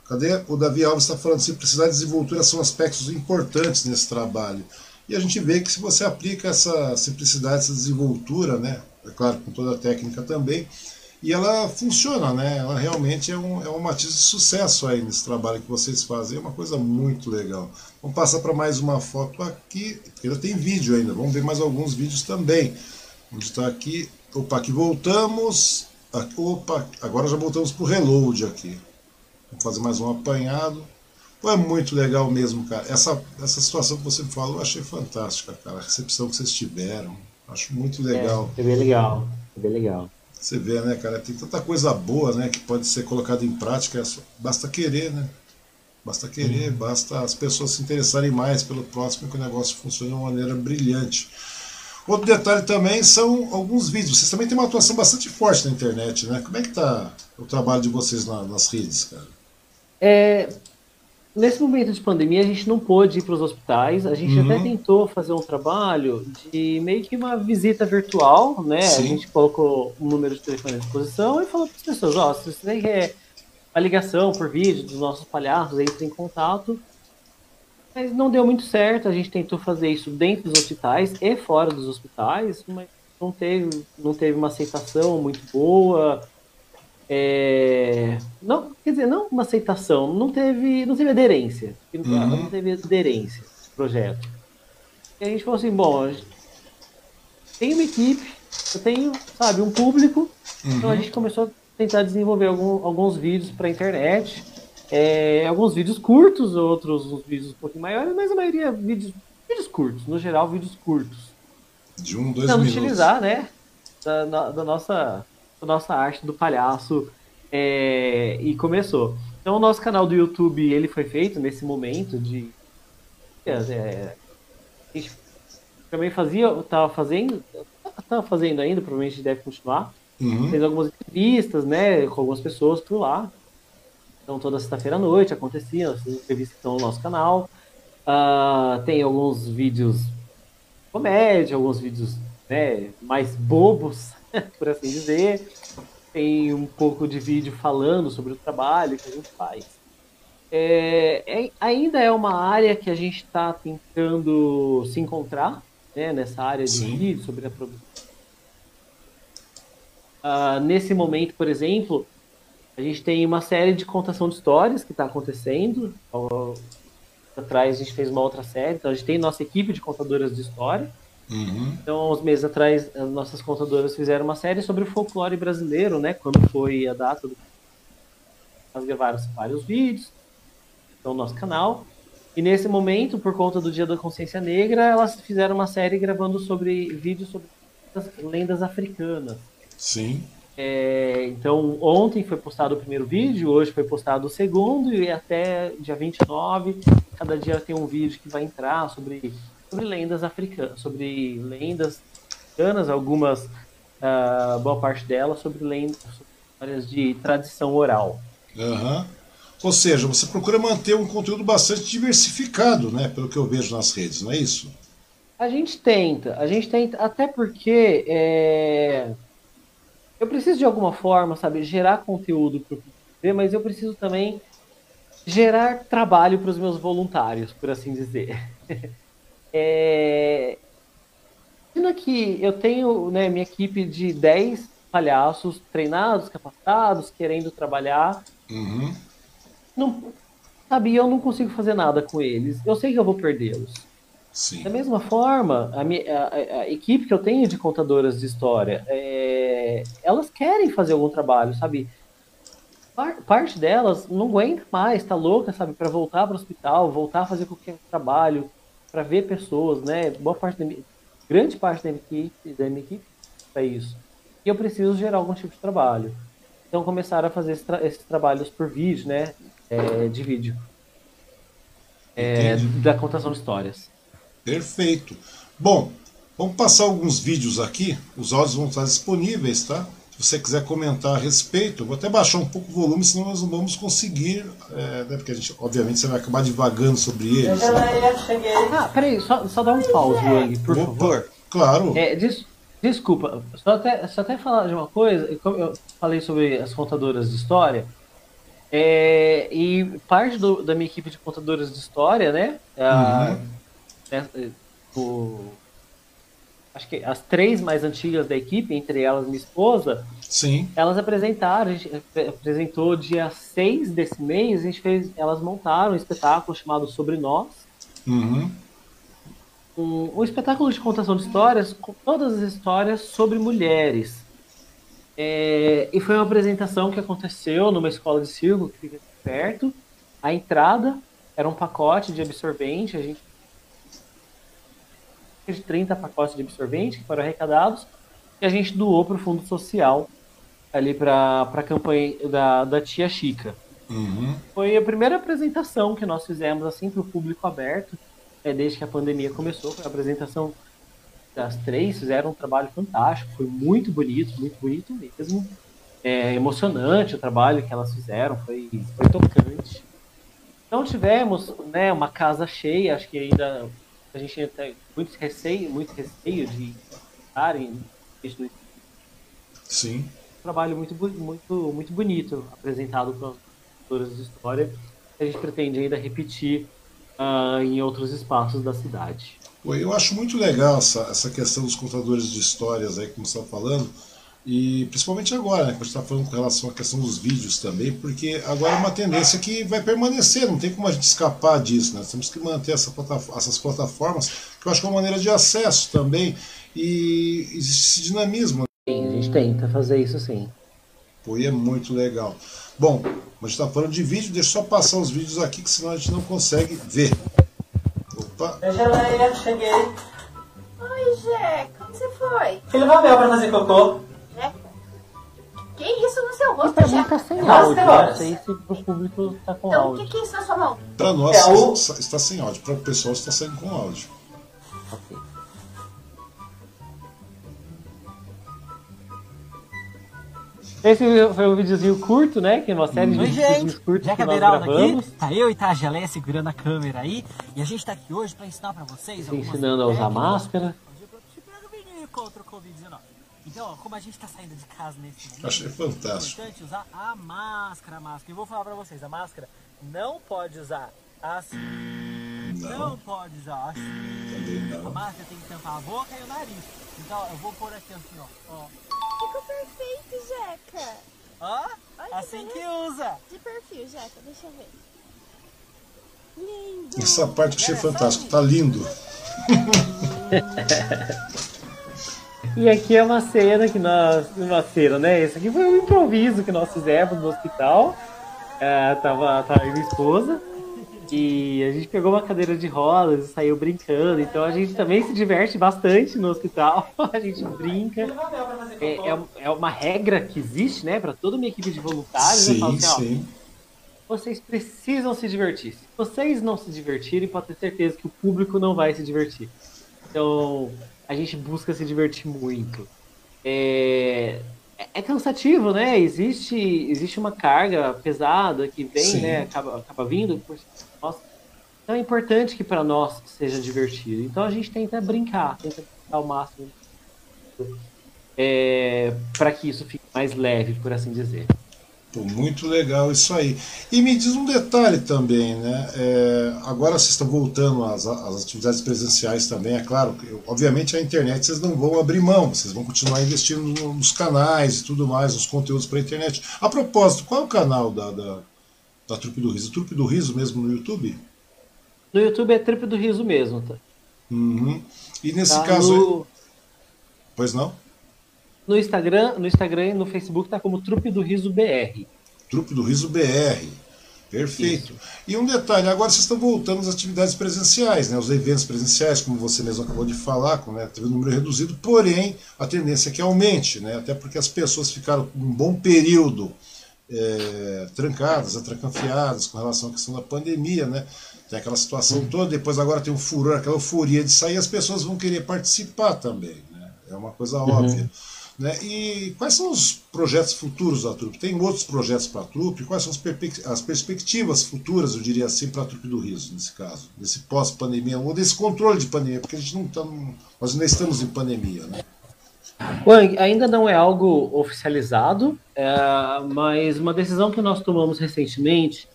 Cadê? O Davi Alves está falando, se precisar de desenvoltura, são aspectos importantes nesse trabalho. E a gente vê que se você aplica essa simplicidade, essa desenvoltura, né? É claro, com toda a técnica também, e ela funciona, né? Ela realmente é um matiz de sucesso aí nesse trabalho que vocês fazem. É uma coisa muito legal. Vamos passar para mais uma foto aqui, porque ainda tem vídeo ainda. Vamos ver mais alguns vídeos também. Onde está aqui? Opa, aqui voltamos. Opa, agora já voltamos para o reload aqui. Vamos fazer mais um apanhado. Pô, é muito legal mesmo, cara. Essa situação que você falou eu achei fantástica, cara. A recepção que vocês tiveram. Acho muito legal. É bem legal. É bem legal. Você vê, né, cara? Tem tanta coisa boa, né, que pode ser colocada em prática. Basta querer, né? Basta querer, basta as pessoas se interessarem mais pelo próximo, que o negócio funciona de uma maneira brilhante. Outro detalhe também são alguns vídeos. Vocês também têm uma atuação bastante forte na internet, né? Como é que tá o trabalho de vocês nas redes, cara? Nesse momento de pandemia, a gente não pôde ir para os hospitais. A gente até tentou fazer um trabalho de meio que uma visita virtual, né? Sim. A gente colocou um número de telefone à disposição e falou para as pessoas, ó, se você quer a ligação por vídeo dos nossos palhaços, entre em contato. Mas não deu muito certo. A gente tentou fazer isso dentro dos hospitais e fora dos hospitais, mas não teve uma aceitação muito boa. Não, quer dizer, não uma aceitação, não teve aderência. Não teve aderência ao projeto. E a gente falou assim, bom, eu tenho uma equipe, eu tenho, sabe, um público, então a gente começou a tentar desenvolver alguns vídeos para a internet, alguns vídeos curtos, outros uns vídeos um pouquinho maiores, mas a maioria vídeos curtos, no geral vídeos curtos. De 1, 2 minutos. Utilizar, né, da nossa arte do palhaço, e começou. Então o nosso canal do YouTube, ele foi feito nesse momento de... a gente também estava fazendo ainda, provavelmente a gente deve continuar, fez algumas entrevistas, né, com algumas pessoas por lá. Então toda sexta-feira à noite acontecia, as entrevistas estão no nosso canal. Tem alguns vídeos comédia, alguns vídeos, né, mais bobos, por assim dizer. Tem um pouco de vídeo falando sobre o trabalho que a gente faz. Ainda é uma área que a gente está tentando se encontrar, né, nessa área de vídeo, sobre a produção. Nesse momento, por exemplo, a gente tem uma série de contação de histórias que está acontecendo. Atrás a gente fez uma outra série, então a gente tem nossa equipe de contadoras de história. Então, uns meses atrás, as nossas contadoras fizeram uma série sobre o folclore brasileiro, né? Quando foi a data do... Nós gravaram vários vídeos no nosso canal. E nesse momento, por conta do Dia da Consciência Negra, elas fizeram uma série gravando vídeos sobre lendas africanas. Sim. Então, ontem foi postado o primeiro vídeo, hoje foi postado o segundo, e até dia 29, cada dia tem um vídeo que vai entrar sobre lendas africanas, sobre lendas africanas, algumas, boa parte delas, sobre lendas, sobre histórias de tradição oral. Ou seja, você procura manter um conteúdo bastante diversificado, né, pelo que eu vejo nas redes, não é isso? A gente tenta, até porque eu preciso de alguma forma, sabe, gerar conteúdo para o público, mas eu preciso também gerar trabalho para os meus voluntários, por assim dizer. Imagina que eu tenho, né, minha equipe de 10 palhaços treinados, capacitados, querendo trabalhar. Não, sabe, eu não consigo fazer nada com eles. Eu sei que eu vou perdê-los. Da mesma forma, a equipe que eu tenho de contadoras de história, elas querem fazer algum trabalho, sabe? Parte delas não aguenta mais, tá louca, sabe, para voltar para o hospital, voltar a fazer qualquer trabalho, para ver pessoas, né? Grande parte da minha equipe é isso. E eu preciso gerar algum tipo de trabalho. Então começaram a fazer esses trabalhos por vídeo, né? De vídeo. Da contação de histórias. Perfeito. Bom, vamos passar alguns vídeos aqui. Os áudios vão estar disponíveis, tá? Se você quiser comentar a respeito, eu vou até baixar um pouco o volume, senão nós não vamos conseguir, né, porque a gente, obviamente, você vai acabar divagando sobre eles. Né? Peraí, só dá um pause, Wang, por favor. Claro. Desculpa, só até falar de uma coisa, como eu falei sobre as contadoras de história, e parte da minha equipe de contadoras de história, né, acho que as 3 mais antigas da equipe, entre elas minha esposa, elas apresentaram, a gente apresentou dia 6 desse mês, elas montaram um espetáculo chamado Sobre Nós, um espetáculo de contação de histórias, com todas as histórias sobre mulheres. E foi uma apresentação que aconteceu numa escola de circo que fica perto, a entrada Era um pacote de absorvente, a gente de 30 pacotes de absorvente que foram arrecadados e a gente doou para o Fundo Social ali para a campanha da Tia Chica. Uhum. Foi a primeira apresentação que nós fizemos assim para o público aberto, né, desde que a pandemia começou. Foi a apresentação das três, fizeram um trabalho fantástico, foi muito bonito mesmo. É emocionante o trabalho que elas fizeram, foi tocante. Não tivemos, né, uma casa cheia, acho que ainda a gente ainda tem muito receio de estarem. Sim. Trabalho muito bonito apresentado para todas as histórias. A gente pretende ainda repetir em outros espaços da cidade. Eu acho muito legal essa questão dos contadores de histórias aí, como você está falando, e principalmente agora, né, que a gente está falando com relação à questão dos vídeos também, porque agora é uma tendência que vai permanecer, não tem como a gente escapar disso, né? Temos que manter essas plataformas, que eu acho que é uma maneira de acesso também, e existe dinamismo. Sim, a gente tenta fazer isso sim. Pois é, muito legal. Bom, a gente está falando de vídeo, deixa eu só passar os vídeos aqui, que senão a gente não consegue ver. Opa! Oi, Geléia, cheguei! Oi, Jé, como você foi? Fui levar mel pra fazer cocô. Que isso no seu rosto, Jé? Tá sem áudio, não sei se o público tá com áudio. Então, o que é isso na sua mão? Pra nós está sem áudio, pra o pessoal está saindo com áudio. Ok. Esse foi um videozinho curto, né? Que é uma série de vídeos curtos que nós gravamos. Aqui, tá eu e tá a Geléia segurando a câmera aí. E a gente tá aqui hoje pra ensinar pra vocês... Ensinando a usar máscara. Contra o Covid-19. Então, ó, como a gente tá saindo de casa nesse vídeo... Achei fantástico. É importante usar a máscara, E vou falar pra vocês, a máscara não pode usar assim... Não pode usar assim... Não. A máscara tem que tampar a boca e o nariz. Então, ó, eu vou pôr aqui assim, ó. Ficou perfeito, Jeca. Ó, assim que usa. De perfil, Jeca, deixa eu ver. Lindo. Essa parte que achei fantástica, tá lindo. E aqui é uma cena que nós... Uma cena, né? Esse aqui foi um improviso que nós fizemos no hospital. Tava minha esposa. E a gente pegou uma cadeira de rodas e saiu brincando, então a gente também se diverte bastante no hospital, a gente brinca, é uma regra que existe, né, para toda uma equipe de voluntários, sim, eu falo assim, ó, vocês precisam se divertir, se vocês não se divertirem, pode ter certeza que o público não vai se divertir, então a gente busca se divertir muito. É cansativo, né? Existe uma carga pesada que vem, sim, né? Acaba vindo. Por... Nossa. Então é importante que para nós seja divertido. Então a gente tenta brincar ao máximo para que isso fique mais leve, por assim dizer. Pô, muito legal isso aí. E me diz um detalhe também, né? Agora vocês estão voltando às atividades presenciais também, é claro. Obviamente a internet vocês não vão abrir mão, vocês vão continuar investindo nos canais e tudo mais, nos conteúdos para a internet. A propósito, qual é o canal da Trupe do Riso? Trupe do Riso mesmo no YouTube? No YouTube é Trupe do Riso mesmo, tá? Uhum. E nesse caso... Pois não? No Instagram e no Facebook está como Trupe do Riso BR. Trupe do Riso BR. Perfeito. Isso. E um detalhe, agora vocês estão voltando às atividades presenciais, né? Os eventos presenciais, como você mesmo acabou de falar, né? Teve um número reduzido, porém a tendência é que aumente, né? Até porque as pessoas ficaram um bom período trancadas, atracanfiadas com relação à questão da pandemia, né? Tem aquela situação toda, depois agora tem um furor, aquela euforia de sair, as pessoas vão querer participar também, né? É uma coisa óbvia. Né? E quais são os projetos futuros da Trupe? Tem outros projetos para a Trupe? Quais são as perspectivas futuras, eu diria assim, para a Trupe do Riso, nesse caso? Nesse pós-pandemia, ou desse controle de pandemia, porque a gente não tá, nós ainda estamos em pandemia, né? Wang, ainda não é algo oficializado, mas uma decisão que nós tomamos recentemente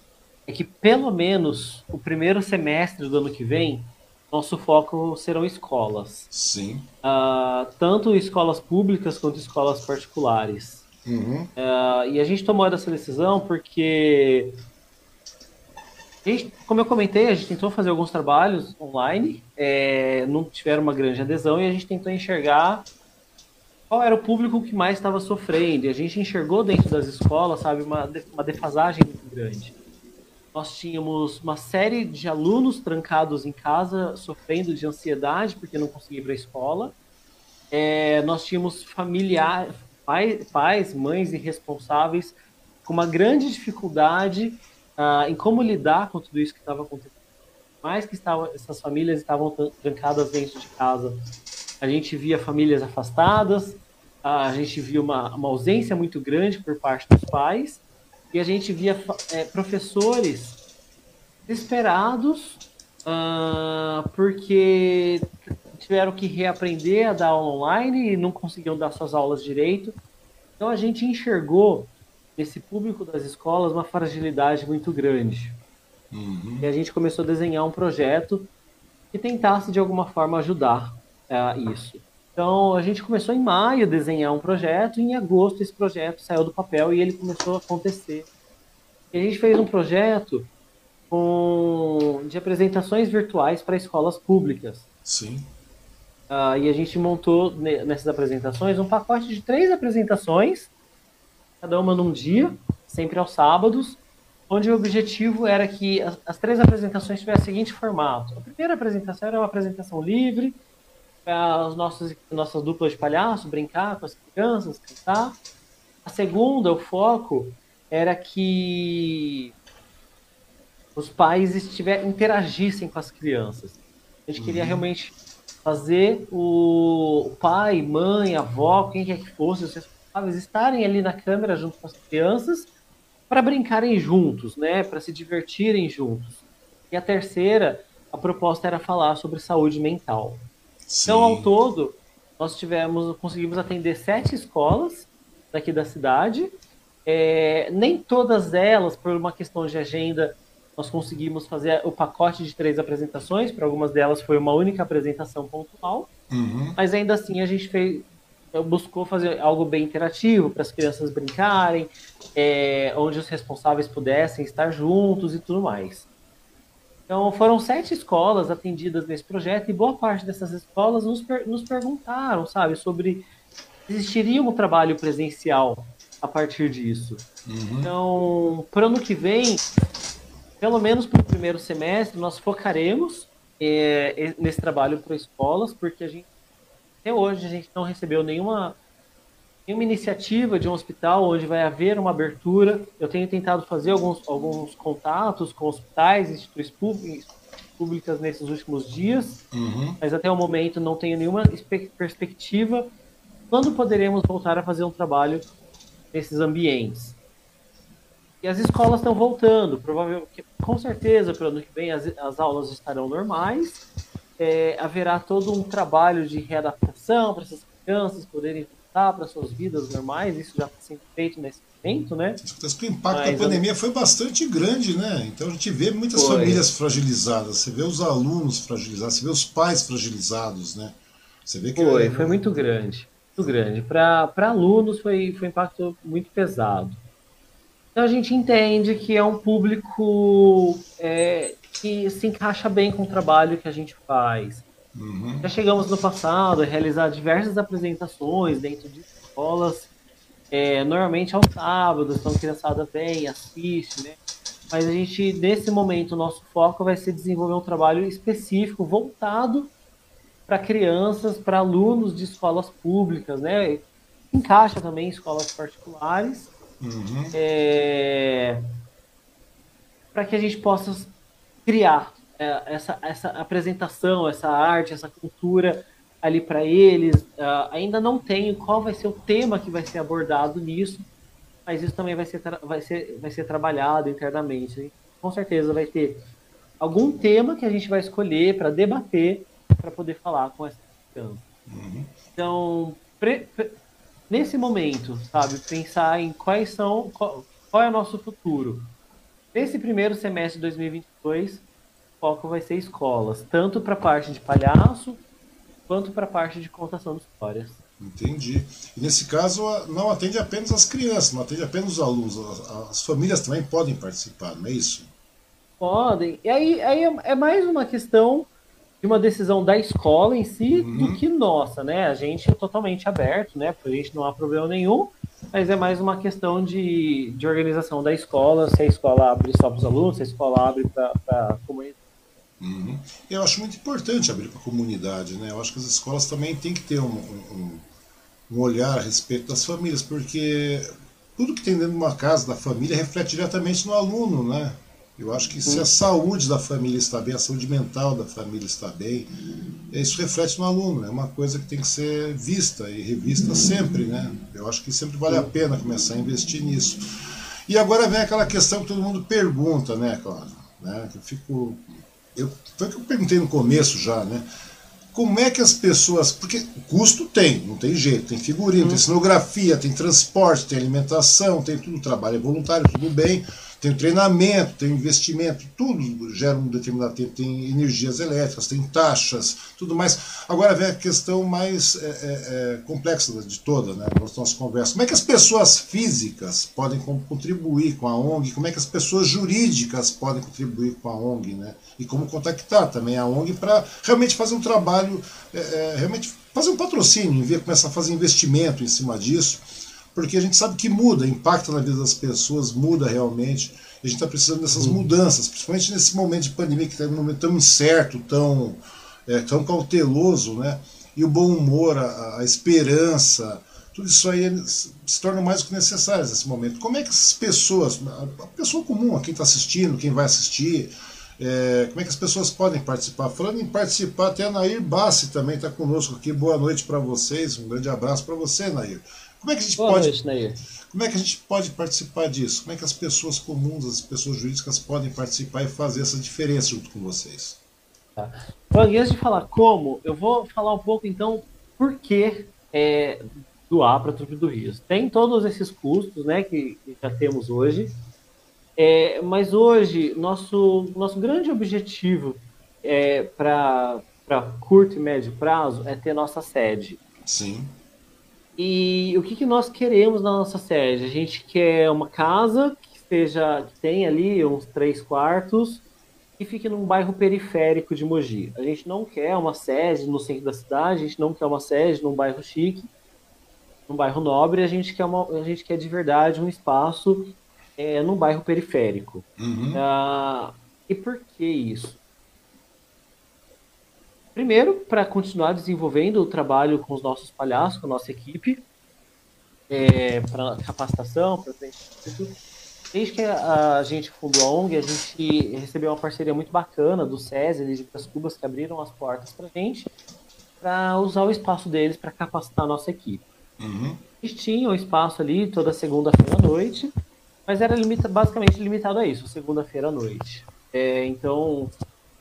é que, pelo menos, o primeiro semestre do ano que vem, nosso foco serão escolas. Sim. Tanto escolas públicas quanto escolas particulares. E a gente tomou essa decisão porque, como eu comentei, a gente tentou fazer alguns trabalhos online, não tiveram uma grande adesão, e a gente tentou enxergar qual era o público que mais estava sofrendo. E a gente enxergou dentro das escolas, sabe, uma defasagem muito grande. nós tínhamos uma série de alunos trancados em casa, sofrendo de ansiedade porque não conseguia ir para a escola. Nós tínhamos familiares, pais, mães irresponsáveis com uma grande dificuldade em como lidar com tudo isso que estava acontecendo. Mais que essas famílias estavam trancadas dentro de casa. A gente via famílias afastadas, a gente via uma ausência muito grande por parte dos pais, e a gente via professores desesperados porque tiveram que reaprender a dar aula online e não conseguiam dar suas aulas direito. Então a gente enxergou nesse público das escolas uma fragilidade muito grande. Uhum. E a gente começou a desenhar um projeto que tentasse de alguma forma ajudar isso. Então a gente começou em maio a desenhar um projeto, e em agosto esse projeto saiu do papel e ele começou a acontecer. E a gente fez um projeto de apresentações virtuais para escolas públicas. Sim. E a gente montou nessas apresentações um pacote de 3 apresentações, cada uma num dia, sempre aos sábados, onde o objetivo era que as 3 apresentações tivessem o seguinte formato. A primeira apresentação era uma apresentação livre, para as nossas duplas de palhaço, brincar com as crianças, cantar. A segunda, o foco, era que os pais interagissem com as crianças. A gente queria realmente fazer o pai, mãe, avó, quem quer que fosse, os responsáveis estarem ali na câmera junto com as crianças para brincarem juntos, né? Para se divertirem juntos. E a terceira, a proposta era falar sobre saúde mental. Sim. Então, ao todo, nós conseguimos atender 7 escolas daqui da cidade. Nem todas elas, por uma questão de agenda, nós conseguimos fazer o pacote de 3 apresentações. Para algumas delas foi uma única apresentação pontual, mas ainda assim a gente buscou fazer algo bem interativo, para as crianças brincarem, onde os responsáveis pudessem estar juntos e tudo mais. Então foram 7 escolas atendidas nesse projeto, e boa parte dessas escolas nos perguntaram, sabe, sobre se existiria um trabalho presencial a partir disso. Então, para o ano que vem, pelo menos para o primeiro semestre, nós focaremos nesse trabalho para escolas, porque até hoje a gente não recebeu nenhuma iniciativa de um hospital onde vai haver uma abertura. Eu tenho tentado fazer alguns contatos com hospitais, instituições públicas nesses últimos dias, mas até o momento não tenho nenhuma perspectiva quando poderemos voltar a fazer um trabalho nesses ambientes. E as escolas estão voltando, provavelmente, com certeza, para o ano que vem as aulas estarão normais, haverá todo um trabalho de readaptação para essas crianças poderem voltar para suas vidas normais. Isso já está sendo feito nesse momento, né? O impacto da pandemia foi bastante grande, né? Então a gente vê muitas famílias fragilizadas, você vê os alunos fragilizados, você vê os pais fragilizados, né? Você vê que foi muito grande, muito grande. Para alunos foi um impacto muito pesado. Então a gente entende que é um público que se encaixa bem com o trabalho que a gente faz. Já chegamos no passado a realizar diversas apresentações dentro de escolas, normalmente aos sábados, então a criançada vem, assiste, né? Mas a gente, nesse momento, o nosso foco vai ser desenvolver um trabalho específico voltado para crianças, para alunos de escolas públicas, né? Encaixa também em escolas particulares. Para que a gente possa criar essa apresentação, essa arte, essa cultura ali para eles. Ainda não tenho qual vai ser o tema que vai ser abordado nisso, mas isso também vai ser trabalhado internamente. Hein? Com certeza vai ter algum tema que a gente vai escolher para debater, para poder falar com essa questão. Então, nesse momento, sabe, pensar em qual é o nosso futuro. Nesse primeiro semestre de 2022, o foco vai ser escolas, tanto para a parte de palhaço, quanto para a parte de contação de histórias. Entendi. E nesse caso, não atende apenas as crianças, não atende apenas os alunos, as famílias também podem participar, não é isso? Podem. E aí é mais uma questão de uma decisão da escola em si, do que nossa, né? A gente é totalmente aberto, né? Por isso não há problema nenhum. mas é mais uma questão de organização da escola, se a escola abre só para os alunos, se a escola abre para a comunidade. Uhum. Eu acho muito importante abrir para a comunidade, né? Eu acho que as escolas também têm que ter um olhar a respeito das famílias, porque tudo que tem dentro de uma casa, da família, reflete diretamente no aluno, né? Eu acho que se a saúde da família está bem, a saúde mental da família está bem, isso reflete no aluno, é uma coisa que tem que ser vista e revista sempre, né? Eu acho que sempre vale a pena começar a investir nisso. E agora vem aquela questão que todo mundo pergunta, né, Cláudio? Né? Foi o que eu perguntei no começo já, né? Como é que as pessoas... Porque custo tem, não tem jeito. Tem figurino, tem cenografia, tem transporte, tem alimentação, tem tudo. Trabalho é voluntário, tudo bem. Tem treinamento, tem investimento, tudo gera um determinado tempo. Tem energias elétricas, tem taxas, tudo mais. Agora vem a questão mais complexa de toda, né? Nós estamos conversando. Como é que as pessoas físicas podem contribuir com a ONG? Como é que as pessoas jurídicas podem contribuir com a ONG, né? E como contactar também a ONG para realmente fazer um trabalho, realmente fazer um patrocínio, começar a fazer investimento em cima disso, porque a gente sabe que muda, impacta na vida das pessoas, muda realmente. A gente está precisando dessas mudanças, principalmente nesse momento de pandemia, que está um momento tão incerto, tão cauteloso, né? E o bom humor, a esperança, tudo isso aí se torna mais do que necessário nesse momento. Como é que essas pessoas, a pessoa comum, a quem está assistindo, quem vai assistir, como é que as pessoas podem participar? Falando em participar, até a Nair Bassi também está conosco aqui. Boa noite para vocês, um grande abraço para você, Nair. Como é que a gente pode participar disso? Como é que as pessoas comuns, as pessoas jurídicas podem participar e fazer essa diferença junto com vocês? Tá. Então, antes de falar como, eu vou falar um pouco, então, por que doar para a Trupe do Riso. Tem todos esses custos, né, que já temos hoje, mas hoje nosso grande objetivo para curto e médio prazo é ter nossa sede. Sim. E o que nós queremos na nossa sede? A gente quer uma casa que tenha ali uns 3 quartos e fique num bairro periférico de Mogi. A gente não quer uma sede no centro da cidade, a gente não quer uma sede num bairro chique, num bairro nobre, a gente quer de verdade um espaço num bairro periférico. Uhum. E por que isso? Primeiro, para continuar desenvolvendo o trabalho com os nossos palhaços, com a nossa equipe, para capacitação, para treinamento. Desde que a gente fundou a ONG, a gente recebeu uma parceria muito bacana do SESI e de Braz Cubas, que abriram as portas para a gente, para usar o espaço deles para capacitar a nossa equipe. Uhum. A gente tinha um espaço ali toda segunda-feira à noite, mas era basicamente limitado a isso, segunda-feira à noite. Então...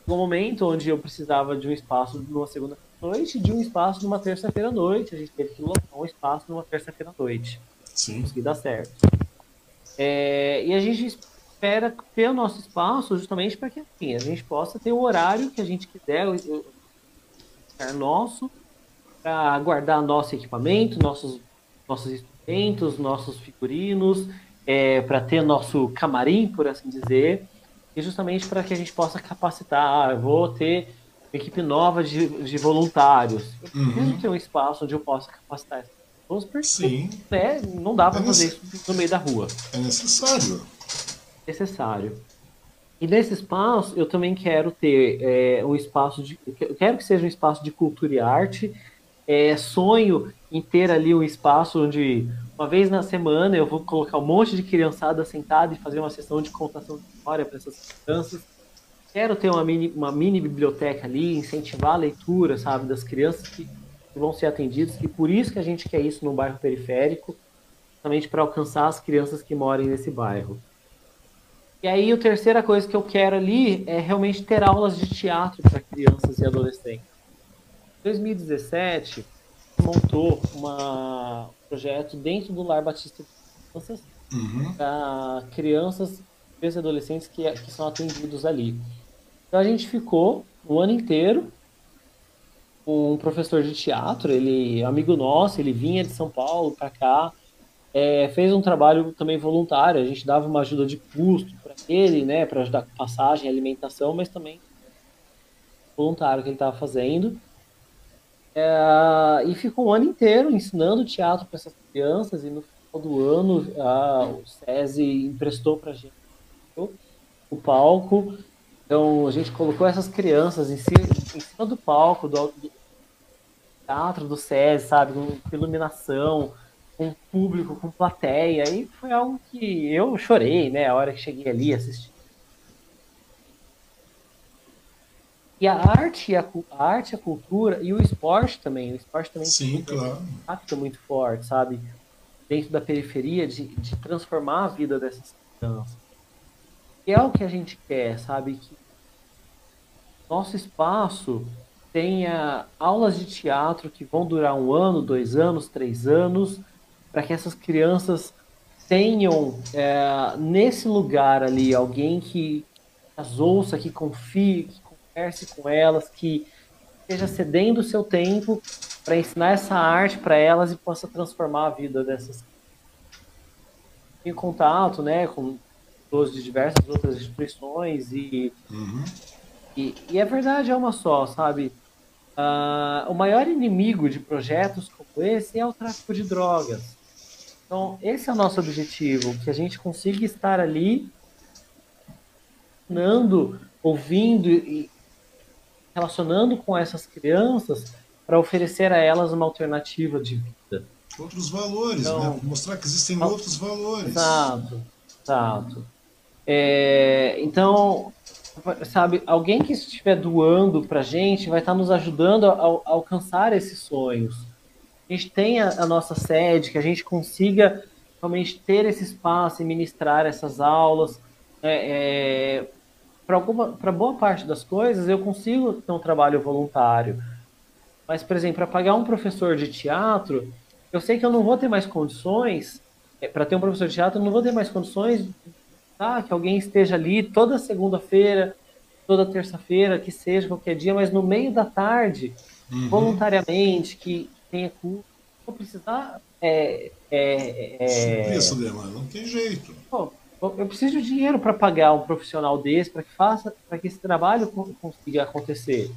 No momento onde eu precisava de um espaço numa segunda-noite, de um espaço numa terça-feira-noite, a gente teve que locar um espaço numa terça-feira-noite. Sim. Consegui dar certo. E a gente espera ter o nosso espaço justamente para que a gente possa ter o horário que a gente quiser, nosso, para guardar nosso equipamento, nossos instrumentos, nossos figurinos, para ter nosso camarim, por assim dizer. E justamente para que a gente possa capacitar. Eu vou ter uma equipe nova de voluntários. Eu preciso ter um espaço onde eu possa capacitar essas pessoas, porque não dá para fazer isso no meio da rua. É necessário. E nesse espaço, eu também quero ter um espaço de... Eu quero que seja um espaço de cultura e arte. Sonho em ter ali um espaço onde... Uma vez na semana eu vou colocar um monte de criançada sentada e fazer uma sessão de contação de história para essas crianças. Quero ter uma mini biblioteca ali, incentivar a leitura, sabe, das crianças que vão ser atendidas. E por isso que a gente quer isso no bairro periférico, justamente para alcançar as crianças que moram nesse bairro. E aí a terceira coisa que eu quero ali é realmente ter aulas de teatro para crianças e adolescentes. Em 2017, montou projeto dentro do Lar Batista de Crianças, para crianças e adolescentes que são atendidos ali. Então a gente ficou o ano inteiro com um professor de teatro, ele amigo nosso, ele vinha de São Paulo para cá, fez um trabalho também voluntário, a gente dava uma ajuda de custo para ele, né, para ajudar com passagem, alimentação, mas também voluntário que ele estava fazendo. E ficou um ano inteiro ensinando teatro para essas crianças, e no do ano, o SESI emprestou para a gente o palco. Então, a gente colocou essas crianças em cima do palco, do teatro do SESI, sabe? Com iluminação, com público, com plateia. E foi algo que eu chorei, né? A hora que cheguei ali, assisti. E a arte, a cultura e o esporte também. O esporte também tem um impacto muito forte, sabe? Dentro da periferia, de transformar a vida dessas crianças. E é o que a gente quer, sabe? Que nosso espaço tenha aulas de teatro que vão durar 1 ano, 2 anos, 3 anos, para que essas crianças tenham, nesse lugar ali, alguém que as ouça, que confie, que converse com elas, que esteja cedendo o seu tempo para ensinar essa arte para elas e possa transformar a vida dessas. Em contato, né, com pessoas de diversas outras instituições e a verdade é uma só, sabe? O maior inimigo de projetos como esse é o tráfico de drogas. Então, esse é o nosso objetivo, que a gente consiga estar ali ouvindo e relacionando com essas crianças para oferecer a elas uma alternativa de vida. Outros valores, então, né? Mostrar que existem outros valores. Exato. Então, sabe, alguém que estiver doando para a gente vai estar nos ajudando a alcançar esses sonhos. A gente tem a nossa sede, que a gente consiga realmente ter esse espaço e ministrar essas aulas, para boa parte das coisas eu consigo ter um trabalho voluntário, mas, por exemplo, para pagar um professor de teatro, eu sei que eu não vou ter mais condições, para ter um professor de teatro eu não vou ter mais condições que alguém esteja ali toda segunda-feira, toda terça-feira, que seja, qualquer dia, mas no meio da tarde, voluntariamente, que tenha curso, vou precisar... isso, Demar, não tem jeito. Pô, eu preciso de dinheiro para pagar um profissional desse, para que esse trabalho consiga acontecer.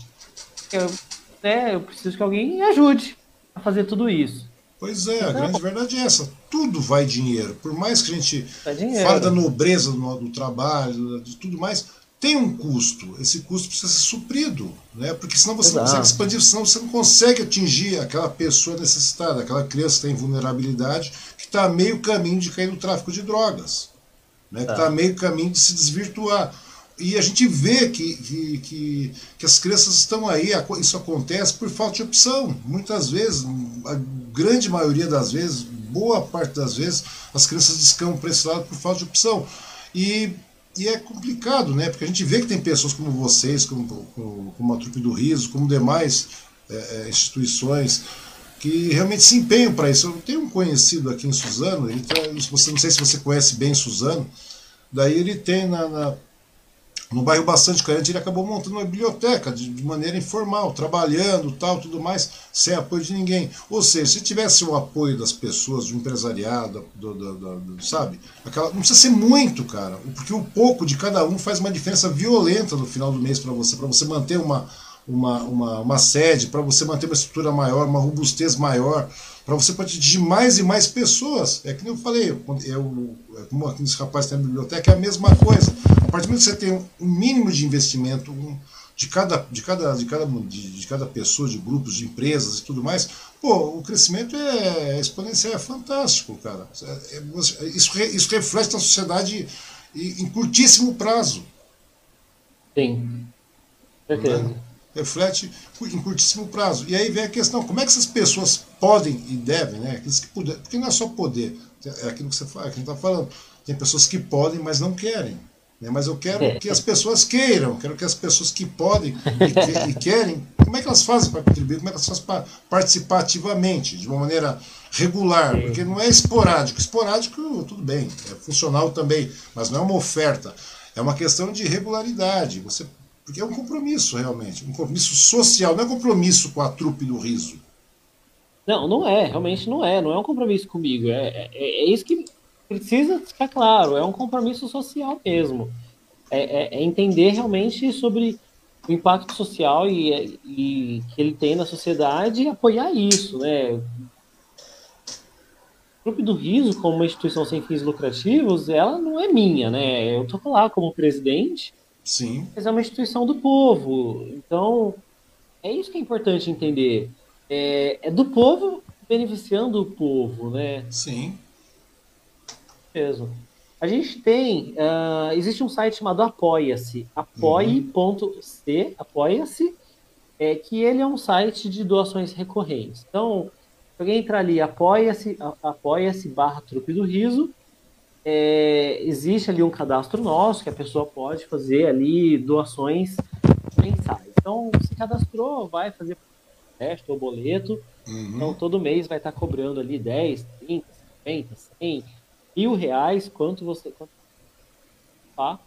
Eu preciso que alguém ajude a fazer tudo isso. Pois é, a grande verdade é essa. Tudo vai dinheiro. Por mais que a gente fale da nobreza do trabalho, de tudo mais, tem um custo. Esse custo precisa ser suprido, né? Porque senão você não consegue expandir, senão você não consegue atingir aquela pessoa necessitada, aquela criança que tem vulnerabilidade, que está a meio caminho de cair no tráfico de drogas, né? Que está a meio caminho de se desvirtuar. E a gente vê que as crianças estão aí, isso acontece por falta de opção. Muitas vezes, a grande maioria das vezes, boa parte das vezes, as crianças descambam para esse lado por falta de opção. E é complicado, né? Porque a gente vê que tem pessoas como vocês, como a Trupe do Riso, como demais instituições, que realmente se empenham para isso. Eu tenho um conhecido aqui em Suzano, não sei se você conhece bem Suzano, daí ele tem no bairro bastante carente, ele acabou montando uma biblioteca de maneira informal, trabalhando, tudo mais, sem apoio de ninguém. Ou seja, se tivesse o apoio das pessoas, do empresariado, sabe? Não precisa ser muito, cara, porque o pouco de cada um faz uma diferença violenta no final do mês para você manter uma sede, para você manter uma estrutura maior, uma robustez maior, para você atingir mais e mais pessoas. É que nem eu falei, como aqui nesse rapaz tem a biblioteca, é a mesma coisa. A partir do momento que você tem um mínimo de investimento de cada pessoa, de grupos, de empresas e tudo mais, o crescimento é exponencial, é fantástico, cara. Isso reflete na sociedade em curtíssimo prazo. Sim, certeza. Né? Reflete em curtíssimo prazo. E aí vem a questão, como é que essas pessoas podem e devem, né? Aqueles que puderem, porque não é só poder, é aquilo que a gente está falando. Tem pessoas que podem, mas não querem. Né? Mas eu quero que as pessoas queiram, quero que as pessoas que podem e querem, como é que elas fazem para contribuir, como é que elas fazem para participar ativamente, de uma maneira regular, porque não é esporádico. Esporádico, tudo bem, é funcional também, mas não é uma oferta. É uma questão de regularidade, porque é um compromisso realmente, um compromisso social, não é compromisso com a Trupe do Riso. Não é, realmente não é um compromisso comigo, é isso que precisa ficar claro, é um compromisso social mesmo, é entender realmente sobre o impacto social e que ele tem na sociedade e apoiar isso, né? Trupe do Riso, como uma instituição sem fins lucrativos, ela não é minha, né? Eu estou lá como presidente, sim, mas é uma instituição do povo. Então, é isso que é importante entender. É do povo beneficiando o povo, né? Sim. Mesmo. A gente tem... existe um site chamado Apoia-se. Apoia.se, Apoia-se, que ele é um site de doações recorrentes. Então... alguém entra ali, apoia-se /Trupe do Riso, existe ali um cadastro nosso, que a pessoa pode fazer ali doações mensais. Então, se cadastrou, vai fazer teste ou boleto, então todo mês vai estar cobrando ali 10, 30, 50, 100, R$1.000, quanto está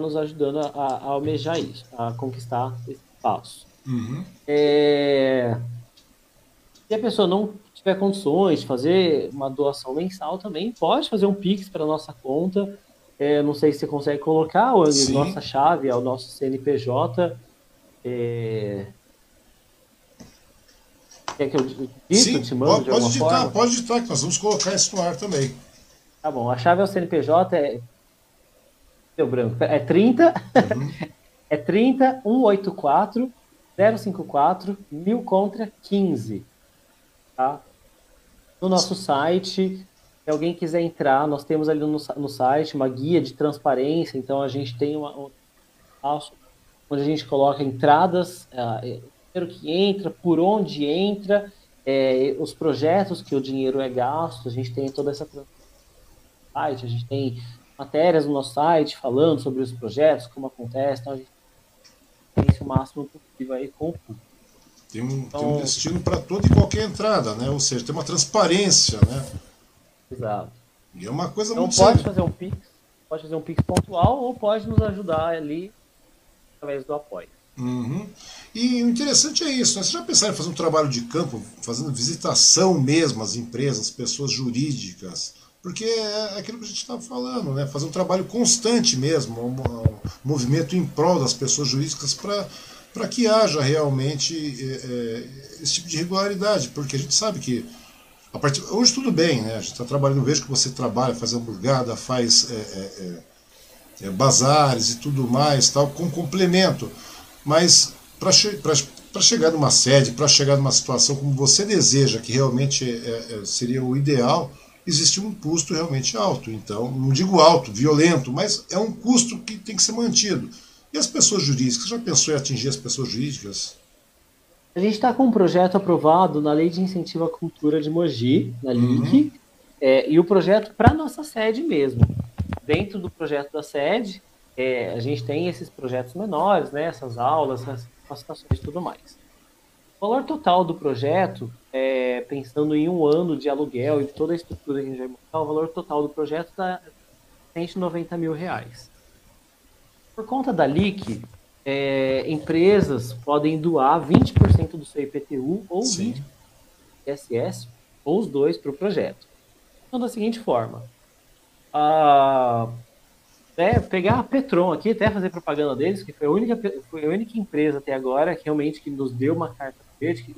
nos ajudando a almejar isso, a conquistar esse espaço. Se a pessoa não tiver condições de fazer uma doação mensal também, pode fazer um Pix para a nossa conta. Não sei se você consegue colocar a nossa chave, o nosso CNPJ. Quer que eu digite? Sim, te mando de alguma forma? Pode digitar, que nós vamos colocar isso no ar também. Tá bom, a chave é o CNPJ, deu branco, é 30, é 30 184 054 1000/15. No nosso site, se alguém quiser entrar, nós temos ali no site uma guia de transparência. Então a gente tem um espaço onde a gente coloca entradas, o dinheiro que entra, por onde entra, os projetos que o dinheiro é gasto. A gente tem toda essa transparência, a gente tem matérias no nosso site falando sobre os projetos, como acontece. Então a gente tem o máximo possível aí com o público. Tem um destino para toda e qualquer entrada, né? Ou seja, tem uma transparência, né? Exato. E é uma coisa então muito séria. Então pode fazer um Pix pontual ou pode nos ajudar ali através do apoio. E o interessante é isso, né? Vocês já pensaram em fazer um trabalho de campo, fazendo visitação mesmo às empresas, às pessoas jurídicas? Porque é aquilo que a gente estava falando, né? Fazer um trabalho constante mesmo, um movimento em prol das pessoas jurídicas para que haja realmente esse tipo de regularidade, porque a gente sabe que hoje tudo bem, né? A gente está trabalhando, vejo que você trabalha, faz hamburgada, faz bazares e tudo mais, tal, com complemento, mas para chegar numa sede, para chegar numa situação como você deseja, que realmente seria o ideal, existe um custo realmente alto. Então, não digo alto, violento, mas é um custo que tem que ser mantido. E as pessoas jurídicas? Já pensou em atingir as pessoas jurídicas? A gente está com um projeto aprovado na Lei de Incentivo à Cultura de Mogi, na LIC, e o projeto para a nossa sede mesmo. Dentro do projeto da sede, a gente tem esses projetos menores, né, essas aulas, essas capacitações e tudo mais. O valor total do projeto, pensando em um ano de aluguel e toda a estrutura que a gente vai montar, o valor total do projeto está R$190 mil. Por conta da LIC, empresas podem doar 20% do seu IPTU ou 20% do ISS, ou os dois, para o projeto. Então, da seguinte forma, pegar a Petron aqui, até fazer propaganda deles, que foi a única empresa até agora que realmente que nos deu uma carta verde, que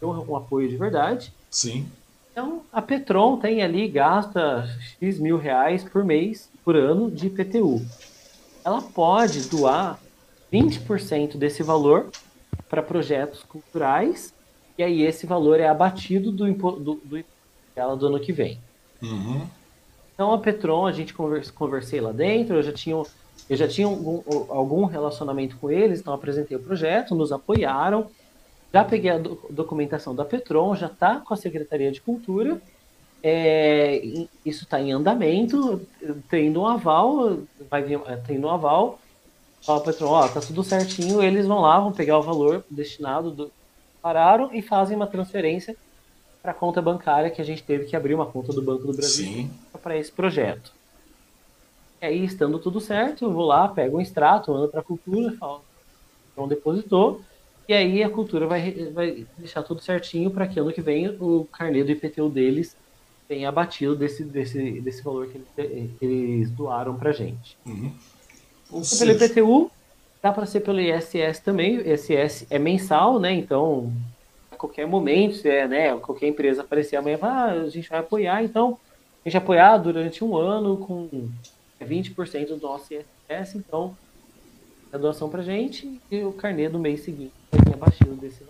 deu um apoio de verdade. Sim. Então, a Petron tem ali, gasta X mil reais por mês, por ano, de IPTU. Ela pode doar 20% desse valor para projetos culturais, e aí esse valor é abatido do dela do ano que vem. Então a Petron, a gente conversei lá dentro, eu já tinha algum relacionamento com eles, então apresentei o projeto, nos apoiaram, já peguei a documentação da Petron, já está com a Secretaria de Cultura, isso está em andamento, tendo um aval, fala para o Petron, tá tudo certinho, eles vão lá, vão pegar o valor destinado, pararam e fazem uma transferência para a conta bancária, que a gente teve que abrir uma conta do Banco do Brasil para esse projeto. E aí, estando tudo certo, eu vou lá, pego um extrato, mando para a cultura, falo, então depositou, e aí a cultura vai deixar tudo certinho para que ano que vem o carnê do IPTU deles tenha abatido desse valor que eles doaram para a gente. Então, pelo IPTU, dá para ser pelo ISS também. O ISS é mensal, né? Então, qualquer momento, qualquer empresa aparecer amanhã, a gente vai apoiar, então a gente apoiar durante um ano com 20% do nosso ISS, então a doação pra gente e o carnê do mês seguinte é baixinho desse.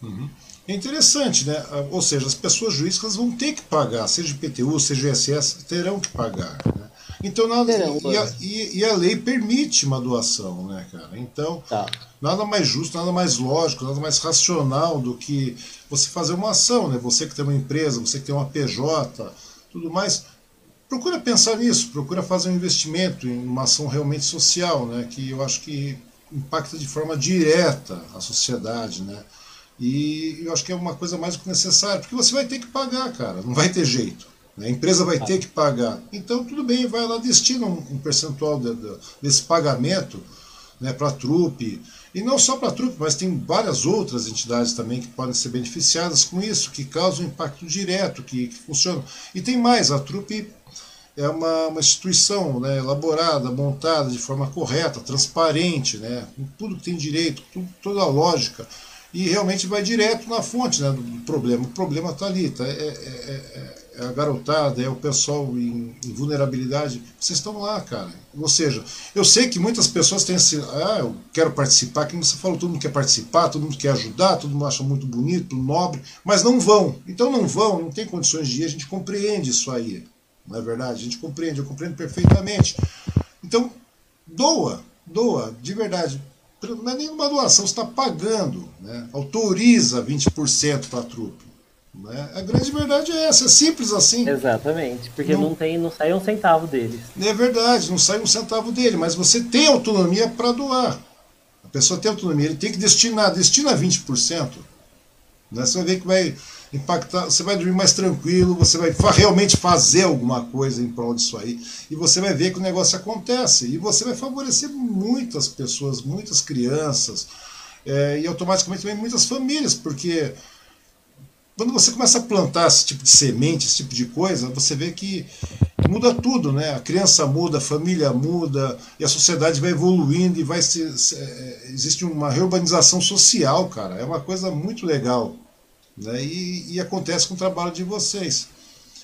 Uhum. É interessante, né? Ou seja, as pessoas jurídicas vão ter que pagar, seja IPTU, seja ISS, terão que pagar, né? Então, a lei permite uma doação, né, cara? Então, nada mais justo, nada mais lógico, nada mais racional do que você fazer uma ação, né? Você que tem uma empresa, você que tem uma PJ, tudo mais, procura pensar nisso, procura fazer um investimento em uma ação realmente social, né? Que eu acho que impacta de forma direta a sociedade, né? E eu acho que é uma coisa mais do que necessária, porque você vai ter que pagar, cara, não vai ter jeito, né? A empresa vai ter que pagar. Então, tudo bem, vai lá, destina um percentual desse pagamento, né, para a Trupe, e não só para a Trupe, mas tem várias outras entidades também que podem ser beneficiadas com isso, que causam impacto direto, que funcionam. E tem mais, a Trupe é uma instituição, né, elaborada, montada de forma correta, transparente, né, com tudo que tem direito, toda a lógica, e realmente vai direto na fonte, né, do problema. O problema está ali, é a garotada, é o pessoal em vulnerabilidade. Vocês estão lá, cara. Ou seja, eu sei que muitas pessoas têm assim, eu quero participar, que você falou, todo mundo quer participar, todo mundo quer ajudar, todo mundo acha muito bonito, nobre, mas não vão. Então não vão, não tem condições de ir, a gente compreende isso aí. Não é verdade? A gente compreende, eu compreendo perfeitamente. Então, doa, de verdade. Não é nenhuma doação, você está pagando, né? Autoriza 20% para a Trupe, né? A grande verdade é essa, é simples assim. Exatamente, porque não sai um centavo deles. É verdade, não sai um centavo dele, mas você tem autonomia para doar. A pessoa tem autonomia, ele tem que destina 20%, né? Você vai ver que vai impactar, você vai dormir mais tranquilo, você vai realmente fazer alguma coisa em prol disso aí, e você vai ver que o negócio acontece, e você vai favorecer muitas pessoas, muitas crianças, e automaticamente também muitas famílias, porque quando você começa a plantar esse tipo de semente, esse tipo de coisa, você vê que muda tudo, né? A criança muda, a família muda, e a sociedade vai evoluindo, e existe uma reurbanização social, cara, é uma coisa muito legal, né? E acontece com o trabalho de vocês.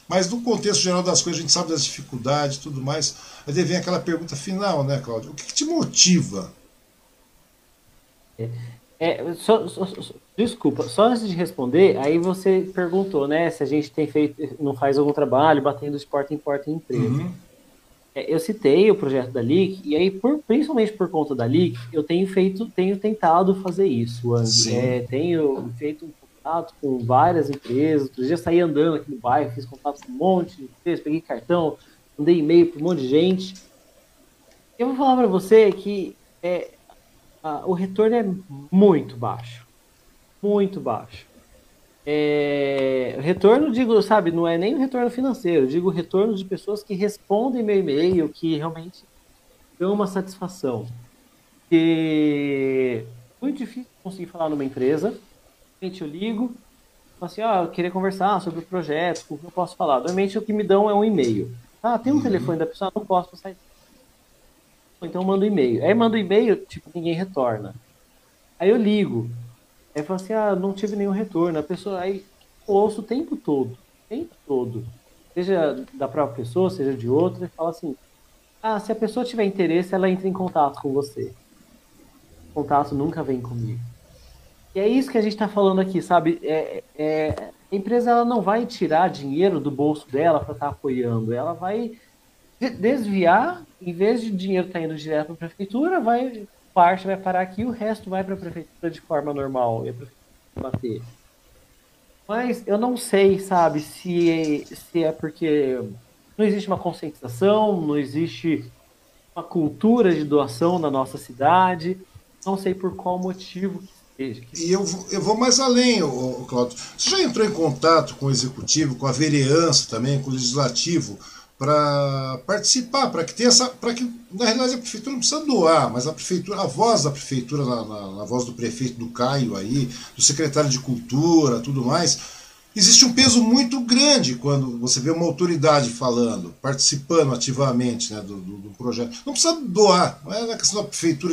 Mas no contexto geral das coisas, a gente sabe das dificuldades e tudo mais. Aí vem aquela pergunta final, né, Cláudio? O que te motiva? Desculpa, só antes de responder, aí você perguntou, né, se a gente tem feito, não faz algum trabalho batendo de porta em porta em empresa. Uhum. Eu citei o projeto da LIC, e aí, principalmente por conta da LIC, eu tenho tentado fazer isso, Andy. Tenho feito com várias empresas. Outro dia eu saí andando aqui no bairro, fiz contato com um monte de empresas, peguei cartão, mandei e-mail para um monte de gente. Eu vou falar para você que o retorno é muito baixo. Muito baixo. Retorno, digo, sabe, não é nem o retorno financeiro, digo retorno de pessoas que respondem meu e-mail, que realmente dão uma satisfação. E muito difícil conseguir falar numa empresa. Eu ligo, falo assim, eu queria conversar sobre o projeto, o que eu posso falar. Normalmente o que me dão é um e-mail. Tem um telefone da pessoa, não posso passar. Então eu mando um e-mail. Aí mando um e-mail, ninguém retorna. Aí eu ligo. Aí eu falo assim, não tive nenhum retorno. A pessoa, aí eu ouço o tempo todo. Seja da própria pessoa, seja de outra, e fala assim, se a pessoa tiver interesse, ela entra em contato com você. O contato nunca vem comigo. E é isso que a gente está falando aqui, sabe? A empresa ela não vai tirar dinheiro do bolso dela para estar apoiando. Ela vai desviar, em vez de dinheiro estar indo direto para a prefeitura, parte vai parar aqui e o resto vai para a prefeitura de forma normal. E a prefeitura bater. Mas eu não sei, sabe, se é porque não existe uma conscientização, não existe uma cultura de doação na nossa cidade. Não sei por qual motivo. E eu vou mais além, Cláudio. Você já entrou em contato com o executivo, com a vereança também, com o legislativo, para participar, para que tenha essa. Para que, na realidade, a prefeitura não precisa doar, mas a prefeitura, a voz da prefeitura, na voz do prefeito, do Caio aí, do secretário de Cultura, tudo mais, existe um peso muito grande quando você vê uma autoridade falando, participando ativamente, né, do projeto. Não precisa doar, não é questão da prefeitura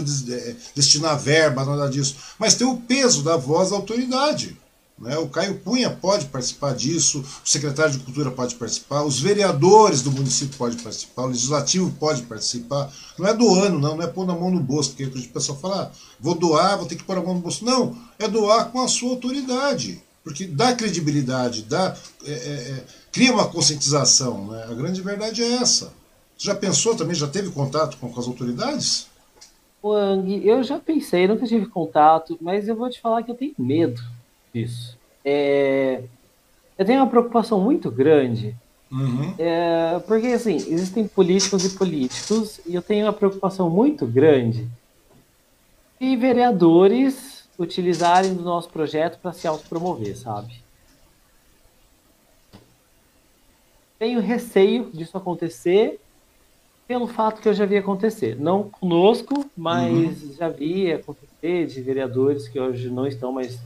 destinar verba, nada disso, mas tem o peso da voz da autoridade. né? O Caio Cunha pode participar disso, o secretário de Cultura pode participar, os vereadores do município podem participar, o legislativo pode participar. Não é doando, não é pôr na mão no bolso, porque o pessoal fala, ah, vou doar, vou ter que pôr a mão no bolso. Não, é doar com a sua autoridade, porque dá credibilidade, cria uma conscientização, né? A grande verdade é essa. Você já pensou também, já teve contato com as autoridades? Wang, eu já pensei, nunca tive contato, mas eu vou te falar que eu tenho medo disso. Eu tenho uma preocupação muito grande, porque assim, existem políticos e políticos, e eu tenho uma preocupação muito grande de vereadores utilizarem do nosso projeto para se autopromover, sabe? Tenho receio disso acontecer, pelo fato que eu já vi acontecer, não conosco, mas já vi acontecer de vereadores que hoje não estão mais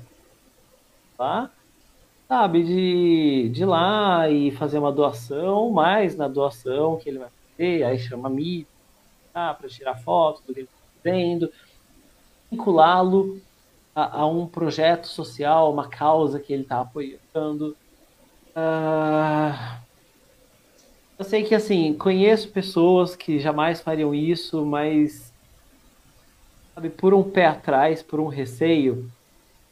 lá, sabe, de ir lá e fazer uma doação, mas na doação que ele vai fazer, aí chama a mídia, tá, para tirar foto do que ele está fazendo, vinculá-lo a um projeto social, uma causa que ele está apoiando. Eu sei que, assim, conheço pessoas que jamais fariam isso, mas, sabe, por um pé atrás, por um receio,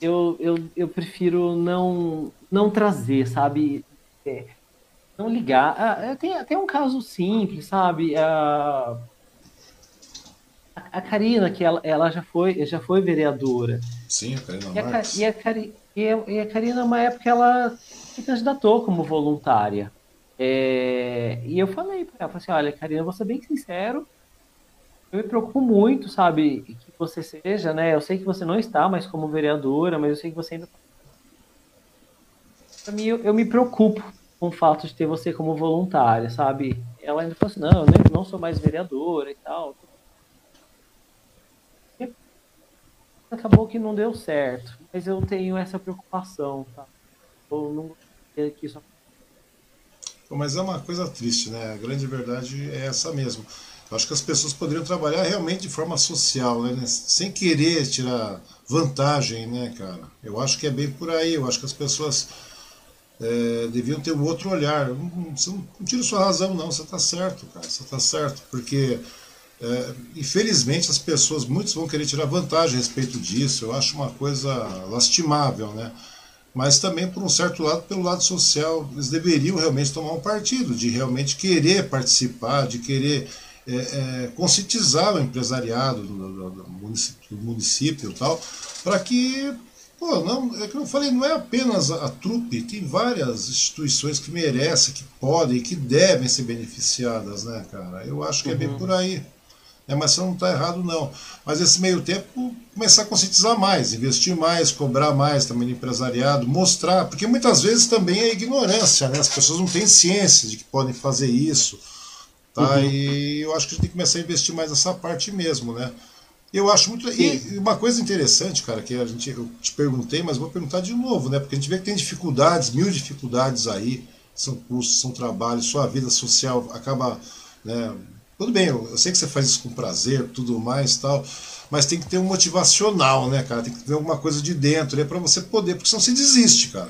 eu prefiro não trazer, sabe? Não ligar. Tem até um caso simples, sabe? A Karina, que ela já foi vereadora. Sim, a Karina Marques. E a Karina, uma época, ela se candidatou como voluntária. E eu falei para ela, assim, olha, Karina, eu vou ser bem sincero, eu me preocupo muito, sabe, que você seja, né, eu sei que você não está mais como vereadora, mas eu sei que você ainda... Pra mim, eu me preocupo com o fato de ter você como voluntária, sabe, ela ainda falou assim, não, eu não sou mais vereadora e tal. E acabou que não deu certo, mas eu tenho essa preocupação, tá? Eu não gostaria que isso... Mas é uma coisa triste, né? A grande verdade é essa mesmo. Eu acho que as pessoas poderiam trabalhar realmente de forma social, né? Sem querer tirar vantagem, né, cara? Eu acho que é bem por aí. Eu acho que as pessoas deviam ter um outro olhar. Você não tira sua razão, não. Você tá certo, cara. Você tá certo. Porque, infelizmente, as pessoas, muitos vão querer tirar vantagem a respeito disso. Eu acho uma coisa lastimável, né? Mas também, por um certo lado, pelo lado social, eles deveriam realmente tomar um partido, de realmente querer participar, de querer conscientizar o empresariado do município e tal, para que, pô, não, é que eu falei, não é apenas a Trupe, tem várias instituições que merecem, que podem, que devem ser beneficiadas, né, cara? Eu acho que é bem por aí. Mas você não está errado, não. Mas esse meio tempo, começar a conscientizar mais, investir mais, cobrar mais também no empresariado, mostrar, porque muitas vezes também é ignorância, né? As pessoas não têm ciência de que podem fazer isso, tá? E eu acho que a gente tem que começar a investir mais nessa parte mesmo, né? Eu acho muito... E uma coisa interessante, cara, que eu te perguntei, mas vou perguntar de novo, né? Porque a gente vê que tem dificuldades, mil dificuldades aí, são cursos, são trabalhos, sua vida social acaba... né? Tudo bem, eu sei que você faz isso com prazer, tudo mais e tal, mas tem que ter um motivacional, né, cara? Tem que ter alguma coisa de dentro, né, pra você poder, porque senão você desiste, cara.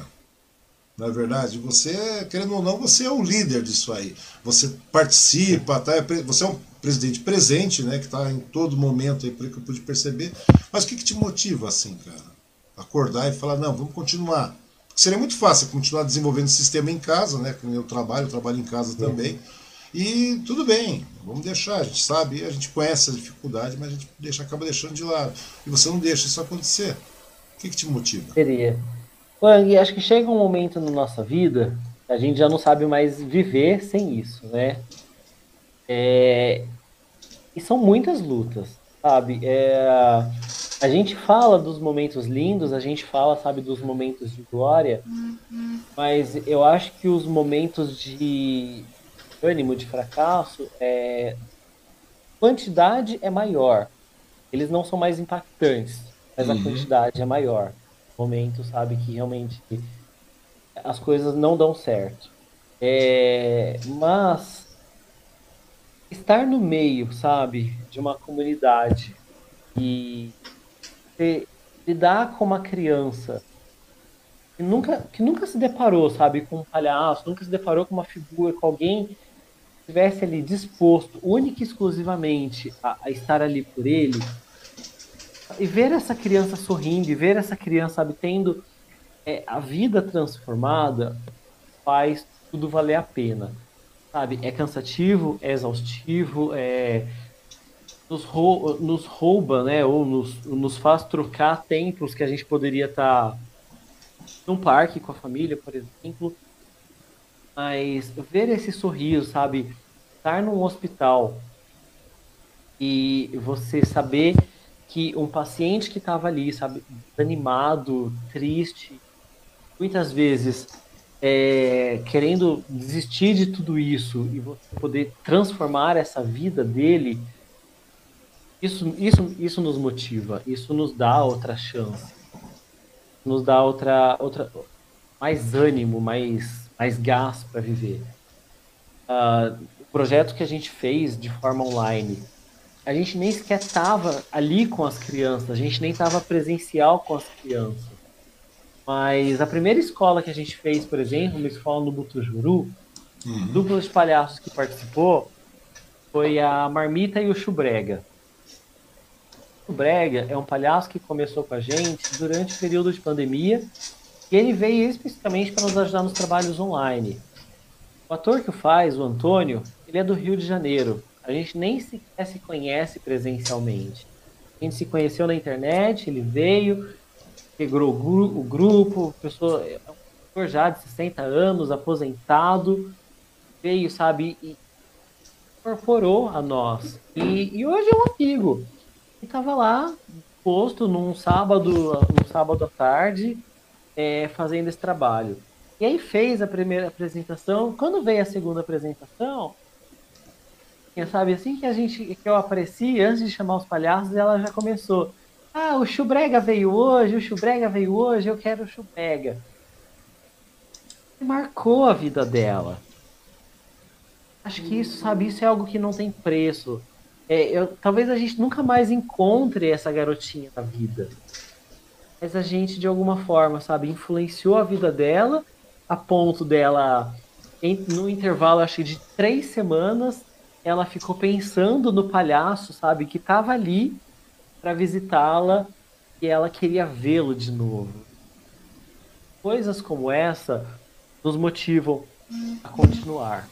Na verdade, você, querendo ou não, você é o líder disso aí. Você participa, tá? Você é um presidente presente, né, que tá em todo momento aí, pelo que eu pude perceber. Mas o que te motiva, assim, cara? Acordar e falar, não, vamos continuar. Porque seria muito fácil continuar desenvolvendo o sistema em casa, né, como eu trabalho em casa também. E tudo bem, vamos deixar, a gente sabe, a gente conhece a dificuldade, mas a gente acaba deixando de lado. E você não deixa isso acontecer. O que te motiva? Seria. Wang, acho que chega um momento na nossa vida, a gente já não sabe mais viver sem isso, né? E são muitas lutas, sabe? A gente fala dos momentos lindos, a gente fala, sabe, dos momentos de glória, mas eu acho que os momentos de... ânimo de fracasso, quantidade é maior. Eles não são mais impactantes, mas a quantidade é maior. No momento, sabe, que realmente as coisas não dão certo. Mas estar no meio, sabe, de uma comunidade e lidar com uma criança que nunca se deparou, sabe, com um palhaço, nunca se deparou com uma figura, com alguém que estivesse ali disposto, única e exclusivamente, a estar ali por ele, e ver essa criança sorrindo, e ver essa criança, sabe, tendo a vida transformada, faz tudo valer a pena, sabe? É cansativo, é exaustivo, nos rouba, né? Ou nos faz trocar tempos que a gente poderia estar num parque com a família, por exemplo. Mas ver esse sorriso, sabe? Estar num hospital e você saber que um paciente que estava ali, sabe, desanimado, triste, muitas vezes querendo desistir de tudo isso, e você poder transformar essa vida dele, isso nos motiva, isso nos dá outra chance, nos dá outra mais ânimo, mais gás para viver. O projeto que a gente fez de forma online, a gente nem sequer estava ali com as crianças, a gente nem estava presencial com as crianças. Mas a primeira escola que a gente fez, por exemplo, uma escola no Butujuru, uhum, dupla de palhaços que participou foi a Marmita e o Chubrega. O Chubrega é um palhaço que começou com a gente durante o período de pandemia, e ele veio especificamente para nos ajudar nos trabalhos online. O ator que o faz, o Antônio, ele é do Rio de Janeiro. A gente nem sequer se conhece presencialmente. A gente se conheceu na internet, ele veio, integrou o grupo, pessoa, é um ator já de 60 anos, aposentado, veio, sabe, e incorporou a nós. E hoje é um amigo. Ele estava lá, posto num sábado à tarde, fazendo esse trabalho. E aí fez a primeira apresentação. Quando veio a segunda apresentação, sabe, assim que eu apareci, antes de chamar os palhaços, ela já começou: ah, o Chubrega veio hoje, eu quero o Chubrega. Marcou a vida dela. Acho que isso, sabe, isso é algo que não tem preço. Talvez a gente nunca mais encontre essa garotinha na vida, mas a gente, de alguma forma, sabe, influenciou a vida dela, a ponto dela, no intervalo, acho que de 3 semanas, ela ficou pensando no palhaço, sabe, que estava ali para visitá-la, e ela queria vê-lo de novo. Coisas como essa nos motivam a continuar.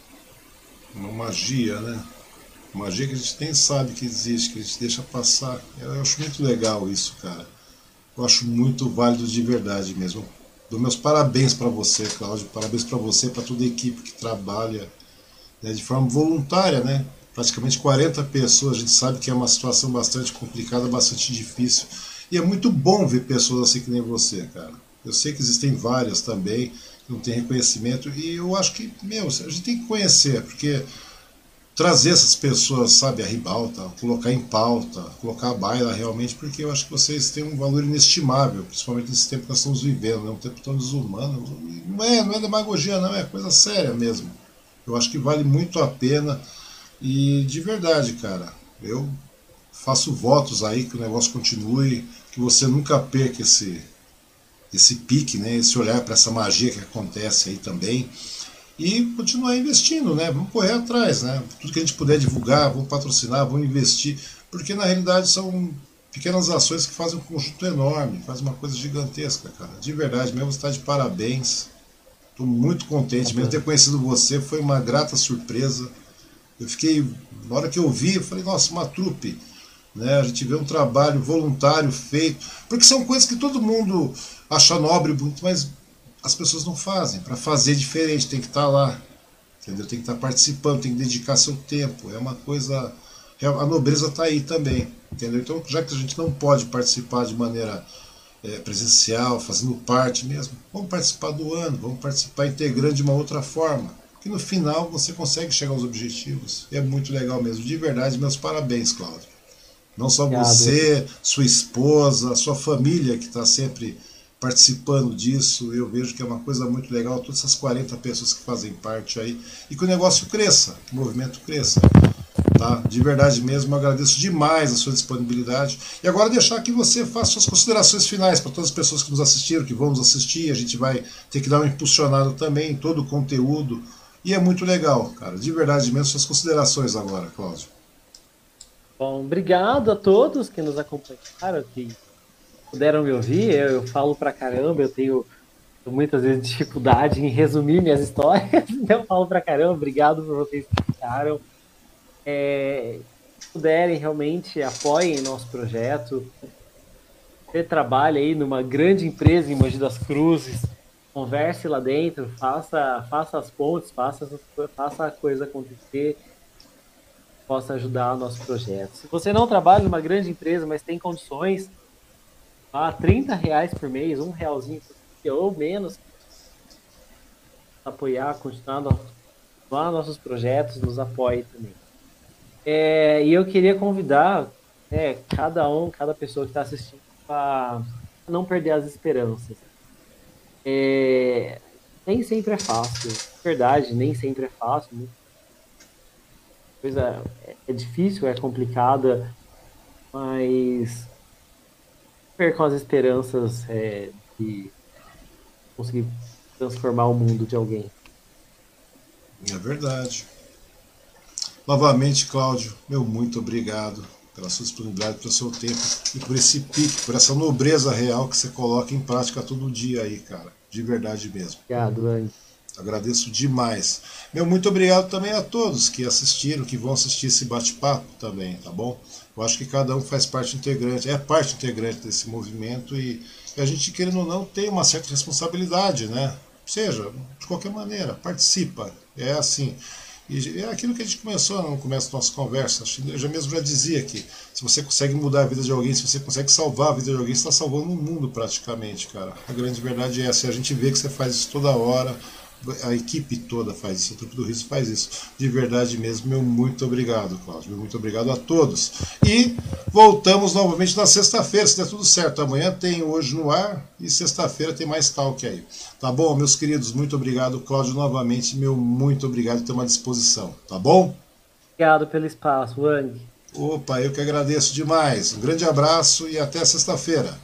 Uma magia, né? Magia que a gente nem sabe que existe, que a gente deixa passar. Eu acho muito legal isso, cara. Eu acho muito válido, de verdade mesmo. Dou meus parabéns para você, Cláudio, parabéns para você, para toda a equipe que trabalha, né, de forma voluntária, né? Praticamente 40 pessoas, a gente sabe que é uma situação bastante complicada, bastante difícil. E é muito bom ver pessoas assim que nem você, cara. Eu sei que existem várias também, que não tem reconhecimento, e eu acho que, meu, a gente tem que conhecer, porque trazer essas pessoas, sabe, a ribalta, colocar em pauta, colocar a baila realmente, porque eu acho que vocês têm um valor inestimável, principalmente nesse tempo que nós estamos vivendo, né? Um tempo tão desumano. Não é demagogia, não, é coisa séria mesmo. Eu acho que vale muito a pena, e de verdade, cara, eu faço votos aí que o negócio continue, que você nunca perca esse pique, né, esse olhar para essa magia que acontece aí também, e continuar investindo, né, vamos correr atrás, né, tudo que a gente puder divulgar, vamos patrocinar, vamos investir, porque na realidade são pequenas ações que fazem um conjunto enorme, fazem uma coisa gigantesca, cara, de verdade, mesmo, você está de parabéns. Estou muito contente, mesmo ter conhecido você, foi uma grata surpresa. Eu fiquei, na hora que eu vi, eu falei, nossa, uma trupe, né? A gente vê um trabalho voluntário feito, porque são coisas que todo mundo acha nobre, bonito, mas as pessoas não fazem. Para fazer diferente, tem que estar lá, entendeu? Tem que estar participando, tem que dedicar seu tempo, é uma coisa, a nobreza está aí também, entendeu? Então, já que a gente não pode participar de maneira presencial, fazendo parte mesmo, vamos participar do ano, vamos participar integrando de uma outra forma, que no final você consegue chegar aos objetivos. É muito legal mesmo, de verdade, meus parabéns, Cláudio. Não só você, sua esposa, sua família que está sempre participando disso, eu vejo que é uma coisa muito legal, todas essas 40 pessoas que fazem parte aí, e que o negócio cresça, que o movimento cresça. Tá? De verdade mesmo, eu agradeço demais a sua disponibilidade. E agora deixar que você faça suas considerações finais para todas as pessoas que nos assistiram, que vão nos assistir. A gente vai ter que dar uma impulsionada também em todo o conteúdo. E é muito legal, cara. De verdade mesmo, suas considerações agora, Cláudio. Bom, obrigado a todos que nos acompanharam, que puderam me ouvir. Eu falo pra caramba, eu tenho muitas vezes dificuldade em resumir minhas histórias. Então eu falo pra caramba, obrigado por vocês que ficaram. Se puderem, realmente apoiem nosso projeto. Você trabalha aí numa grande empresa em Mogi das Cruzes, converse lá dentro, faça as pontes, faça a coisa acontecer, possa ajudar o nosso projeto. Se você não trabalha numa grande empresa, mas tem condições, R$30 por mês, R$1 ou menos, apoiar, continuar nossos projetos, nos apoie também. E eu queria convidar cada pessoa que está assistindo para não perder as esperanças. Nem sempre é fácil, na verdade, nem sempre é fácil, né? A coisa é difícil, é complicada, mas não percam as esperanças de conseguir transformar o mundo de alguém. É verdade. Novamente, Cláudio, meu muito obrigado pela sua disponibilidade, pelo seu tempo e por esse pique, por essa nobreza real que você coloca em prática todo dia aí, cara. De verdade mesmo. Obrigado, Wang. Agradeço demais. Meu muito obrigado também a todos que assistiram, que vão assistir esse bate-papo também, tá bom? Eu acho que cada um faz parte integrante, desse movimento e a gente, querendo ou não, tem uma certa responsabilidade, né? Seja, de qualquer maneira, participa. É assim. E é aquilo que a gente começou no começo da nossa conversa. Eu já dizia que se você consegue mudar a vida de alguém, se você consegue salvar a vida de alguém, você está salvando o mundo praticamente, cara. A grande verdade é essa. A gente vê que você faz isso toda hora, a equipe toda faz isso, a Trupe do Riso faz isso. De verdade mesmo, meu muito obrigado, Cláudio. Meu muito obrigado a todos. E voltamos novamente na sexta-feira, se der tudo certo. Amanhã tem Hoje no Ar e sexta-feira tem mais talk aí. Tá bom, meus queridos? Muito obrigado, Cláudio, novamente. Meu muito obrigado por ter uma disposição, tá bom? Obrigado pelo espaço, Wang. Opa, eu que agradeço demais. Um grande abraço e até sexta-feira.